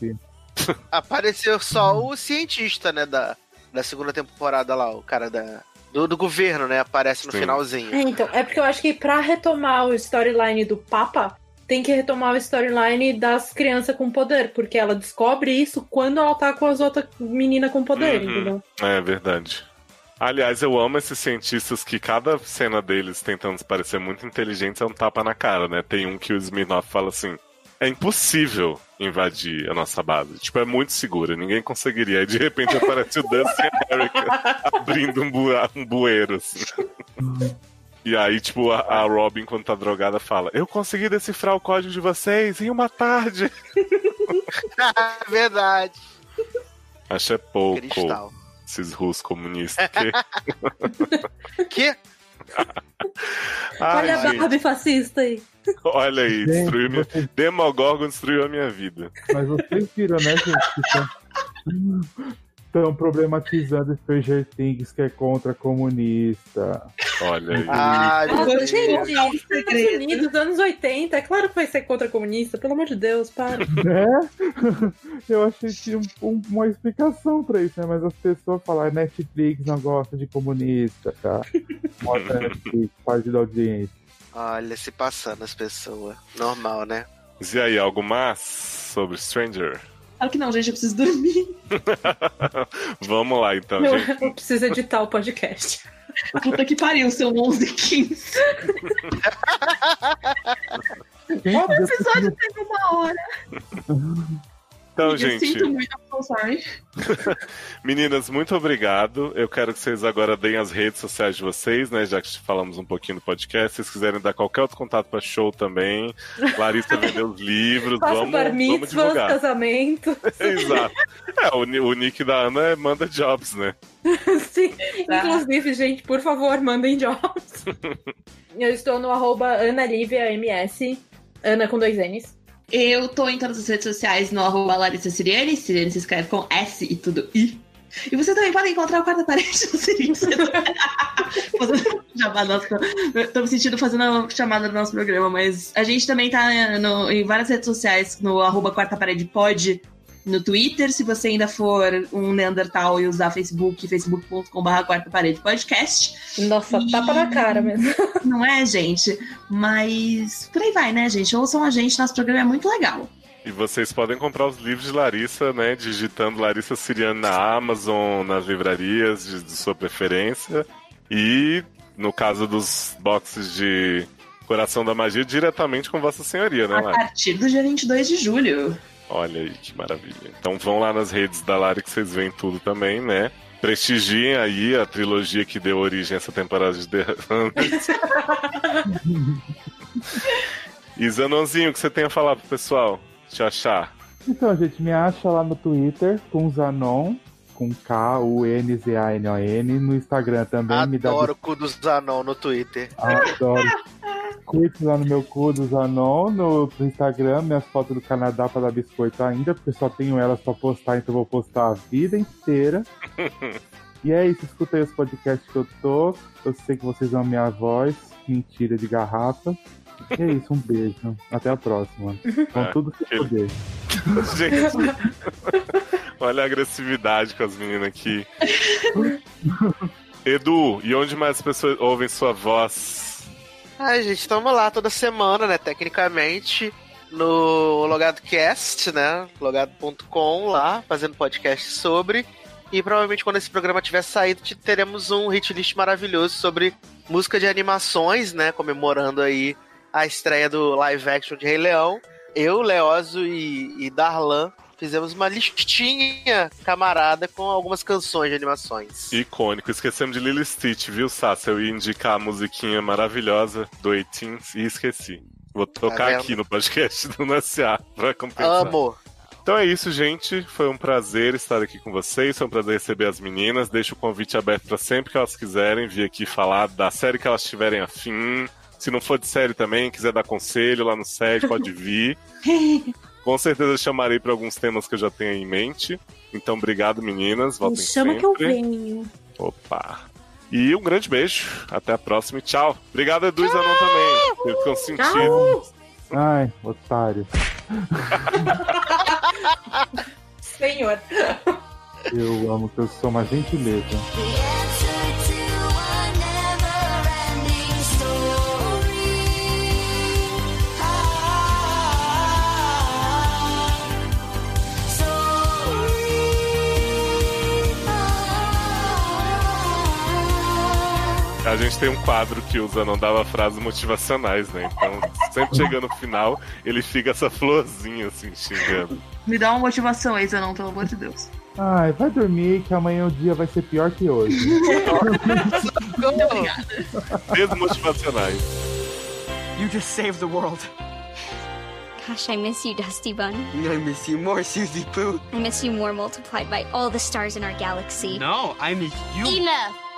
apareceu só o cientista, né, da, da segunda temporada lá, o cara da... Do, do governo, né, aparece no Sim. finalzinho. É, então, é porque eu acho que pra retomar o storyline do Papa... tem que retomar o storyline das crianças com poder, porque ela descobre isso quando ela tá com as outras meninas com poder, uhum. entendeu? É verdade. Aliás, eu amo esses cientistas que cada cena deles tentando parecer muito inteligentes é um tapa na cara, né? Tem um que o Smirnoff fala assim, é impossível invadir a nossa base. Tipo, é muito segura, ninguém conseguiria. Aí de repente aparece o Dusty America abrindo um, bu- um bueiro, assim. E aí, tipo, a, a Robin, quando tá drogada, fala, eu consegui decifrar o código de vocês em uma tarde. Verdade. Acho é pouco. Cristal. Esses russos comunistas. Que? Ai, olha gente. A Barbie fascista aí. Olha aí, destruiu minha... Demogorgon destruiu a minha vida. Mas vocês viram, né, gente? Estão problematizando Stranger Things, que é contra comunista. Olha aí. Ah, gente, Estados Unidos, anos oitenta, é claro que vai ser contra comunista, pelo amor de Deus, para. É? Eu achei que tinha um, um, uma explicação pra isso, né? Mas as pessoas falam, Netflix não gosta de comunista, tá? Mostra Netflix, parte da audiência. Olha, se passando as pessoas. Normal, né? E aí, algo mais sobre Stranger? Claro que não, gente, eu preciso dormir. Vamos lá, então, Meu, gente. Eu preciso editar o podcast. Puta que pariu, seu onze e quinze. O episódio teve uma hora. Então, e gente... Eu sinto muito Meninas, muito obrigado. Eu quero que vocês agora deem as redes sociais de vocês, né? Já que falamos um pouquinho no podcast. Se vocês quiserem dar qualquer outro contato pra show também. Larissa vendeu os livros. Vamos, bar mitzvahs, vamos divulgar. Casamento. Exato. É, o, o nick da Ana é Manda Jobs, né? Sim. Tá. Inclusive, gente, por favor, mandem jobs. Eu estou no arroba Ana Lívia M S. Ana com dois N's. Eu tô em todas as redes sociais no arroba Larissa Sirianni. Sirianni se escreve com S e tudo I. E você também pode encontrar o Quarta Parede no Sirianni. Tô me sentindo fazendo chamada do nosso programa, mas a gente também tá no, em várias redes sociais no arroba Quarta Parede Pod no Twitter. Se você ainda for um Neandertal e usar Facebook, facebook ponto com ponto b r Quarta Parede Podcast. Nossa, e... tapa na cara mesmo. Não é, gente? Mas por aí vai, né, gente? Ouçam a gente, nosso programa é muito legal. E vocês podem comprar os livros de Larissa, né? Digitando Larissa Sirianni na Amazon, nas livrarias de, de sua preferência. E no caso dos boxes de Coração da Magia, diretamente com Vossa Senhoria, né, Larissa? A partir do dia vinte e dois de julho. Olha aí, que maravilha. Então vão lá nas redes da Lari que vocês veem tudo também, né? Prestigiem aí a trilogia que deu origem a essa temporada de The cem. E Zanonzinho, o que você tem a falar pro pessoal? Te achar? Então, gente, me acha lá no Twitter com Zanon, com K U N Z A N O N. No Instagram também. Adoro me dá... Adoro o cu do Zanon no Twitter. Adoro. Curte lá no meu cu do Zanon, no Instagram, minhas fotos do Canadá pra dar biscoito ainda, porque só tenho elas pra postar, então vou postar a vida inteira. E é isso, escuta aí os podcasts que eu tô, eu sei que vocês amam minha voz, mentira de garrafa. E é isso, um beijo, até a próxima. Com é, tudo que eu beijo. Gente, olha a agressividade com as meninas aqui. Edu, e onde mais as pessoas ouvem sua voz? Ai, gente, estamos lá toda semana, né? Tecnicamente, no LogadoCast, né? Logado ponto com lá, fazendo podcast sobre. E provavelmente quando esse programa tiver saído, teremos um hit list maravilhoso sobre música de animações, né? Comemorando aí a estreia do live action de Rei Leão. Eu, Leózio e, e Darlan fizemos uma listinha camarada com algumas canções de animações. Icônico. Esquecemos de Lilo Stitch, viu, Sassi? Eu ia indicar a musiquinha maravilhosa do eighteens e esqueci. Vou tocar tá aqui no podcast do N S A pra compensar. Amo! Então é isso, gente. Foi um prazer estar aqui com vocês. Foi um prazer receber as meninas. Deixo o convite aberto pra sempre que elas quiserem vir aqui falar da série que elas tiverem afim. Se não for de série também, quiser dar conselho lá no sede, pode vir. Com certeza chamarei para alguns temas que eu já tenho em mente. Então, obrigado, meninas. Voltem Me chama sempre. Que eu venho. Opa. E um grande beijo. Até a próxima e tchau. Obrigado, Edu e Zanon também. Vocês ficam sentindo. Ai, otário. Senhor. Eu amo que eu sou uma gentileza. A gente tem um quadro que o Zanon dava frases motivacionais, né? Então, sempre chegando no final, ele fica essa florzinha, assim, xingando. Me dá uma motivação aí, Zanon, pelo amor de Deus. Ai, vai dormir, que amanhã o dia vai ser pior que hoje. Muito obrigada. Desmotivacionais. You just saved the world. Gosh, I miss you, Dusty Bun. I miss you more, Susie Pooh. I miss you more multiplied by all the stars in our galaxy. No, I miss you. Enough.